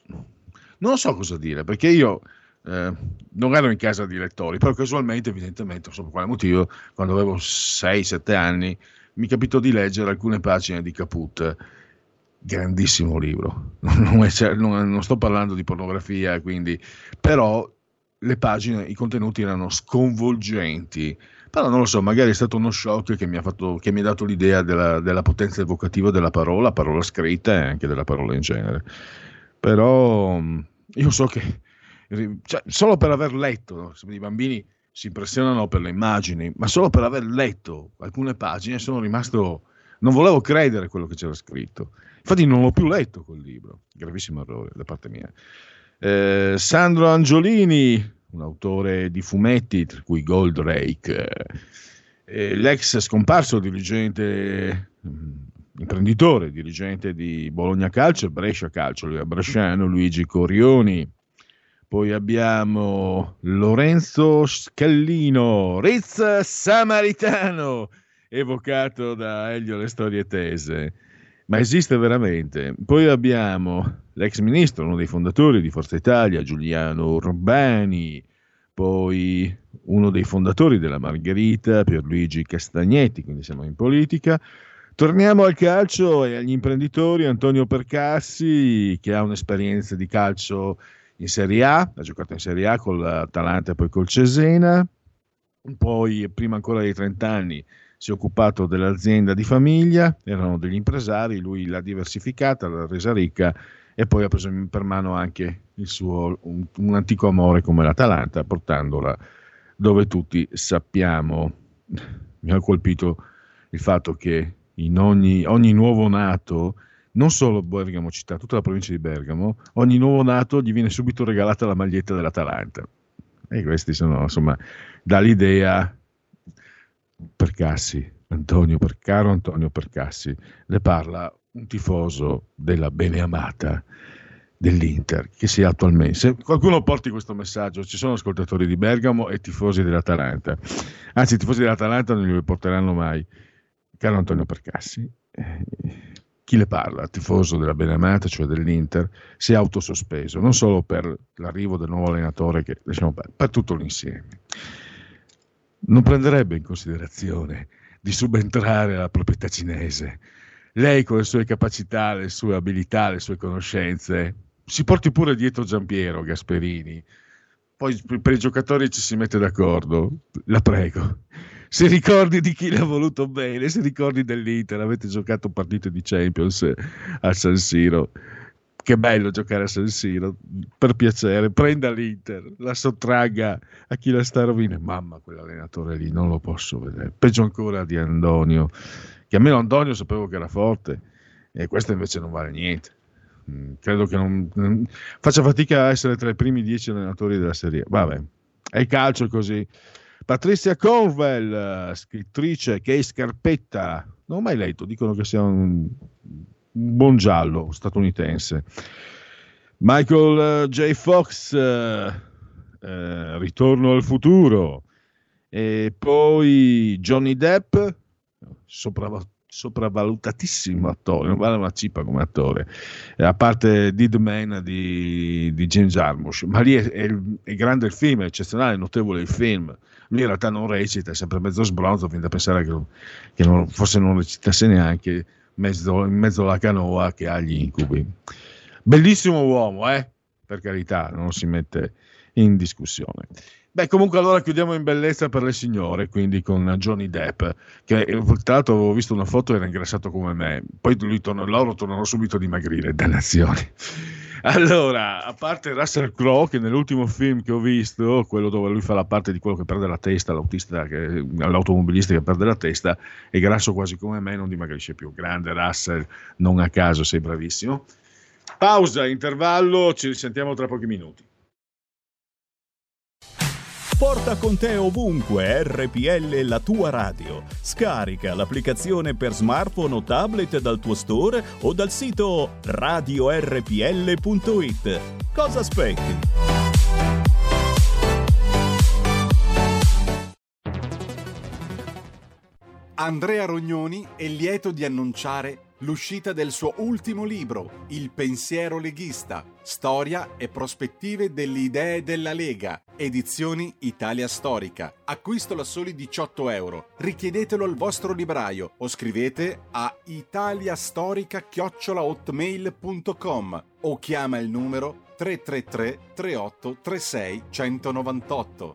non so cosa dire, perché io eh, non ero in casa di lettori, però casualmente, evidentemente, non so per quale motivo, quando avevo sei sette anni, mi capitò di leggere alcune pagine di Caput, grandissimo libro, non, è, non, non sto parlando di pornografia, quindi, però le pagine, i contenuti erano sconvolgenti, però non lo so, magari è stato uno shock che mi ha, fatto, che mi ha dato l'idea della, della potenza evocativa della parola, parola scritta e anche della parola in genere, però io so che, cioè, solo per aver letto, no? I bambini si impressionano per le immagini, ma solo per aver letto alcune pagine sono rimasto, non volevo credere quello che c'era scritto, infatti non l'ho più letto quel libro, gravissimo errore da parte mia. Eh, Sandro Angiolini, un autore di fumetti, tra cui Goldrake, eh, l'ex scomparso dirigente, imprenditore, dirigente di Bologna Calcio e Brescia Calcio, lui è bresciano, Luigi Corioni. Poi abbiamo Lorenzo Scallino, Riz Samaritano, evocato da Elio Le Storie Tese, ma esiste veramente. Poi abbiamo l'ex ministro, uno dei fondatori di Forza Italia, Giuliano Urbani, poi uno dei fondatori della Margherita, Pierluigi Castagnetti, quindi siamo in politica. Torniamo al calcio e agli imprenditori, Antonio Percassi, che ha un'esperienza di calcio in Serie A, ha giocato in Serie A con l'Atalanta e poi col Cesena, poi prima ancora dei trenta anni si è occupato dell'azienda di famiglia, erano degli impresari, lui l'ha diversificata, l'ha resa ricca, e poi ha preso per mano anche il suo, un, un antico amore come l'Atalanta, portandola dove tutti sappiamo. Mi ha colpito il fatto che in ogni, ogni nuovo nato, non solo Bergamo città, tutta la provincia di Bergamo, ogni nuovo nato gli viene subito regalata la maglietta dell'Atalanta. E questi sono, insomma, dall'idea Percassi, Antonio, per caro Antonio Percassi, le parla un tifoso della beneamata dell'Inter che sia attualmente. Se qualcuno porti questo messaggio, ci sono ascoltatori di Bergamo e tifosi dell'Atalanta, anzi i tifosi dell'Atalanta non li porteranno mai. Caro Antonio Percassi, chi le parla, tifoso della beneamata, cioè dell'Inter, si è autosospeso, non solo per l'arrivo del nuovo allenatore, che diciamo, per tutto l'insieme non prenderebbe in considerazione di subentrare alla proprietà cinese. Lei con le sue capacità, le sue abilità, le sue conoscenze, si porti pure dietro Giampiero, Gasperini, poi per i giocatori ci si mette d'accordo, la prego. Si ricordi di chi l'ha voluto bene, si ricordi dell'Inter, avete giocato partite di Champions a San Siro, che bello giocare a San Siro, per piacere, prenda l'Inter, la sottragga a chi la sta rovinando. Mamma, quell'allenatore lì non lo posso vedere, peggio ancora di Andonio, che almeno Antonio sapevo che era forte, e questo invece non vale niente. Mm, credo che non, non faccia fatica a essere tra i primi dieci allenatori della Serie A. Vabbè, è il calcio così. Patrizia Cornwell, scrittrice, che è Scarpetta, non ho mai letto, dicono che sia un, un buon giallo statunitense. Michael J. Fox, eh, Ritorno al futuro, e poi Johnny Depp, Soprav- sopravvalutatissimo attore, non vale una cipa come attore, eh, a parte Dead Man di, di James Jarmusch, ma lì è, è, è grande il film, è eccezionale, è notevole il film, lui in realtà non recita, è sempre mezzo sbronzo, fin da pensare che, che non, forse non recitasse neanche, mezzo, in mezzo alla canoa che ha gli incubi. Bellissimo uomo, eh? per carità, non si mette in discussione. Beh, comunque allora chiudiamo in bellezza per le signore, quindi con Johnny Depp, che tra l'altro avevo visto una foto e era ingrassato come me, poi lui torno, loro tornano subito a dimagrire, dannazione. Allora, a parte Russell Crowe, che nell'ultimo film che ho visto, quello dove lui fa la parte di quello che perde la testa, l'autista che, l'automobilista che perde la testa, è grasso quasi come me, non dimagrisce più. Grande Russell, non a caso sei bravissimo. Pausa, intervallo, ci risentiamo tra pochi minuti. Porta con te ovunque R P L, la tua radio. Scarica l'applicazione per smartphone o tablet dal tuo store o dal sito radio R P L punto it. Cosa aspetti? Andrea Rognoni è lieto di annunciare l'uscita del suo ultimo libro, Il pensiero leghista, storia e prospettive delle idee della Lega, edizioni Italia Storica. Acquistalo a soli diciotto euro. Richiedetelo al vostro libraio o scrivete a italiastorica chiocciola hotmail punto com o chiama il numero tre tre tre, tre otto tre sei, uno nove otto.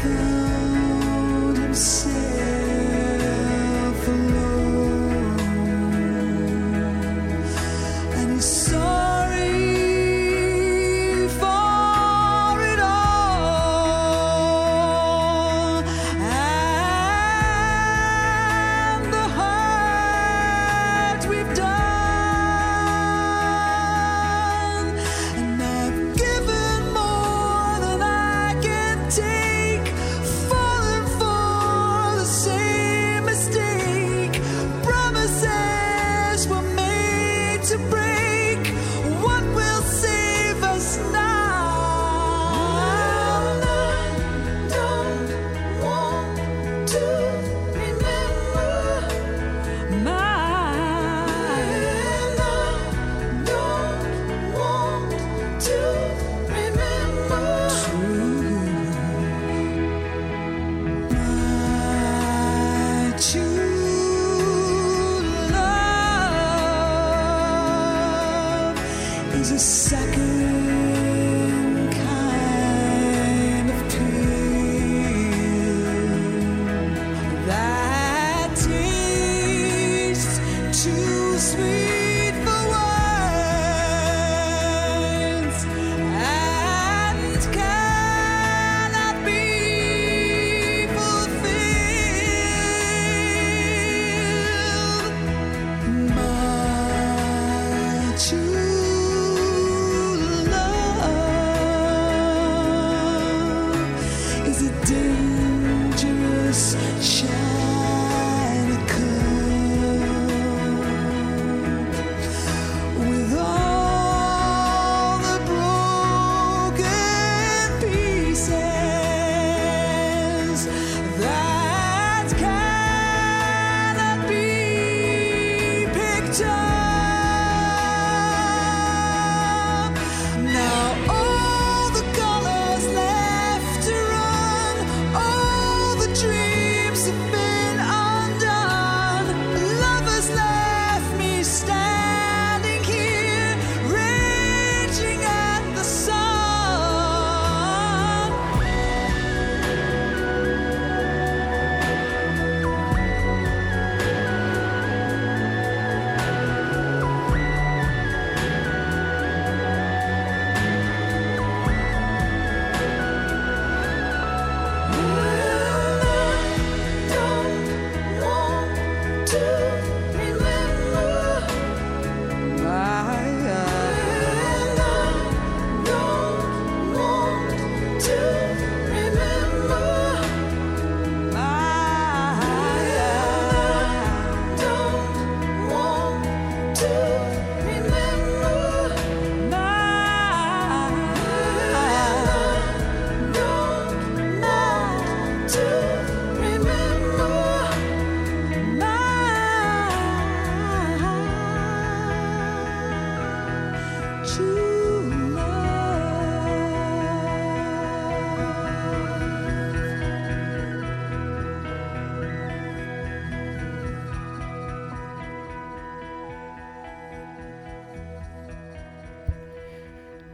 Found himself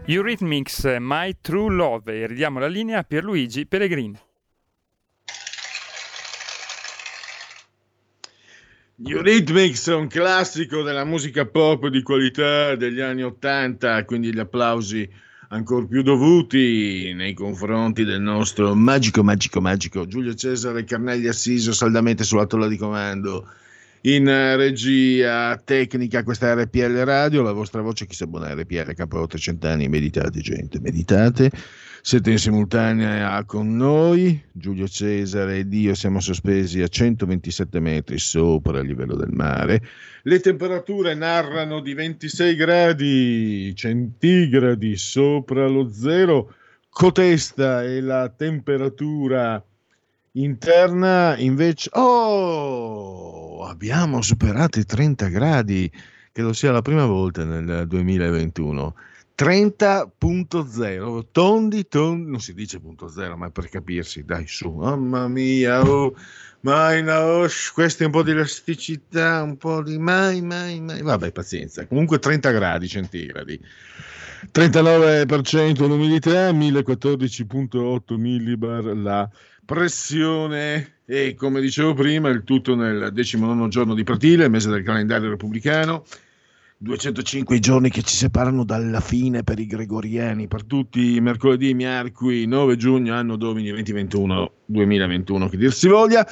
Eurythmics, My True Love, e ridiamo la linea a Pierluigi Pellegrini. Eurythmics è un classico della musica pop di qualità degli anni ottanta, quindi gli applausi ancor più dovuti nei confronti del nostro magico, magico, magico Giulio Cesare Carnelli Assiso, saldamente sulla tolla di comando. In regia tecnica, questa è R P L Radio, la vostra voce, chissà buona R P L, Capo trecento anni, meditate gente, meditate. Siete in simultanea con noi, Giulio Cesare ed io siamo sospesi a centoventisette metri sopra il livello del mare. Le temperature narrano di ventisei gradi centigradi sopra lo zero. Cotesta è la temperatura interna, invece... Oh! Abbiamo superato i trenta gradi, credo sia la prima volta nel duemilaventuno. trenta punto zero, tondi, tondi, non si dice punto zero, ma è per capirsi, dai su, mamma mia, oh, mai, no, questo è un po' di elasticità, un po' di mai, mai, mai, vabbè, pazienza, comunque trenta gradi centigradi, trentanove per cento l'umidità, mille quattordici virgola otto millibar la pressione, e come dicevo prima, il tutto nel decimonono giorno di Pratile, mese del calendario repubblicano, duecentocinque giorni che ci separano dalla fine per i gregoriani, per tutti i mercoledì, miarqui, nove giugno, anno domini duemilaventuno, duemilaventuno, che dir si voglia,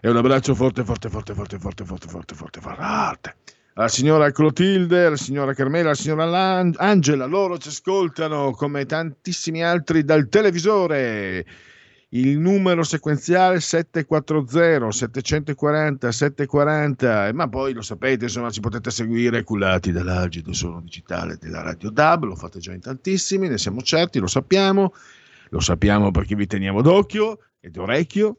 e un abbraccio forte, forte, forte, forte, forte, forte, forte, forte, forte, alla signora Clotilde, alla signora Carmela, alla signora Angela, loro ci ascoltano come tantissimi altri dal televisore. Il numero sequenziale settecentoquaranta settecentoquaranta settecentoquaranta, ma poi lo sapete, insomma, ci potete seguire cullati dall'algido suono digitale della Radio D A B, lo fate già in tantissimi, ne siamo certi, lo sappiamo, lo sappiamo perché vi teniamo d'occhio ed orecchio,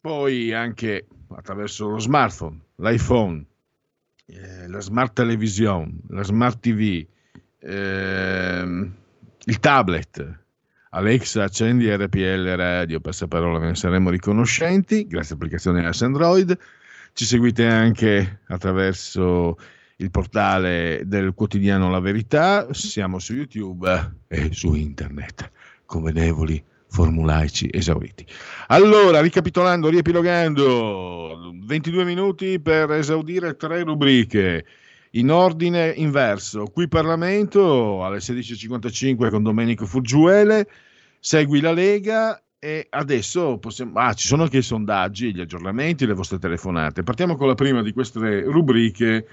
poi anche attraverso lo smartphone, l'iPhone, eh, la smart television, la smart T V, eh, il tablet. Alexa, accendi R P L Radio, passaparola, ve ne saremo riconoscenti, grazie all'applicazione As Android. Ci seguite anche attraverso il portale del quotidiano La Verità, siamo su YouTube e su internet, con benevoli formulaici esauriti. Allora, ricapitolando, riepilogando, ventidue minuti per esaudire tre rubriche. In ordine inverso, qui Parlamento alle sedici e cinquantacinque con Domenico Furgiuele, segui la Lega e adesso possiamo... Ah, ci sono anche i sondaggi, gli aggiornamenti, le vostre telefonate. Partiamo con la prima di queste rubriche,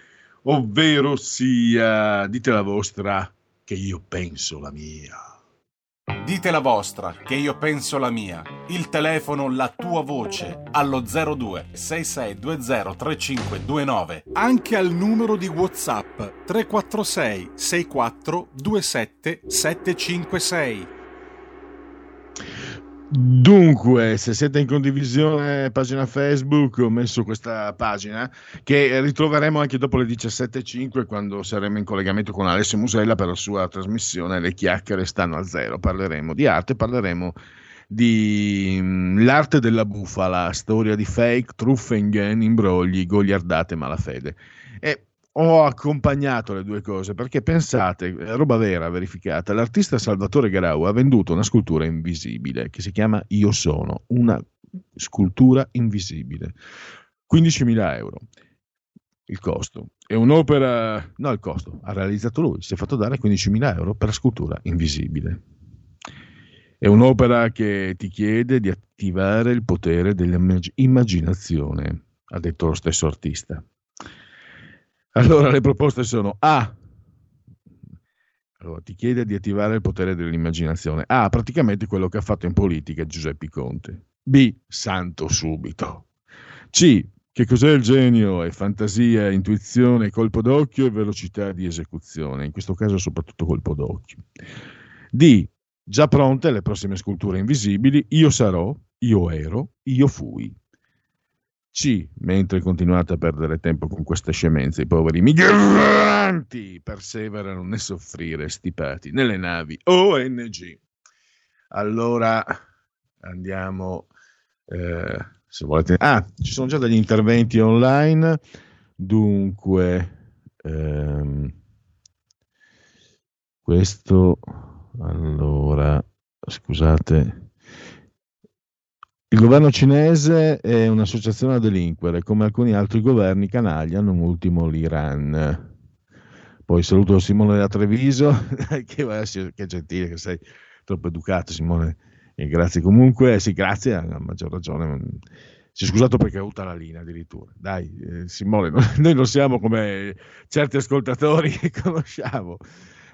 ovvero sia dite la vostra che io penso la mia. Dite la vostra che io penso la mia. Il telefono, la tua voce allo zero due sei sei due zero tre cinque due nove, anche al numero di WhatsApp tre quattro sei sei quattro due sette sette cinque sei. Dunque, se siete in condivisione pagina Facebook, ho messo questa pagina che ritroveremo anche dopo le diciassette e zero cinque, quando saremo in collegamento con Alessio Musella per la sua trasmissione Le chiacchiere stanno a zero. Parleremo di arte, parleremo di mh, l'arte della bufala, storia di fake, truffe, inganni, imbrogli, goliardate, malafede. E ho accompagnato le due cose perché, pensate, roba vera, verificata, l'artista Salvatore Garau ha venduto una scultura invisibile che si chiama Io Sono, una scultura invisibile, quindicimila euro il costo, è un'opera, no, il costo, ha realizzato lui, si è fatto dare quindicimila euro per la scultura invisibile, è un'opera che ti chiede di attivare il potere dell'immaginazione, ha detto lo stesso artista. Allora le proposte sono A, allora, ti chiede di attivare il potere dell'immaginazione, A, praticamente quello che ha fatto in politica Giuseppe Conte, B, santo subito, C, che cos'è il genio? È fantasia, intuizione, colpo d'occhio e velocità di esecuzione, in questo caso soprattutto colpo d'occhio, D, già pronte le prossime sculture invisibili, io sarò, io ero, io fui. C, mentre continuate a perdere tempo con queste scemenze, i poveri migranti perseverano nel soffrire stipati nelle navi O N G. Allora andiamo, eh, se volete. Ah, ci sono già degli interventi online. Dunque, ehm, Questo, allora, scusate, il governo cinese è un'associazione a delinquere, come alcuni altri governi canaglia, non ultimo l'Iran. Poi saluto Simone da Treviso, che, che gentile, che sei troppo educato Simone, e grazie comunque, sì grazie, a maggior ragione. Si è scusato perché ho avuto la linea addirittura. Dai, eh, Simone, noi non siamo come certi ascoltatori che conosciamo.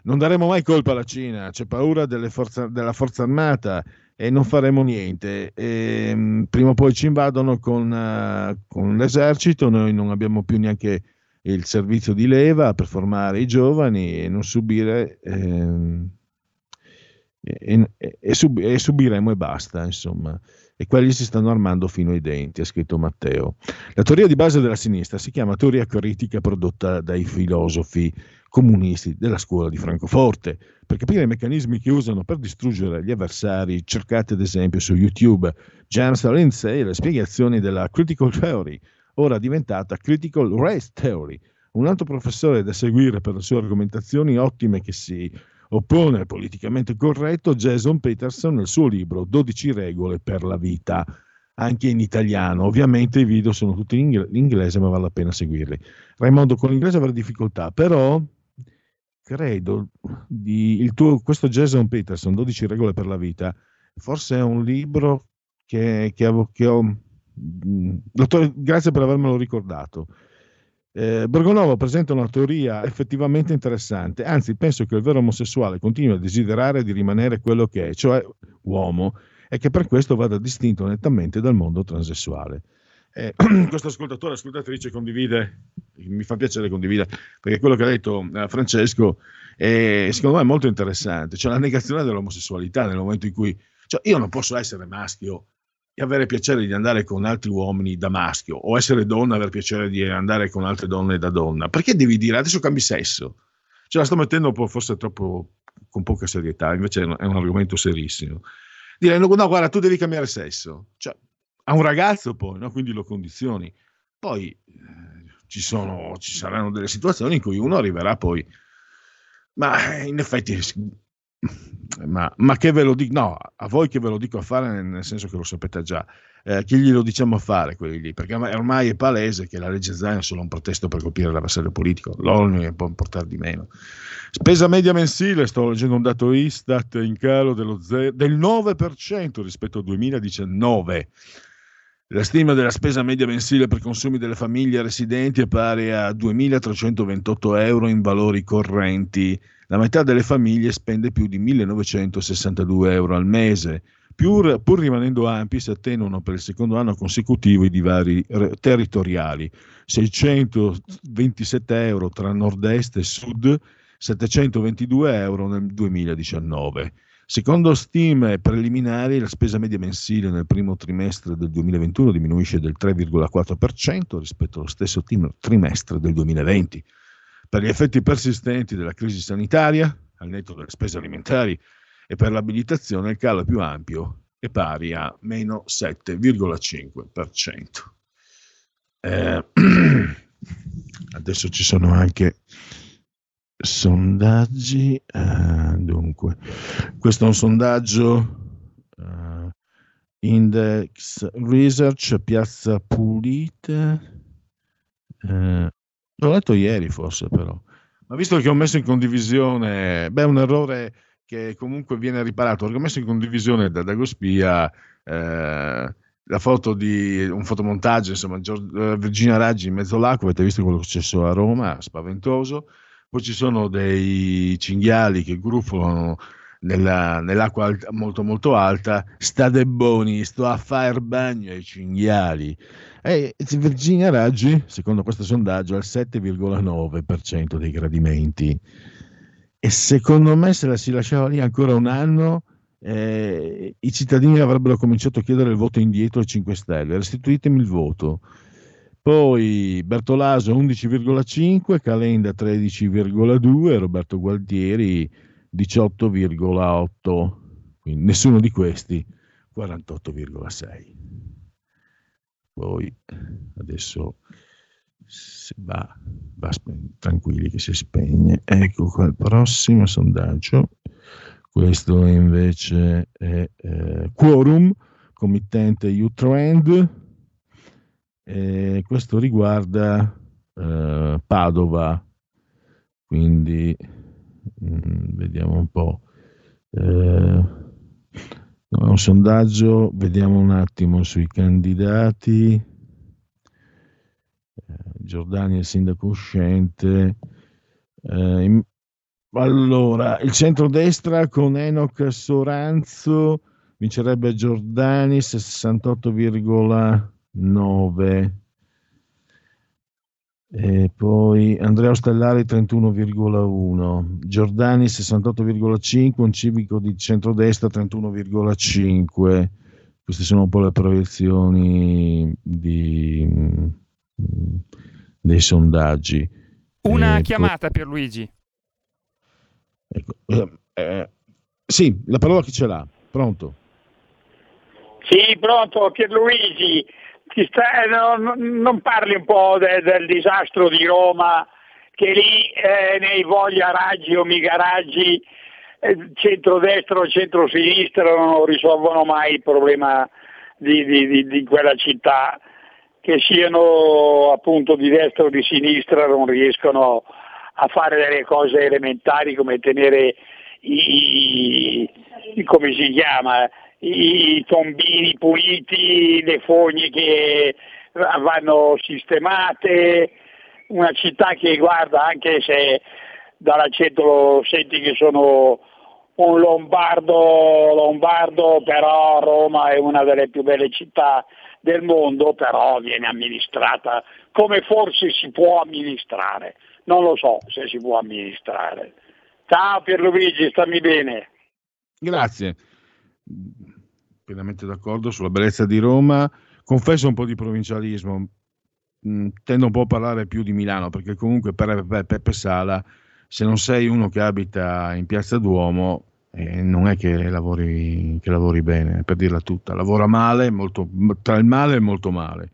Non daremo mai colpa alla Cina, c'è paura delle forza, della forza armata e non faremo niente. E, prima o poi ci invadono con, uh, con l'esercito, noi non abbiamo più neanche il servizio di leva per formare i giovani e non subire... Eh, E, e, e, sub, e subiremo e basta, insomma, e quelli si stanno armando fino ai denti, ha scritto Matteo. La teoria di base della sinistra si chiama teoria critica prodotta dai filosofi comunisti della scuola di Francoforte. Per capire i meccanismi che usano per distruggere gli avversari, cercate ad esempio su YouTube James Lindsay e le spiegazioni della critical theory, ora diventata critical race theory, un altro professore da seguire per le sue argomentazioni ottime che si oppone al politicamente corretto. Jason Peterson nel suo libro dodici regole per la vita, anche in italiano. Ovviamente i video sono tutti in inglese, ma vale la pena seguirli. Raimondo, con l'inglese avrà difficoltà, però credo di il tuo, questo Jason Peterson, dodici regole per la vita, forse è un libro che, che, avevo, che ho... Dottore, grazie per avermelo ricordato. Eh, Borgonovo presenta una teoria effettivamente interessante, anzi penso che il vero omosessuale continui a desiderare di rimanere quello che è, cioè uomo, e che per questo vada distinto nettamente dal mondo transessuale. Eh, questo ascoltatore, ascoltatrice condivide, mi fa piacere condivida, perché quello che ha detto eh, Francesco è, secondo me è molto interessante, cioè la negazione dell'omosessualità nel momento in cui, cioè, io non posso essere maschio e avere piacere di andare con altri uomini da maschio, o essere donna e aver piacere di andare con altre donne da donna. Perché devi dire adesso cambi sesso? Ce la sto mettendo forse troppo con poca serietà, invece è un, è un argomento serissimo. Direi no, no, guarda, tu devi cambiare sesso, cioè, a un ragazzo poi, no? Quindi lo condizioni. Poi eh, ci sono, ci saranno delle situazioni in cui uno arriverà poi, ma in effetti... Ma, ma che ve lo dico? No, a voi che ve lo dico a fare, nel senso che lo sapete già, eh, che glielo diciamo a fare quelli lì, perché ormai è palese che la legge Zaia è solo un pretesto per colpire l'avversario politico, l'ONU può importare di meno. Spesa media mensile, sto leggendo un dato Istat in calo dello zero, del nove per cento rispetto al duemiladiciannove. La stima della spesa media mensile per consumi delle famiglie residenti è pari a duemilatrecentoventotto euro in valori correnti. La metà delle famiglie spende più di millenovecentosessantadue euro al mese. Pur, pur rimanendo ampi, si attenuano per il secondo anno consecutivo i divari territoriali. seicentoventisette euro tra nord-est e sud, settecentoventidue euro nel duemiladiciannove. Secondo stime preliminari, la spesa media mensile nel primo trimestre del duemilaventuno diminuisce del tre virgola quattro per cento rispetto allo stesso trimestre del duemilaventi. Per gli effetti persistenti della crisi sanitaria, al netto delle spese alimentari e per l'abilitazione, il calo più ampio è pari a meno sette virgola cinque per cento. Eh, adesso ci sono anche... sondaggi, uh, dunque, questo è un sondaggio uh, Index Research, Piazza Pulita, uh, l'ho letto ieri forse però, ma visto che ho messo in condivisione, beh, un errore che comunque viene riparato, ho messo in condivisione da Dagospia uh, la foto di un fotomontaggio, insomma, Gior- Virginia Raggi in mezzo all'acqua, avete visto quello che è successo a Roma, spaventoso. Poi ci sono dei cinghiali che gruffano nella, nell'acqua alta, molto molto alta. Sta de boni, sto a fare bagno ai cinghiali. E Virginia Raggi, secondo questo sondaggio, ha il sette virgola nove per cento dei gradimenti. E secondo me, se la si lasciava lì ancora un anno, eh, i cittadini avrebbero cominciato a chiedere il voto indietro ai cinque Stelle. Restituitemi il voto. Poi Bertolaso undici virgola cinque, Calenda tredici virgola due, Roberto Gualtieri diciotto virgola otto, quindi nessuno di questi quarantotto virgola sei. Poi adesso Va, va tranquilli che si spegne. Ecco qua il prossimo sondaggio. Questo invece è eh, Quorum, committente Utrend. Eh, questo riguarda eh, Padova. Quindi mh, vediamo un po'. Eh, no, è un sondaggio. Vediamo un attimo sui candidati. Giordani è il sindaco uscente. Eh, in, allora, il centrodestra con Enoch Soranzo vincerebbe Giordani sessantotto virgola nove. E poi Andrea Stellari trentuno virgola uno. Giordani sessantotto virgola cinque, un civico di centrodestra trentuno virgola cinque. Queste sono un po' le proiezioni di... dei sondaggi. Una eh, chiamata per Luigi. Ecco, eh, eh, sì, la parola chi ce l'ha? Pronto? Sì, pronto Pierluigi. Ti sta, no, non parli un po' de, del disastro di Roma, che lì eh, nei voglia raggi o mica raggi, eh, centrodestra o centrosinistra non risolvono mai il problema di, di, di, di quella città. Che siano appunto di destra o di sinistra non riescono a fare delle cose elementari come tenere i, i come si chiama, i tombini puliti, le fogne che vanno sistemate, una città che guarda, anche se dall'accento lo senti che sono un lombardo, lombardo, però Roma è una delle più belle città del mondo, però viene amministrata come forse si può amministrare, non lo so se si può amministrare. Ciao Pierluigi, stammi bene. Grazie, pienamente d'accordo sulla bellezza di Roma. Confesso un po' di provincialismo, tendo un po' a parlare più di Milano, perché comunque per Peppe Sala, se non sei uno che abita in Piazza Duomo, Eh, non è che lavori, che lavori bene, per dirla tutta, lavora male, molto, tra il male e molto male.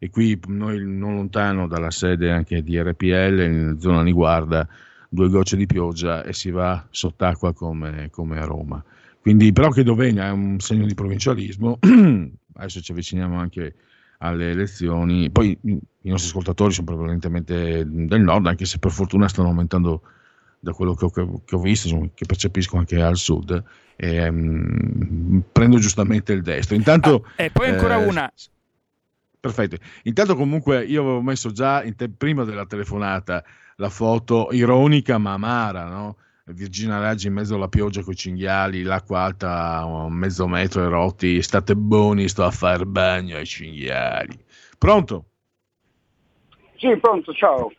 E qui noi, non lontano dalla sede anche di R P L, in zona Niguarda, due gocce di pioggia e si va sott'acqua come, come a Roma. Quindi, però che dov'è un segno di provincialismo. Adesso ci avviciniamo anche alle elezioni. Poi i nostri ascoltatori sono prevalentemente del nord, anche se per fortuna stanno aumentando, da quello che ho, che ho visto, insomma, che percepisco anche al sud, e, um, prendo giustamente il destro. Intanto, ah, e poi ancora eh, una. Perfetto. Intanto comunque io avevo messo già, in te- prima della telefonata, la foto ironica ma amara, no? Virginia Raggi in mezzo alla pioggia con i cinghiali, l'acqua alta un mezzo metro e rotti, state buoni, sto a far bagno ai cinghiali. Pronto? Sì, pronto, ciao.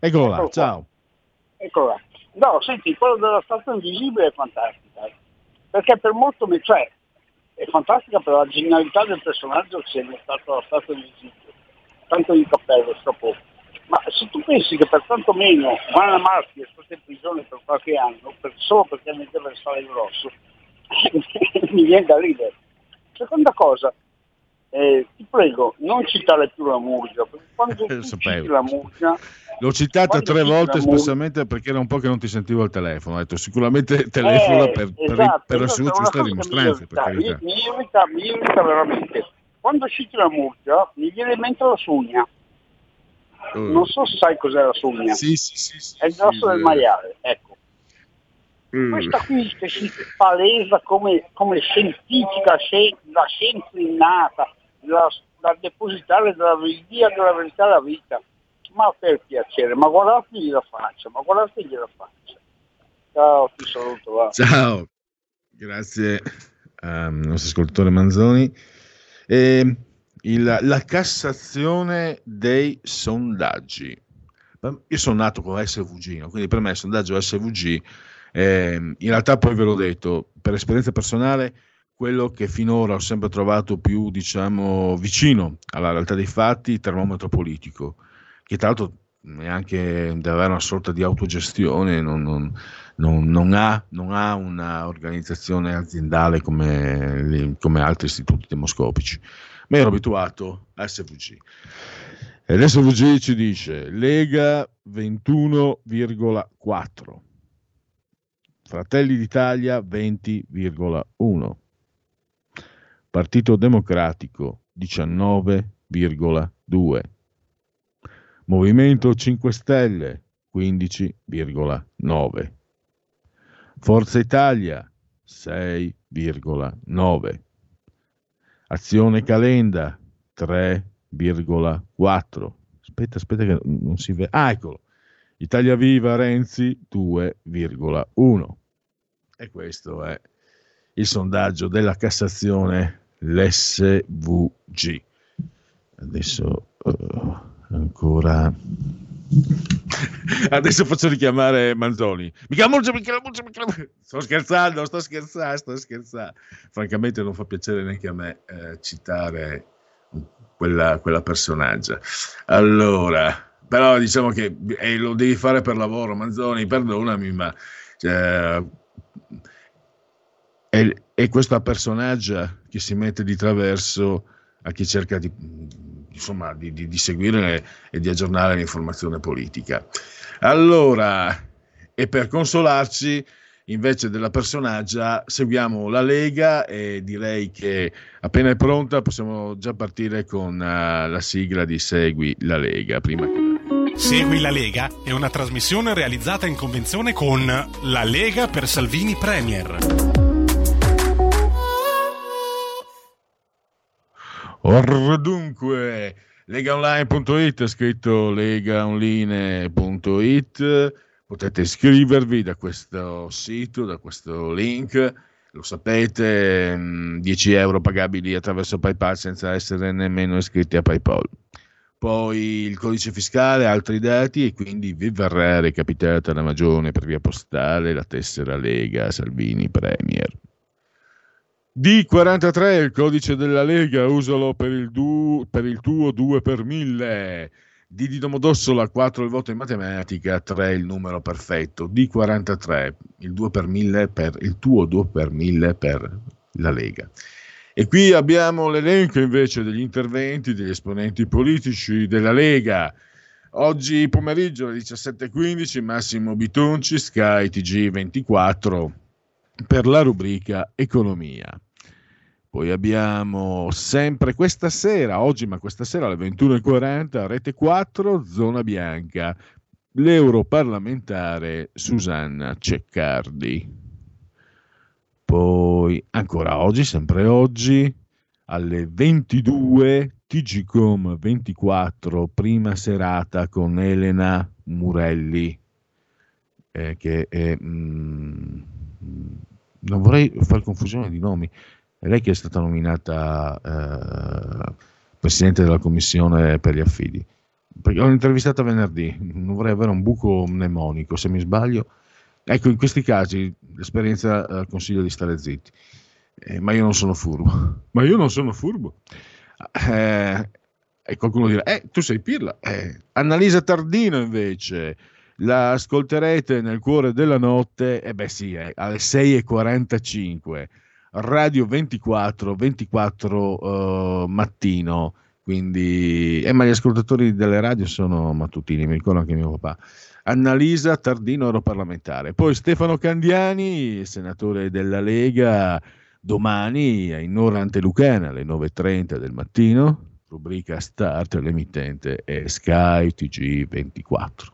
Eccolo là, ciao. ciao. Eccola. No, senti, quello della statua invisibile è fantastica, perché per molto mi cioè, è fantastica per la genialità del personaggio che è stata la statua invisibile, tanto di cappello, scapò. Ma se tu pensi che per tanto meno Vanna Marchi è stata in prigione per qualche anno, per, solo perché metteva il sale grosso, mi viene da ridere. Seconda cosa, eh, ti prego, non citare più la Murgia, perché quando tu citi la Murgia... L'ho citata Quando tre volte espressamente perché era un po' che non ti sentivo al telefono, ho detto sicuramente telefona eh, per, esatto, per, per la sua giusta dimostranza. Mi, mi irrita, mi irrita veramente. Quando citi la Murgia mi viene in mente la sugna. Uh, non so se sai cos'è la sugna. Sì, sì, sì, sì, è il grosso sì, del maiale, ecco. Uh. Questa qui che si palesa come, come scientifica, la scienza innata, la, la depositare della via della verità alla vita. Ma per piacere, ma guardategli la faccia, ma guardategli la faccia. Ciao, ti saluto. Va. Ciao, grazie al um, nostro ascoltatore Manzoni. E il, la cassazione dei sondaggi. Io sono nato con S V G, no? Quindi per me il sondaggio S V G, eh, in realtà poi ve l'ho detto, per esperienza personale, quello che finora ho sempre trovato più, diciamo, vicino alla realtà dei fatti, il termometro politico. Che tra l'altro è anche deve avere una sorta di autogestione, non, non, non, non ha, non ha un'organizzazione aziendale come, come altri istituti demoscopici. Ma ero abituato a S V G. E adesso V G ci dice Lega ventuno virgola quattro, Fratelli d'Italia venti virgola uno, Partito Democratico diciannove virgola due, Movimento cinque Stelle quindici virgola nove, Forza Italia sei virgola nove, Azione Calenda tre virgola quattro, aspetta aspetta che non si vede, ah eccolo, Italia Viva Renzi due virgola uno. E questo è il sondaggio della Cassazione, l'S V G. Adesso uh, ancora adesso faccio richiamare Manzoni. Mica molto, mica molto, mica molto. Sto scherzando, sto scherzando, sto scherzando. Francamente non fa piacere neanche a me eh, citare quella, quella personaggia. Allora, però diciamo che eh, lo devi fare per lavoro, Manzoni, perdonami, ma cioè, è, è questa personaggia che si mette di traverso a chi cerca di, insomma, di, di, di seguire le, e di aggiornare l'informazione politica. Allora, e per consolarci, invece della personaggia, seguiamo la Lega e direi che appena è pronta possiamo già partire con uh, la sigla di Segui la Lega. Prima che... Segui la Lega è una trasmissione realizzata in convenzione con La Lega per Salvini Premier. Or dunque, legaonline punto it, scritto legaonline punto it, potete iscrivervi da questo sito, da questo link, lo sapete, dieci euro pagabili attraverso PayPal senza essere nemmeno iscritti a PayPal. Poi il codice fiscale, altri dati, e quindi vi verrà recapitata la magione per via postale la tessera Lega Salvini Premier. D quarantatré, il codice della Lega, usalo per il, du, per il tuo due per mille. D di Domodossola, quattro il voto in matematica, tre il numero perfetto. D quarantatré, il due per mille per il tuo due per mille per la Lega. E qui abbiamo l'elenco invece degli interventi degli esponenti politici della Lega. Oggi pomeriggio alle diciassette e quindici Massimo Bitonci, Sky T G ventiquattro, per la rubrica Economia. Poi abbiamo sempre questa sera, oggi ma questa sera alle ventuno e quaranta, Rete quattro, Zona Bianca, l'europarlamentare Susanna Ceccardi. Poi ancora oggi, sempre oggi, alle ventidue, T G Com ventiquattro, prima serata con Elena Murelli, eh, che è, mm, non vorrei far confusione di nomi, è lei che è stata nominata eh, Presidente della Commissione per gli Affidi, perché l'ho intervistata venerdì, non vorrei avere un buco mnemonico, se mi sbaglio. Ecco, in questi casi l'esperienza eh, consiglia di stare zitti, eh, ma io non sono furbo, ma io non sono furbo. Eh, e qualcuno dirà, eh, tu sei pirla. Eh. Annalisa Tardino invece, la ascolterete nel cuore della notte, e eh beh sì, eh, alle sei e quarantacinque, Radio ventiquattro, ventiquattro eh, mattino, quindi, eh, ma gli ascoltatori delle radio sono mattutini, mi ricordo anche mio papà. Annalisa Tardino, europarlamentare. Poi Stefano Candiani, senatore della Lega, domani in ora antelucana alle nove e trenta del mattino, rubrica Start, l'emittente è Sky T G ventiquattro.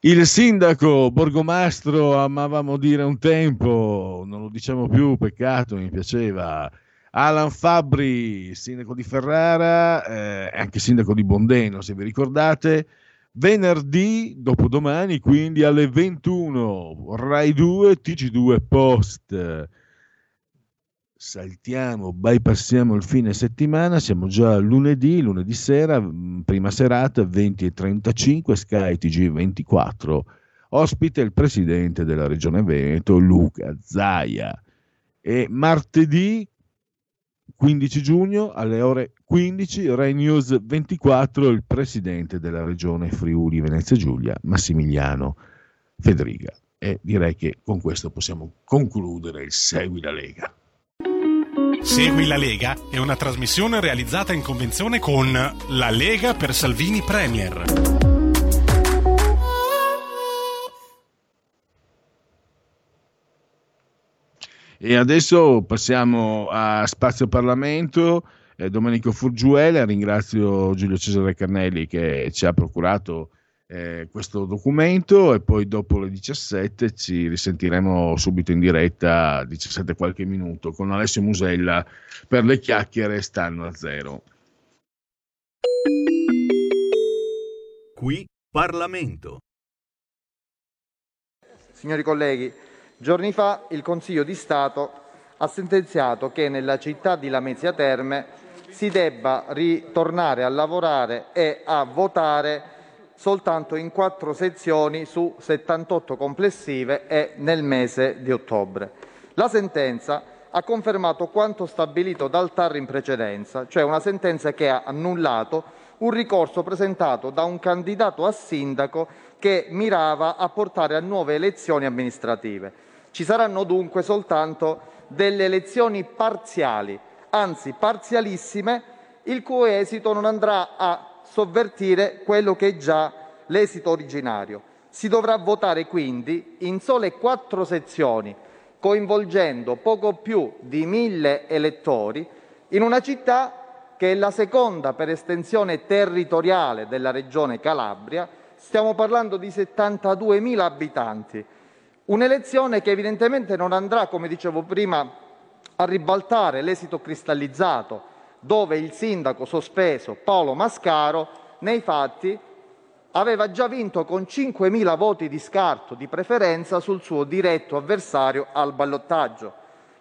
Il sindaco Borgomastro, amavamo dire un tempo, non lo diciamo più, peccato, mi piaceva, Alan Fabbri, sindaco di Ferrara, eh, anche sindaco di Bondeno, se vi ricordate. Venerdì, dopodomani, quindi alle ventuno, Rai due, T G due Post. Saltiamo, bypassiamo il fine settimana, siamo già lunedì, lunedì sera, prima serata, venti e trentacinque, Sky T G ventiquattro. Ospite il presidente della Regione Veneto, Luca Zaia. E martedì, quindici giugno, alle ore quindici, Rai News ventiquattro, il presidente della regione Friuli Venezia Giulia, Massimiliano Fedriga. E direi che con questo possiamo concludere il Segui la Lega. Segui la Lega è una trasmissione realizzata in convenzione con La Lega per Salvini Premier. E adesso passiamo a Spazio Parlamento. Eh, Domenico Furgiuele, ringrazio Giulio Cesare Carnelli che ci ha procurato eh, questo documento, e poi dopo le diciassette ci risentiremo subito in diretta, diciassette qualche minuto, con Alessio Musella per le chiacchiere Stanno a Zero. Qui Parlamento. Signori colleghi, giorni fa il Consiglio di Stato ha sentenziato che nella città di Lamezia Terme si debba ritornare a lavorare e a votare soltanto in quattro sezioni su settantotto complessive e nel mese di ottobre. La sentenza ha confermato quanto stabilito dal T A R in precedenza, cioè una sentenza che ha annullato un ricorso presentato da un candidato a sindaco che mirava a portare a nuove elezioni amministrative. Ci saranno dunque soltanto delle elezioni parziali, anzi parzialissime, il cui esito non andrà a sovvertire quello che è già l'esito originario. Si dovrà votare quindi in sole quattro sezioni, coinvolgendo poco più di mille elettori in una città che è la seconda per estensione territoriale della regione Calabria. Stiamo parlando di settantaduemila abitanti. Un'elezione che evidentemente non andrà, come dicevo prima, a ribaltare l'esito cristallizzato, dove il sindaco sospeso Paolo Mascaro nei fatti aveva già vinto con cinquemila voti di scarto di preferenza sul suo diretto avversario al ballottaggio.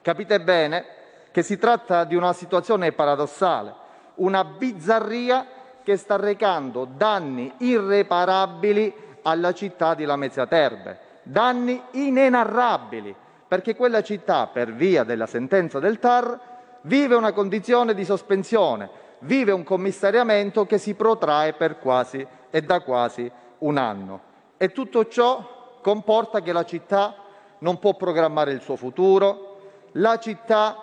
Capite bene che si tratta di una situazione paradossale, una bizzarria che sta recando danni irreparabili alla città di Lamezia Terme, danni inenarrabili, perché quella città, per via della sentenza del T A R, vive una condizione di sospensione, vive un commissariamento che si protrae per quasi e da quasi un anno. E tutto ciò comporta che la città non può programmare il suo futuro, la città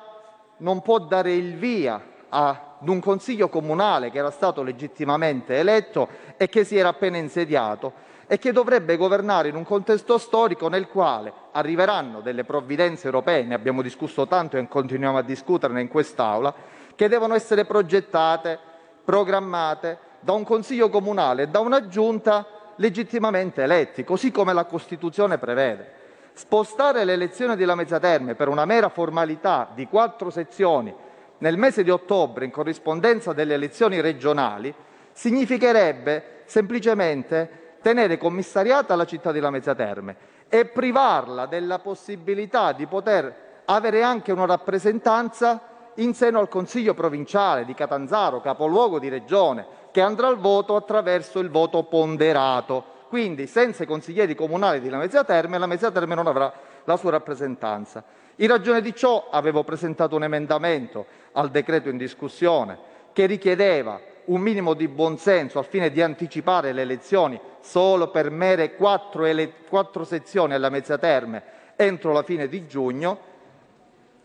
non può dare il via ad un consiglio comunale che era stato legittimamente eletto e che si era appena insediato e che dovrebbe governare in un contesto storico nel quale arriveranno delle provvidenze europee, ne abbiamo discusso tanto e continuiamo a discuterne in quest'Aula, che devono essere progettate, programmate da un Consiglio Comunale e da una Giunta legittimamente eletti, così come la Costituzione prevede. Spostare l'elezione di Lamezia Terme per una mera formalità di quattro sezioni nel mese di ottobre in corrispondenza delle elezioni regionali significherebbe semplicemente tenere commissariata la città di Lamezia Terme e privarla della possibilità di poter avere anche una rappresentanza in seno al Consiglio Provinciale di Catanzaro, capoluogo di regione, che andrà al voto attraverso il voto ponderato. Quindi, senza i consiglieri comunali di Lamezia Terme, Lamezia Terme non avrà la sua rappresentanza. In ragione di ciò avevo presentato un emendamento al decreto in discussione che richiedeva un minimo di buonsenso al fine di anticipare le elezioni solo per mere quattro, ele- quattro sezioni alla Lamezia Terme entro la fine di giugno,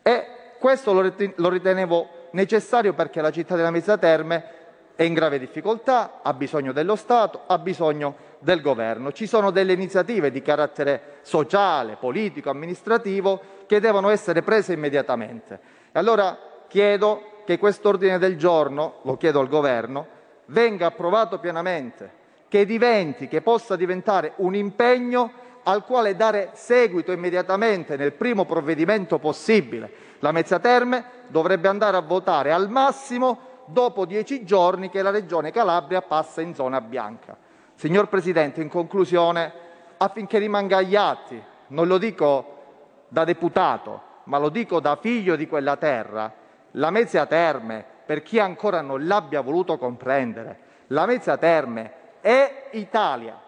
e questo lo, reten- lo ritenevo necessario perché la città della Lamezia Terme è in grave difficoltà, ha bisogno dello Stato, ha bisogno del governo. Ci sono delle iniziative di carattere sociale, politico, amministrativo che devono essere prese immediatamente. E allora chiedo che quest'ordine del giorno, lo chiedo al Governo, venga approvato pienamente, che diventi, che possa diventare un impegno al quale dare seguito immediatamente nel primo provvedimento possibile. Lamezia Terme dovrebbe andare a votare al massimo dopo dieci giorni che la Regione Calabria passa in zona bianca. Signor Presidente, in conclusione, affinché rimanga agli atti, non lo dico da deputato, ma lo dico da figlio di quella terra, Lamezia Terme, per chi ancora non l'abbia voluto comprendere, Lamezia Terme è Italia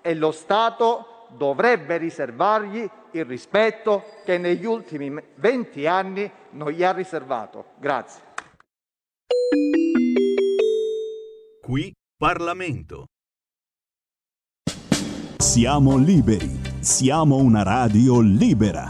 e lo Stato dovrebbe riservargli il rispetto che negli ultimi venti anni non gli ha riservato. Grazie. Qui Parlamento. Siamo liberi, siamo una radio libera.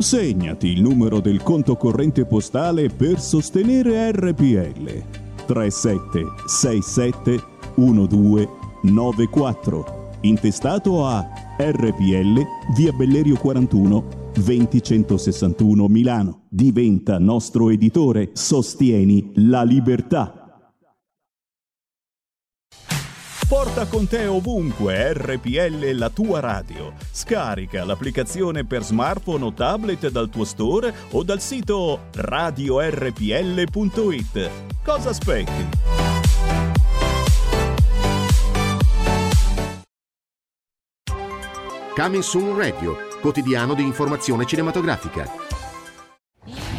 Segnati il numero del conto corrente postale per sostenere erre pi elle: tre sette sei sette uno due nove quattro, intestato a erre pi elle, via Bellerio quarantuno, duemilacentosessantuno, Milano. Diventa nostro editore, sostieni la libertà. Porta con te ovunque erre pi elle, la tua radio. Scarica l'applicazione per smartphone o tablet dal tuo store o dal sito radio erre pi elle punto it. Cosa aspetti? Coming Soon Radio, quotidiano di informazione cinematografica.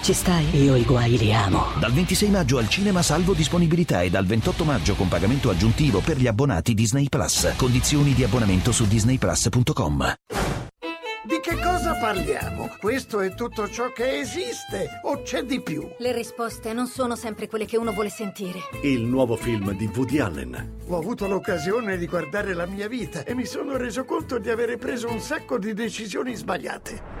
Ci stai? Io i guai li amo. Dal ventisei maggio al cinema, salvo disponibilità, e dal ventotto maggio con pagamento aggiuntivo per gli abbonati Disney Plus. Condizioni di abbonamento su disney plus punto com. Di che cosa parliamo? Questo è tutto ciò che esiste o c'è di più? Le risposte non sono sempre quelle che uno vuole sentire. Il nuovo film di Woody Allen. Ho avuto l'occasione di guardare la mia vita e mi sono reso conto di avere preso un sacco di decisioni sbagliate.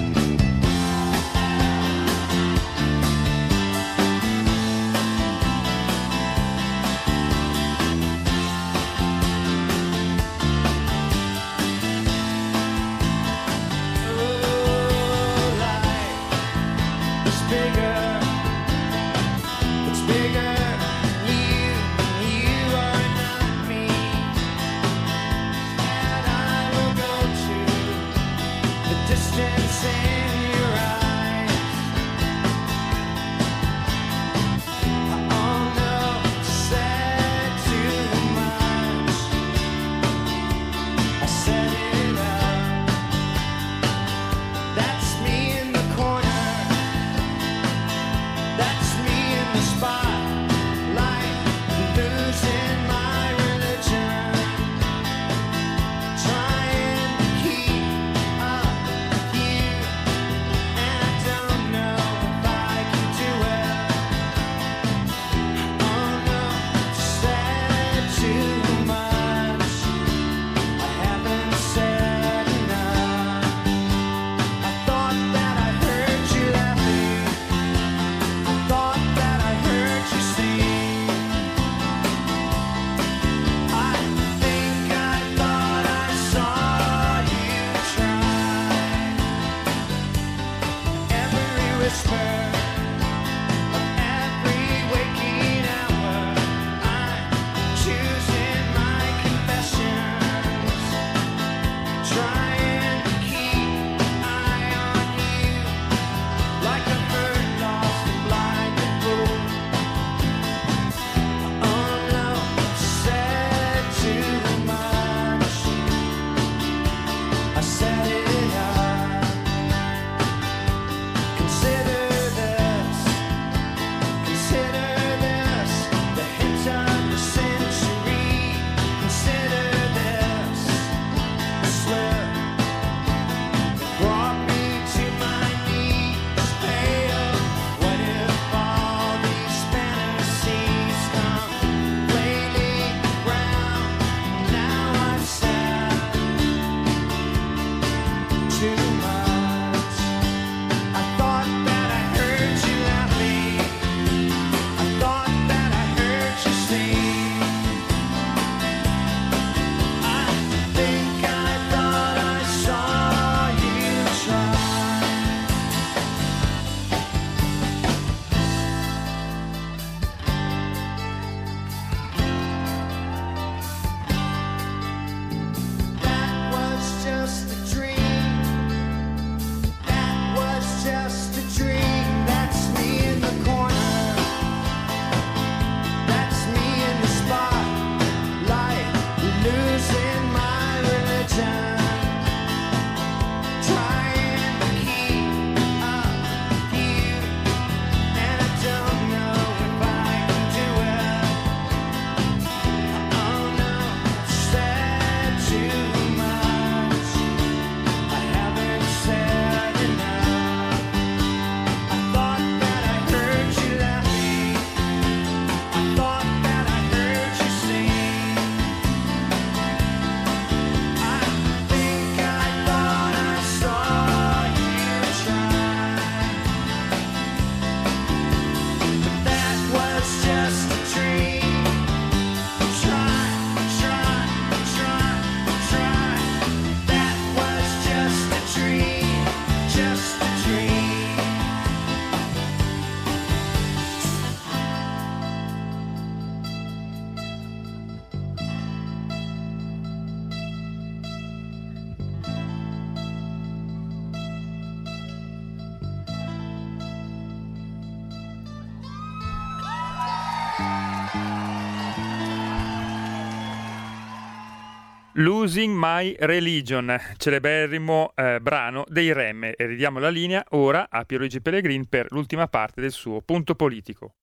Losing My Religion, celeberrimo eh, brano dei Remme, e ridiamo la linea ora a Pierluigi Pellegrin per l'ultima parte del suo punto politico.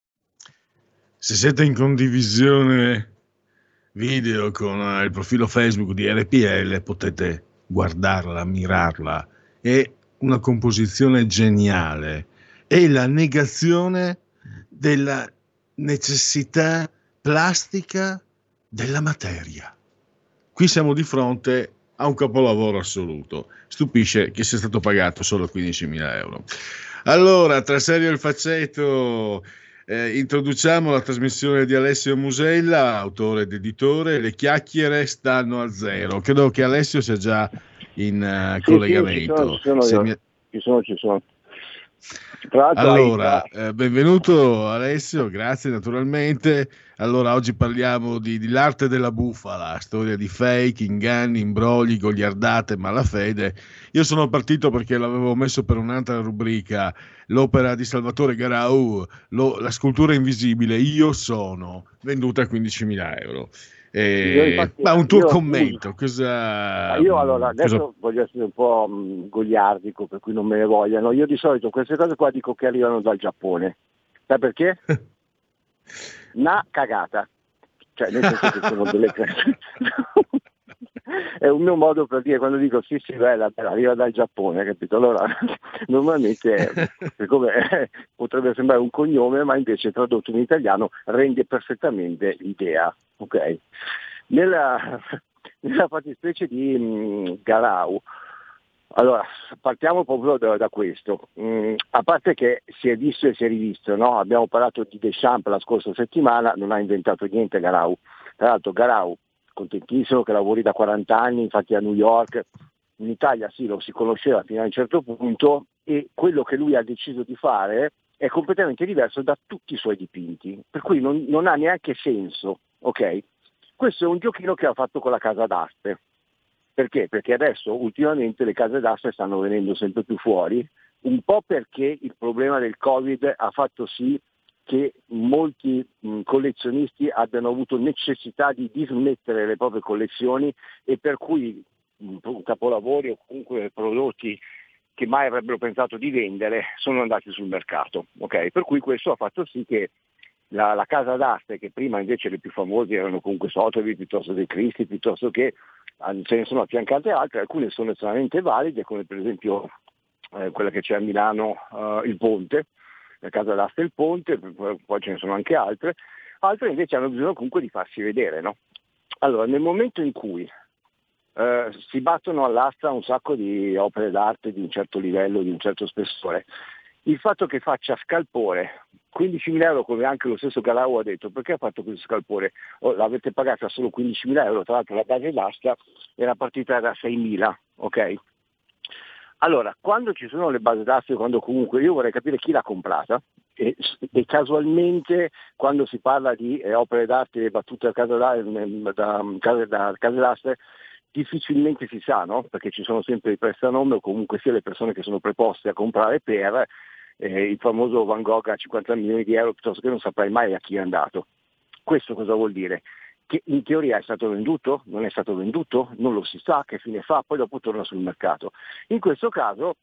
Se siete in condivisione video con eh, il profilo Facebook di R P L potete guardarla, ammirarla, è una composizione geniale, è la negazione della necessità plastica della materia. Qui siamo di fronte a un capolavoro assoluto. Stupisce che sia stato pagato solo quindicimila euro. Allora, tra serio il faceto, eh, introduciamo la trasmissione di Alessio Musella, autore ed editore. Le chiacchiere stanno a zero. Credo che Alessio sia già in uh, sì, collegamento. Sì, ci sono, ci sono, mi... ci sono, ci sono. Allora, eh, benvenuto Alessio, grazie naturalmente. Allora, oggi parliamo di, di l'arte della bufala, storia di fake, inganni, imbrogli, goliardate, malafede. Io sono partito perché l'avevo messo per un'altra rubrica, l'opera di Salvatore Garau, lo, la scultura invisibile, Io sono, venduta a quindicimila euro. Eh, infatti, ma un tuo io, commento, cosa, io allora adesso cosa... voglio essere un po' mh, goliardico, per cui non me ne vogliano. Io di solito queste cose qua dico che arrivano dal Giappone. Sai perché? Una cagata, cioè nel senso che sono delle è un mio modo per dire, quando dico sì sì bella, bella arriva dal Giappone, capito? Allora normalmente, siccome eh, potrebbe sembrare un cognome, ma invece tradotto in italiano rende perfettamente l'idea, ok? Nella, nella fattispecie di mh, Garau, allora partiamo proprio da, da questo, mh, a parte che si è visto e si è rivisto, no? Abbiamo parlato di Deschamps la scorsa settimana, non ha inventato niente Garau, tra l'altro Garau contentissimo che lavori da quaranta anni, infatti a New York, in Italia sì, lo si conosceva fino a un certo punto, e quello che lui ha deciso di fare è completamente diverso da tutti i suoi dipinti, per cui non, non ha neanche senso, ok? Questo è un giochino che ha fatto con la casa d'arte. Perché? Perché adesso ultimamente le case d'arte stanno venendo sempre più fuori, un po' perché il problema del Covid ha fatto sì che molti mh, collezionisti abbiano avuto necessità di dismettere le proprie collezioni, e per cui mh, capolavori o comunque prodotti che mai avrebbero pensato di vendere sono andati sul mercato. Okay? Per cui questo ha fatto sì che la, la casa d'arte, che prima invece le più famose erano comunque Sotheby piuttosto che Christie, piuttosto che ce ne sono affiancate altre, alcune sono estremamente valide, come per esempio eh, quella che c'è a Milano, eh, il Ponte, la casa d'asta il Ponte, poi ce ne sono anche altre, altre invece hanno bisogno comunque di farsi vedere, no? Allora, nel momento in cui eh, si battono all'asta un sacco di opere d'arte di un certo livello, di un certo spessore, il fatto che faccia scalpore, quindicimila euro come anche lo stesso Garau ha detto, perché ha fatto questo scalpore? Oh, l'avete pagata solo quindicimila euro, tra l'altro la casa d'asta era partita da seimila, ok? Allora, quando ci sono le base d'asta, quando comunque io vorrei capire chi l'ha comprata, e, e casualmente quando si parla di eh, opere d'arte battute da casa d'asta, difficilmente si sa, no? Perché ci sono sempre i prestanome, o comunque sia le persone che sono preposte a comprare per eh, il famoso Van Gogh a cinquanta milioni di euro, piuttosto che non saprai mai a chi è andato. Questo cosa vuol dire? Che in teoria è stato venduto, non è stato venduto, non lo si sa, che fine fa, poi dopo torna sul mercato. In questo caso,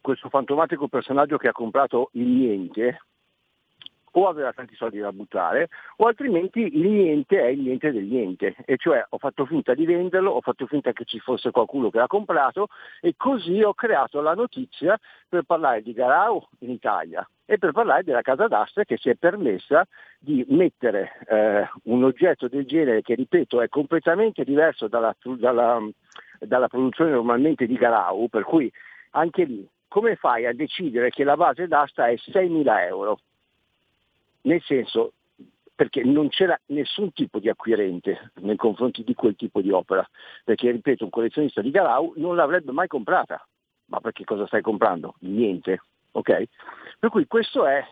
questo fantomatico personaggio che ha comprato il niente, o aveva tanti soldi da buttare, o altrimenti il niente è il niente del niente, e cioè ho fatto finta di venderlo, ho fatto finta che ci fosse qualcuno che l'ha comprato, e così ho creato la notizia per parlare di Garau in Italia. E per parlare della casa d'asta che si è permessa di mettere eh, un oggetto del genere che, ripeto, è completamente diverso dalla, dalla, dalla produzione normalmente di Garau, per cui anche lì come fai a decidere che la base d'asta è seimila euro? Nel senso, perché non c'era nessun tipo di acquirente nei confronti di quel tipo di opera, perché, ripeto, un collezionista di Garau non l'avrebbe mai comprata. Ma perché cosa stai comprando? Niente. Ok? Per cui questo è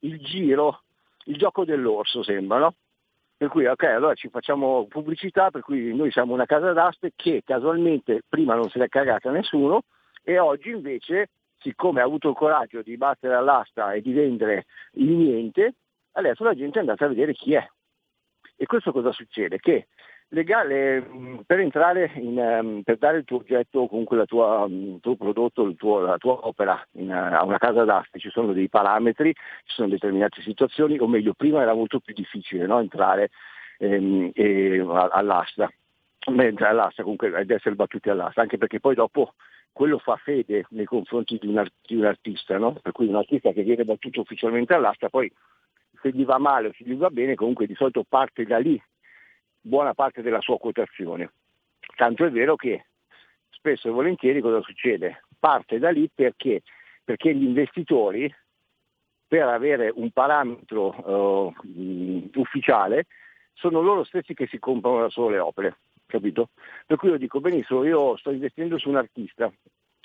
il giro, il gioco dell'orso sembra, no? Per cui ok, allora ci facciamo pubblicità, per cui noi siamo una casa d'aste che casualmente prima non se l'è cagata nessuno, e oggi invece, siccome ha avuto il coraggio di battere all'asta e di vendere il niente, adesso la gente è andata a vedere chi è. E questo cosa succede? Che legale per entrare in, per dare il tuo oggetto, comunque la tua, il tuo prodotto, il tuo, la tua opera in, a una casa d'arte, ci sono dei parametri, ci sono determinate situazioni, o meglio prima era molto più difficile, no, entrare ehm, eh, all'asta, entrare all'asta, comunque ad essere battuti all'asta, anche perché poi dopo quello fa fede nei confronti di un, art- di un artista, no? Per cui un artista che viene battuto ufficialmente all'asta, poi se gli va male o se gli va bene, comunque di solito parte da lì buona parte della sua quotazione. Tanto è vero che spesso e volentieri cosa succede? Parte da lì perché, perché gli investitori, per avere un parametro uh, ufficiale, sono loro stessi che si comprano da solo le opere, capito? Per cui io dico benissimo, io sto investendo su un artista,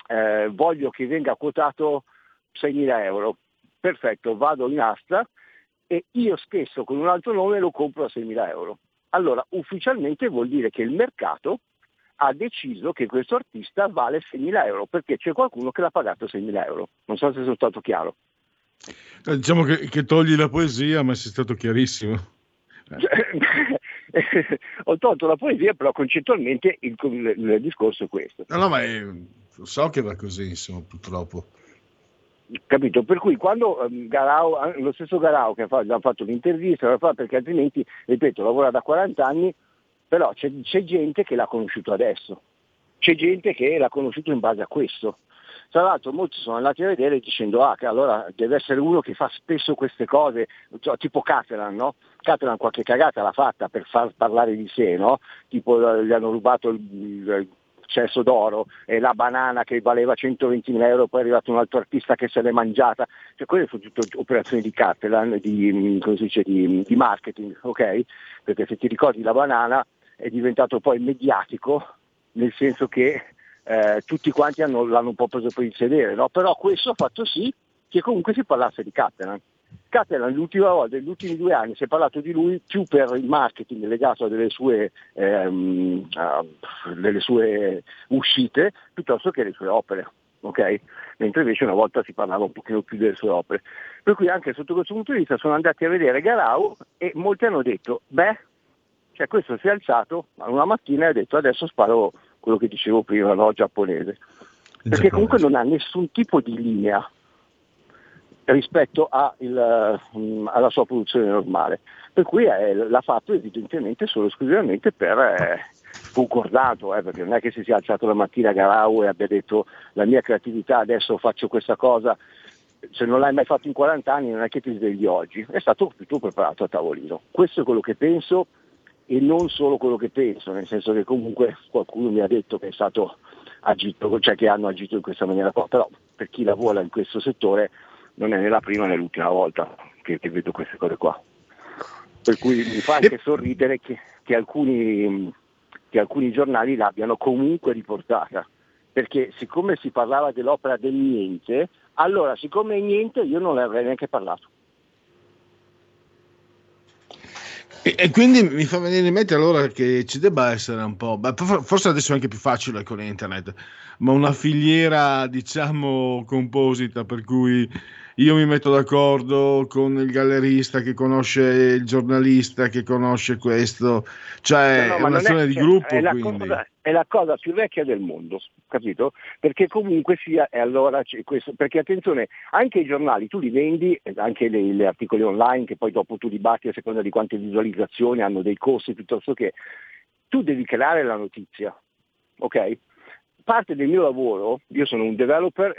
eh, voglio che venga quotato seimila euro, perfetto, vado in asta e io stesso con un altro nome lo compro a seimila euro. Allora ufficialmente vuol dire che il mercato ha deciso che questo artista vale seimila euro perché c'è qualcuno che l'ha pagato seimila euro. Non so se sono stato chiaro. Diciamo che, che togli la poesia, ma sei stato chiarissimo. Ho tolto la poesia, però concettualmente il, il, il discorso è questo. No, no, ma è, so che va così, insomma, purtroppo. Capito? Per cui quando um, Garau, lo stesso Garau che ha fatto, ha fatto l'intervista, lo fa perché altrimenti, ripeto, lavora da quaranta anni, però c'è, c'è gente che l'ha conosciuto adesso, c'è gente che l'ha conosciuto in base a questo. Tra l'altro molti sono andati a vedere dicendo ah, che allora deve essere uno che fa spesso queste cose, cioè, tipo Catalan, no? Catalan qualche cagata l'ha fatta per far parlare di sé, no? Tipo gli hanno rubato il, il cesso d'oro e la banana che valeva centoventimila euro, poi è arrivato un altro artista che se l'è mangiata, cioè quelle sono tutte operazioni di Catalan, di, come si dice, di, di marketing, ok? Perché se ti ricordi la banana è diventato poi mediatico, nel senso che eh, tutti quanti hanno, l'hanno un po' preso per il sedere, no? Però questo ha fatto sì che comunque si parlasse di Catalan. Catalan l'ultima volta, negli ultimi due anni si è parlato di lui più per il marketing legato a delle sue, ehm, a delle sue uscite piuttosto che alle sue opere, ok? Mentre invece una volta si parlava un pochino più delle sue opere. Per cui anche sotto questo punto di vista sono andati a vedere Garau e molti hanno detto, beh, cioè questo si è alzato una mattina e ha detto adesso sparo quello che dicevo prima, no? Giapponese. Perché comunque non ha nessun tipo di linea rispetto a il, alla sua produzione normale, per cui è, l'ha fatto evidentemente solo esclusivamente per eh, concordato, eh, perché non è che si sia alzato la mattina Garau e abbia detto la mia creatività adesso faccio questa cosa, se non l'hai mai fatto in quaranta anni non è che ti svegli oggi, è stato tutto preparato a tavolino, questo è quello che penso e non solo quello che penso, nel senso che comunque qualcuno mi ha detto che è stato agito, cioè che hanno agito in questa maniera qua, però per chi lavora in questo settore non è né la prima né l'ultima volta che, che vedo queste cose qua, per cui mi fa anche sorridere che, che, alcuni, che alcuni giornali l'abbiano comunque riportata, perché siccome si parlava dell'opera del niente, allora siccome è niente io non ne avrei neanche parlato. E, e quindi mi fa venire in mente allora che ci debba essere un po', beh, forse adesso è anche più facile con internet, ma una filiera diciamo composita, per cui io mi metto d'accordo con il gallerista che conosce il giornalista che conosce questo, cioè no, no, è un'azione è, di gruppo. È la, cosa, è la cosa più vecchia del mondo, capito? Perché comunque sia, e allora c'è questo, perché attenzione, anche i giornali tu li vendi, anche gli articoli online che poi dopo tu li batti a seconda di quante visualizzazioni hanno, dei costi piuttosto che, tu devi creare la notizia, ok? Parte del mio lavoro, io sono un developer,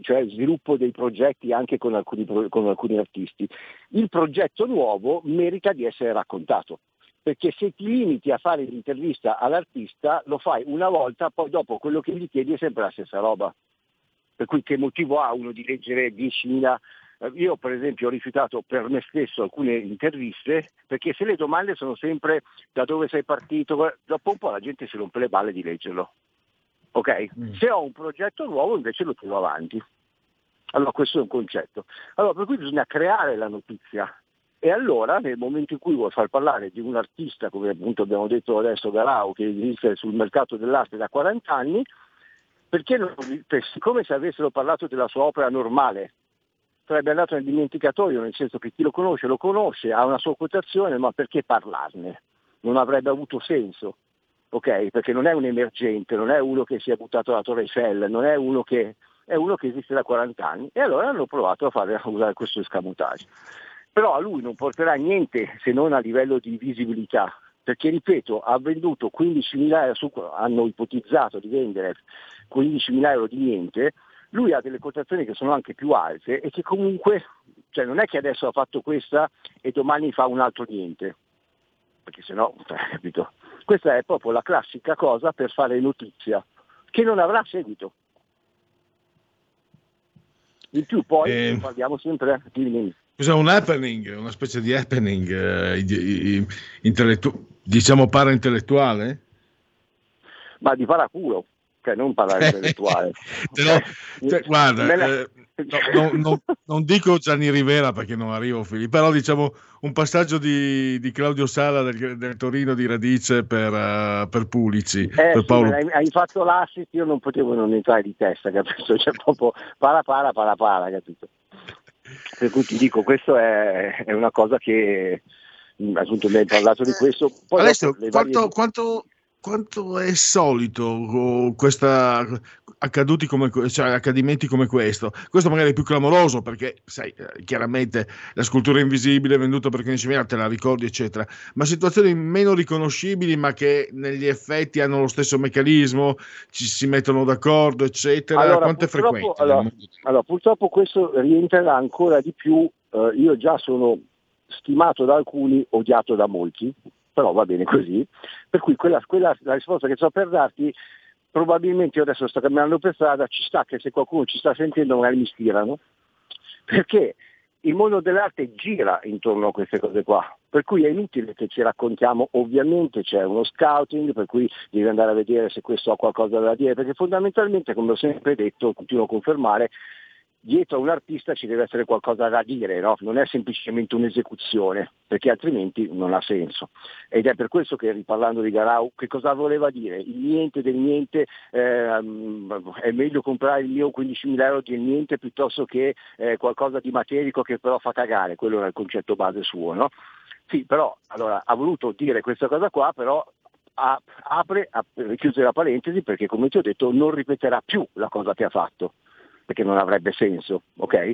cioè sviluppo dei progetti anche con alcuni, con alcuni artisti, il progetto nuovo merita di essere raccontato, perché se ti limiti a fare l'intervista all'artista lo fai una volta, poi dopo quello che gli chiedi è sempre la stessa roba, per cui che motivo ha uno di leggere diecimila? Io per esempio ho rifiutato per me stesso alcune interviste perché se le domande sono sempre da dove sei partito, dopo un po' la gente si rompe le balle di leggerlo. Ok, mm. Se ho un progetto nuovo invece lo tiro avanti. Allora questo è un concetto. Allora per cui bisogna creare la notizia e allora nel momento in cui vuoi far parlare di un artista come appunto abbiamo detto adesso Garau che esiste sul mercato dell'arte da quaranta anni, perché non, per, siccome se avessero parlato della sua opera normale sarebbe andato nel dimenticatoio, nel senso che chi lo conosce lo conosce, ha una sua quotazione, ma perché parlarne? non avrebbe avuto senso, ok? Perché non è un emergente, non è uno che si è buttato alla Torre Eiffel, non è uno che è uno che esiste da quaranta anni, e allora hanno provato a fare a usare questo escamotage. Però a lui non porterà niente se non a livello di visibilità, perché ripeto, ha venduto quindicimila euro, su, hanno ipotizzato di vendere quindicimila euro di niente. Lui ha delle quotazioni che sono anche più alte e che comunque, cioè non è che adesso ha fatto questa e domani fa un altro niente, perché sennò, capito, questa è proprio la classica cosa per fare notizia, che non avrà seguito. In più poi eh, parliamo sempre di... Cos'è un happening, una specie di happening eh, intellettu- diciamo paraintellettuale? Ma di paraculo. Che non parlare intellettuale. Però, cioè, guarda, la... eh, no, no, no, non dico Gianni Rivera perché non arrivo figli, però diciamo un passaggio di, di Claudio Sala del, del Torino di Radice per, uh, per Pulici. Eh, per sì, Paolo... hai, hai fatto l'assist, io non potevo non entrare di testa, capito? Cioè proprio para para para para, capito? Per cui ti dico, questo è, è una cosa che appunto mi hai parlato di questo. Poi Alessio, dopo, quanto, varie... quanto... Quanto è solito questa, accaduti come, cioè, accadimenti come questo? Questo magari è più clamoroso perché, sai, chiaramente la scultura invisibile venduta per quindicimila te la ricordi, eccetera. Ma situazioni meno riconoscibili, ma che negli effetti hanno lo stesso meccanismo, ci si mettono d'accordo, eccetera. Allora, quanto è frequente? Allora, allora, purtroppo questo rientrerà ancora di più. Eh, io già sono stimato da alcuni, odiato da molti. Però va bene così, per cui quella, quella la risposta che sto per darti, probabilmente io adesso sto camminando per strada, ci sta che se qualcuno ci sta sentendo magari mi stirano, perché il mondo dell'arte gira intorno a queste cose qua, per cui è inutile che ci raccontiamo. Ovviamente c'è uno scouting, per cui devi andare a vedere se questo ha qualcosa da dire, perché fondamentalmente, come ho sempre detto, continuo a confermare, dietro a un artista ci deve essere qualcosa da dire, no? Non è semplicemente un'esecuzione, perché altrimenti non ha senso. Ed è per questo che, riparlando di Garau, che cosa voleva dire? Il niente del niente, ehm, è meglio comprare il mio quindicimila euro del niente piuttosto che eh, qualcosa di materico che però fa cagare, quello era il concetto base suo, no? Sì, però allora ha voluto dire questa cosa qua, però a, apre, a, chiude la parentesi, perché come ti ho detto non ripeterà più la cosa che ha fatto, perché non avrebbe senso, ok?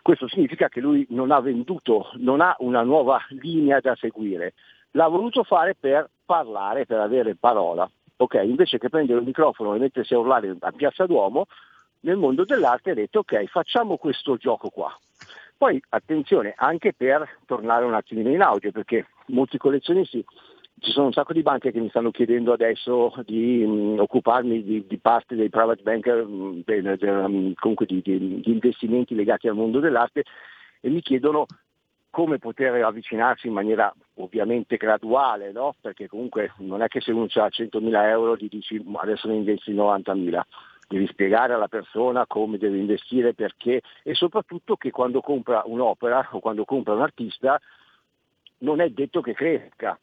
Questo significa che lui non ha venduto, non ha una nuova linea da seguire, l'ha voluto fare per parlare, per avere parola, ok? Invece che prendere il microfono e mettersi a urlare a Piazza Duomo, nel mondo dell'arte ha detto ok, facciamo questo gioco qua. Poi attenzione anche per tornare un attimino in auge, perché molti collezionisti, ci sono un sacco di banche che mi stanno chiedendo adesso di mh, occuparmi di, di parte dei private banker, mh, de, de, de, comunque di, di, di investimenti legati al mondo dell'arte, e mi chiedono come poter avvicinarsi in maniera ovviamente graduale, no? Perché comunque non è che se uno ha centomila euro gli dici adesso ne investi novantamila, devi spiegare alla persona come deve investire, perché, e soprattutto che quando compra un'opera o quando compra un artista non è detto che cresca.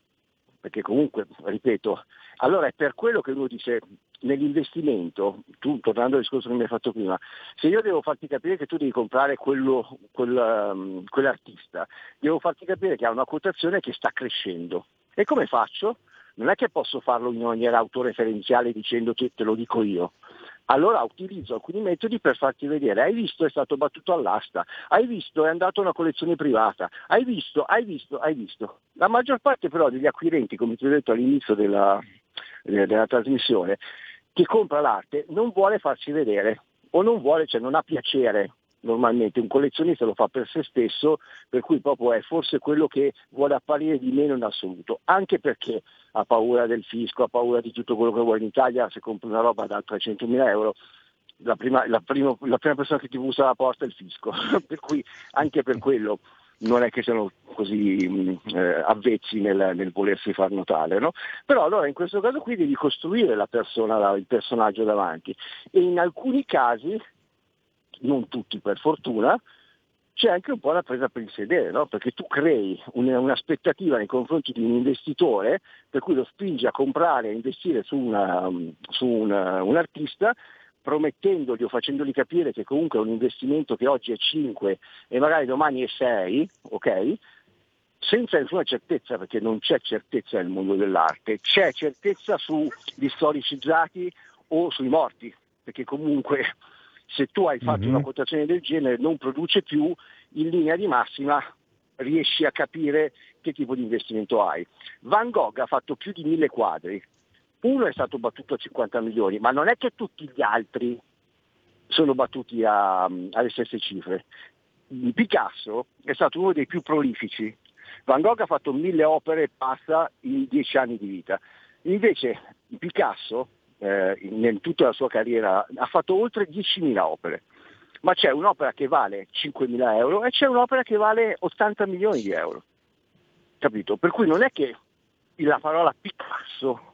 Perché comunque, ripeto, allora è per quello che uno dice nell'investimento, tu tornando al discorso che mi hai fatto prima, se io devo farti capire che tu devi comprare quello, quel, um, quell'artista, devo farti capire che ha una quotazione che sta crescendo. E come faccio? Non è che posso farlo in maniera autoreferenziale dicendo che te lo dico io. Allora utilizzo alcuni metodi per farti vedere, hai visto è stato battuto all'asta, hai visto è andato a una collezione privata, hai visto, hai visto, hai visto. La maggior parte però degli acquirenti, come ti ho detto all'inizio della, della trasmissione, che compra l'arte non vuole farsi vedere, o non vuole, cioè non ha piacere. Normalmente un collezionista lo fa per se stesso, per cui proprio è forse quello che vuole apparire di meno in assoluto, anche perché ha paura del fisco, ha paura di tutto quello che vuole. In Italia se compri una roba da trecentomila euro la prima, la prima, la prima persona che ti bussa alla porta è il fisco, per cui anche per quello non è che siano così eh, avvezzi nel, nel volersi far notare, no? Però allora in questo caso qui devi costruire la persona, il personaggio davanti, e in alcuni casi, non tutti per fortuna, c'è anche un po' la presa per il sedere, no? Perché tu crei un, un'aspettativa nei confronti di un investitore, per cui lo spingi a comprare, a investire su, una, su una, un artista, promettendogli o facendogli capire che comunque è un investimento che oggi è cinque e magari domani è sei, ok? senza nessuna certezza, perché non c'è certezza nel mondo dell'arte, c'è certezza sugli storicizzati o sui morti, perché comunque se tu hai fatto mm-hmm. una quotazione del genere non produce più, in linea di massima riesci a capire che tipo di investimento hai. Van Gogh ha fatto più di mille quadri, uno è stato battuto a cinquanta milioni, ma non è che tutti gli altri sono battuti a, alle stesse cifre. Picasso è stato uno dei più prolifici, Van Gogh ha fatto mille opere e passa in dieci anni di vita, invece Picasso eh, in tutta la sua carriera ha fatto oltre diecimila opere, ma c'è un'opera che vale cinquemila euro e c'è un'opera che vale ottanta milioni di euro, capito? Per cui non è che la parola Picasso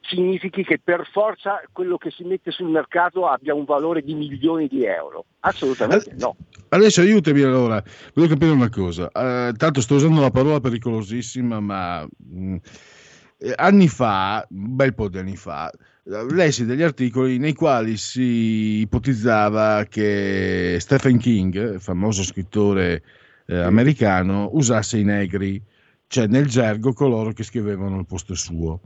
significhi che per forza quello che si mette sul mercato abbia un valore di milioni di euro, assolutamente no. Adesso aiutami, allora voglio capire una cosa, eh, tanto sto usando una parola pericolosissima, ma mh, anni fa, un bel po' di anni fa, lessi degli articoli nei quali si ipotizzava che Stephen King, famoso scrittore eh, americano, usasse i negri, cioè nel gergo coloro che scrivevano al posto suo.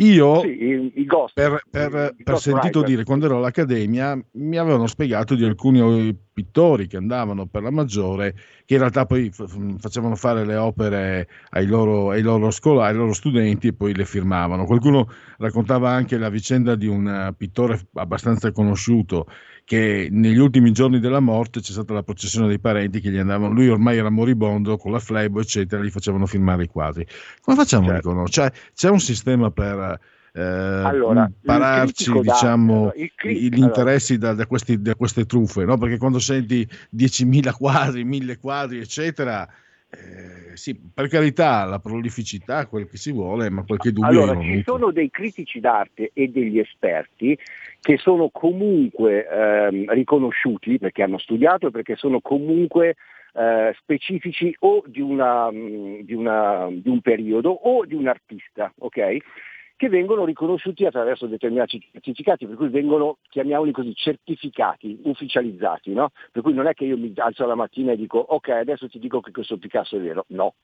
Io, sì, i ghost, per, per, i per sentito writer. Dire, quando ero all'accademia, mi avevano spiegato di alcuni pittori che andavano per la maggiore, che in realtà poi f- facevano fare le opere ai loro, ai loro scolari, ai loro studenti, e poi le firmavano. Qualcuno raccontava anche la vicenda di un pittore abbastanza conosciuto, che negli ultimi giorni della morte c'è stata la processione dei parenti che gli andavano, lui ormai era moribondo, con la flebo eccetera, gli facevano firmare i quadri. Come facciamo a riconoscere? Cioè, c'è un sistema per eh, allora, pararci, diciamo, da, critico, gli interessi allora. da, da, questi, da queste truffe, no? Perché quando senti diecimila quadri, mille quadri eccetera, eh, sì, per carità, la prolificità, quel che si vuole, ma qualche dubbio. Allora, non ci sono dei critici d'arte e degli esperti che sono comunque ehm, riconosciuti perché hanno studiato e perché sono comunque eh, specifici o di una, di una di un periodo o di un artista, ok? Che vengono riconosciuti attraverso determinati certificati, per cui vengono, chiamiamoli così, certificati, ufficializzati, no? Per cui non è che io mi alzo la mattina e dico ok, adesso ti dico che questo Picasso è vero, no,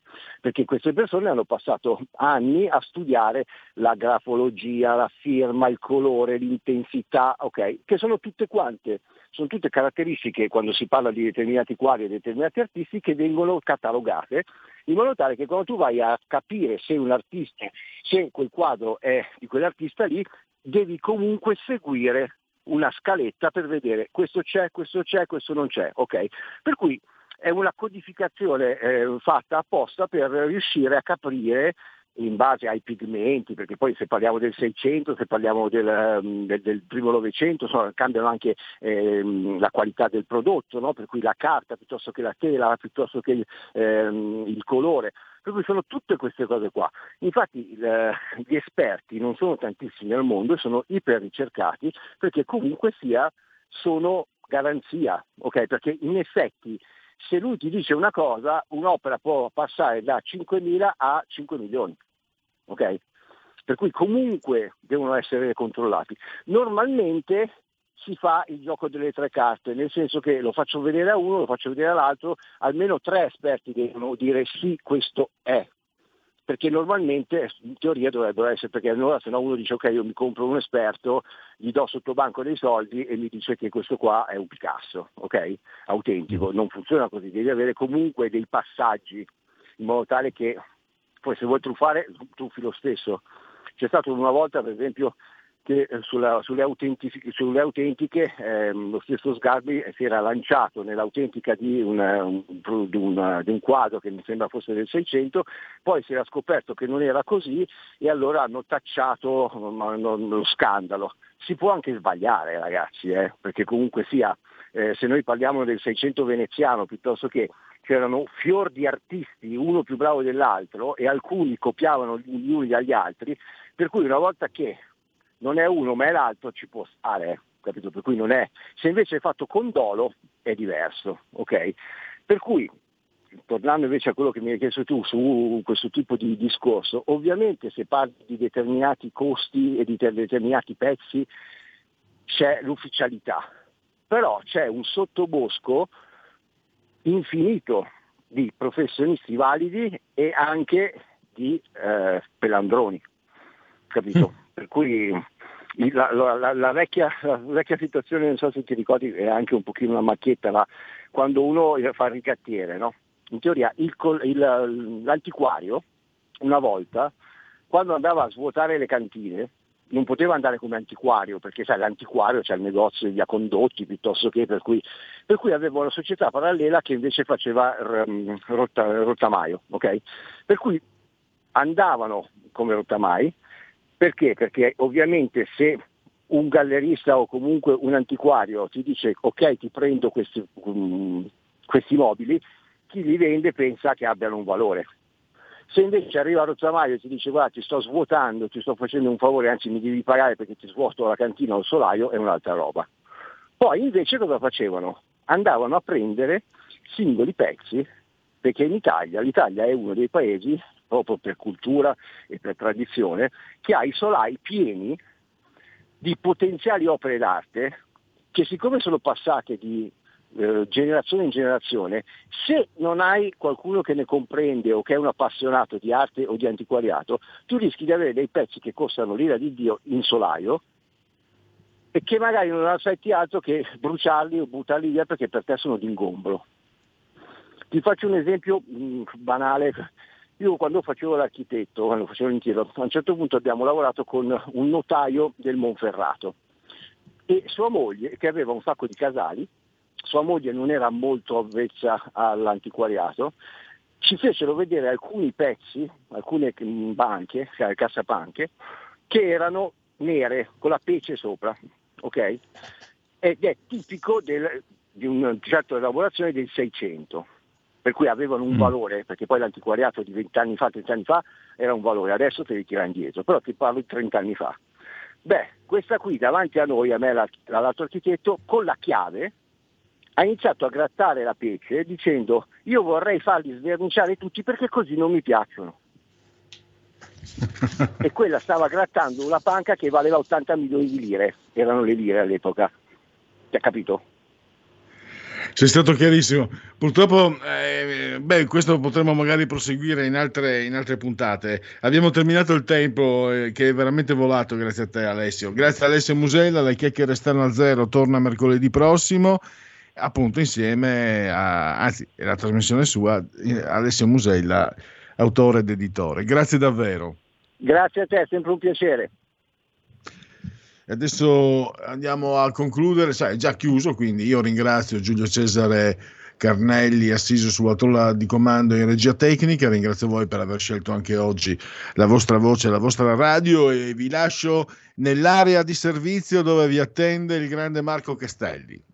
perché queste persone hanno passato anni a studiare la grafologia, la firma, il colore, l'intensità, ok, che sono tutte quante, sono tutte caratteristiche, quando si parla di determinati quadri e determinati artisti, che vengono catalogate, in modo tale che quando tu vai a capire se un artista, se quel quadro è di quell'artista lì, devi comunque seguire una scaletta per vedere questo c'è, questo c'è, questo non c'è, ok? Per cui è una codificazione eh, fatta apposta per riuscire a capire, in base ai pigmenti, perché poi se parliamo del Seicento, se parliamo del, del, del primo Novecento, insomma, cambiano anche ehm, la qualità del prodotto, no? Per cui la carta piuttosto che la tela, piuttosto che il, ehm, il colore, per cui sono tutte queste cose qua. Infatti il, gli esperti non sono tantissimi al mondo e sono iper ricercati, perché comunque sia sono garanzia, ok? Perché in effetti se lui ti dice una cosa, un'opera può passare da cinquemila a cinque milioni, ok? Per cui comunque devono essere controllati. Normalmente si fa il gioco delle tre carte, nel senso che lo faccio vedere a uno, lo faccio vedere all'altro, almeno tre esperti devono dire sì, questo è. Perché normalmente in teoria dovrebbero essere, perché allora se no uno dice ok, io mi compro un esperto, gli do sotto banco dei soldi e mi dice che questo qua è un Picasso, ok? Autentico, non funziona così, devi avere comunque dei passaggi in modo tale che poi se vuoi truffare, truffi lo stesso. C'è stato una volta per esempio che sulla, sulle, autentiche, sulle autentiche eh, lo stesso Sgarbi si era lanciato nell'autentica di, una, un, di, una, di un quadro che mi sembra fosse del Seicento, poi si era scoperto che non era così e allora hanno tacciato lo scandalo. Si può anche sbagliare, ragazzi, eh, perché comunque sia, eh, se noi parliamo del Seicento veneziano, piuttosto che c'erano fior di artisti, uno più bravo dell'altro, e alcuni copiavano gli uni agli altri, per cui una volta che non è uno ma è l'altro ci può stare, capito? Per cui non è, se invece è fatto con dolo è diverso, ok? Per cui, tornando invece a quello che mi hai chiesto tu su questo tipo di discorso, ovviamente se parli di determinati costi e di determinati pezzi c'è l'ufficialità, però c'è un sottobosco infinito di professionisti validi e anche di eh, pelandroni, capito? Mm. Per cui la, la, la, la, vecchia, la vecchia situazione, non so se ti ricordi, è anche un pochino una macchietta, ma quando uno fa il ricattiere, no? In teoria il, il, l'antiquario una volta, quando andava a svuotare le cantine, non poteva andare come antiquario, perché sai, l'antiquario c'è il negozio degli condotti piuttosto che, per cui, per cui avevo una società parallela che invece faceva um, rotta, rottamaio, ok? Per cui andavano come rottamai, perché? Perché ovviamente se un gallerista o comunque un antiquario ti dice ok, ti prendo questi, um, questi mobili, chi li vende pensa che abbiano un valore. Se invece arriva il rottamaio e ti dice guarda, ti sto svuotando, ti sto facendo un favore, anzi mi devi pagare perché ti svuoto la cantina o il solaio, è un'altra roba. Poi invece cosa facevano? Andavano a prendere singoli pezzi, perché in Italia, l'Italia è uno dei paesi, proprio per cultura e per tradizione, che ha i solai pieni di potenziali opere d'arte che, siccome sono passate di generazione in generazione, se non hai qualcuno che ne comprende o che è un appassionato di arte o di antiquariato, tu rischi di avere dei pezzi che costano l'ira di Dio in solaio e che magari non aspetti altro che bruciarli o buttarli via perché per te sono d'ingombro. Ti faccio un esempio banale. Io quando facevo l'architetto, quando facevo l'intero, a un certo punto abbiamo lavorato con un notaio del Monferrato e sua moglie, che aveva un sacco di casali, sua moglie non era molto avvezza all'antiquariato, ci fecero vedere alcuni pezzi, alcune banche, cioè cassapanche, che erano nere, con la pece sopra, ok? Ed è tipico del, di un certo elaborazione del Seicento, per cui avevano un valore, perché poi l'antiquariato di vent'anni fa, trent'anni fa, era un valore, adesso te li tira indietro, però ti parlo di trent'anni fa. Beh, questa qui davanti a noi, a me, all'altro architetto, con la chiave, ha iniziato a grattare la pece dicendo io vorrei farli sverniciare tutti perché così non mi piacciono. E quella stava grattando una panca che valeva ottanta milioni di lire, erano le lire all'epoca. Ti ha capito? Sei stato chiarissimo. Purtroppo, eh, beh, questo potremmo magari proseguire in altre, in altre puntate. Abbiamo terminato il tempo eh, che è veramente volato grazie a te, Alessio. Grazie a Alessio Musella, le chiacchiere restano a zero, torna mercoledì prossimo. Appunto insieme a, anzi la trasmissione sua, Alessio Musella, autore ed editore. Grazie davvero. Grazie a te, è sempre un piacere. Adesso andiamo a concludere, sai, è già chiuso, quindi io ringrazio Giulio Cesare Carnelli, assiso sulla tolla di comando in regia tecnica. Ringrazio voi per aver scelto anche oggi la vostra voce, la vostra radio, e vi lascio nell'area di servizio dove vi attende il grande Marco Castelli.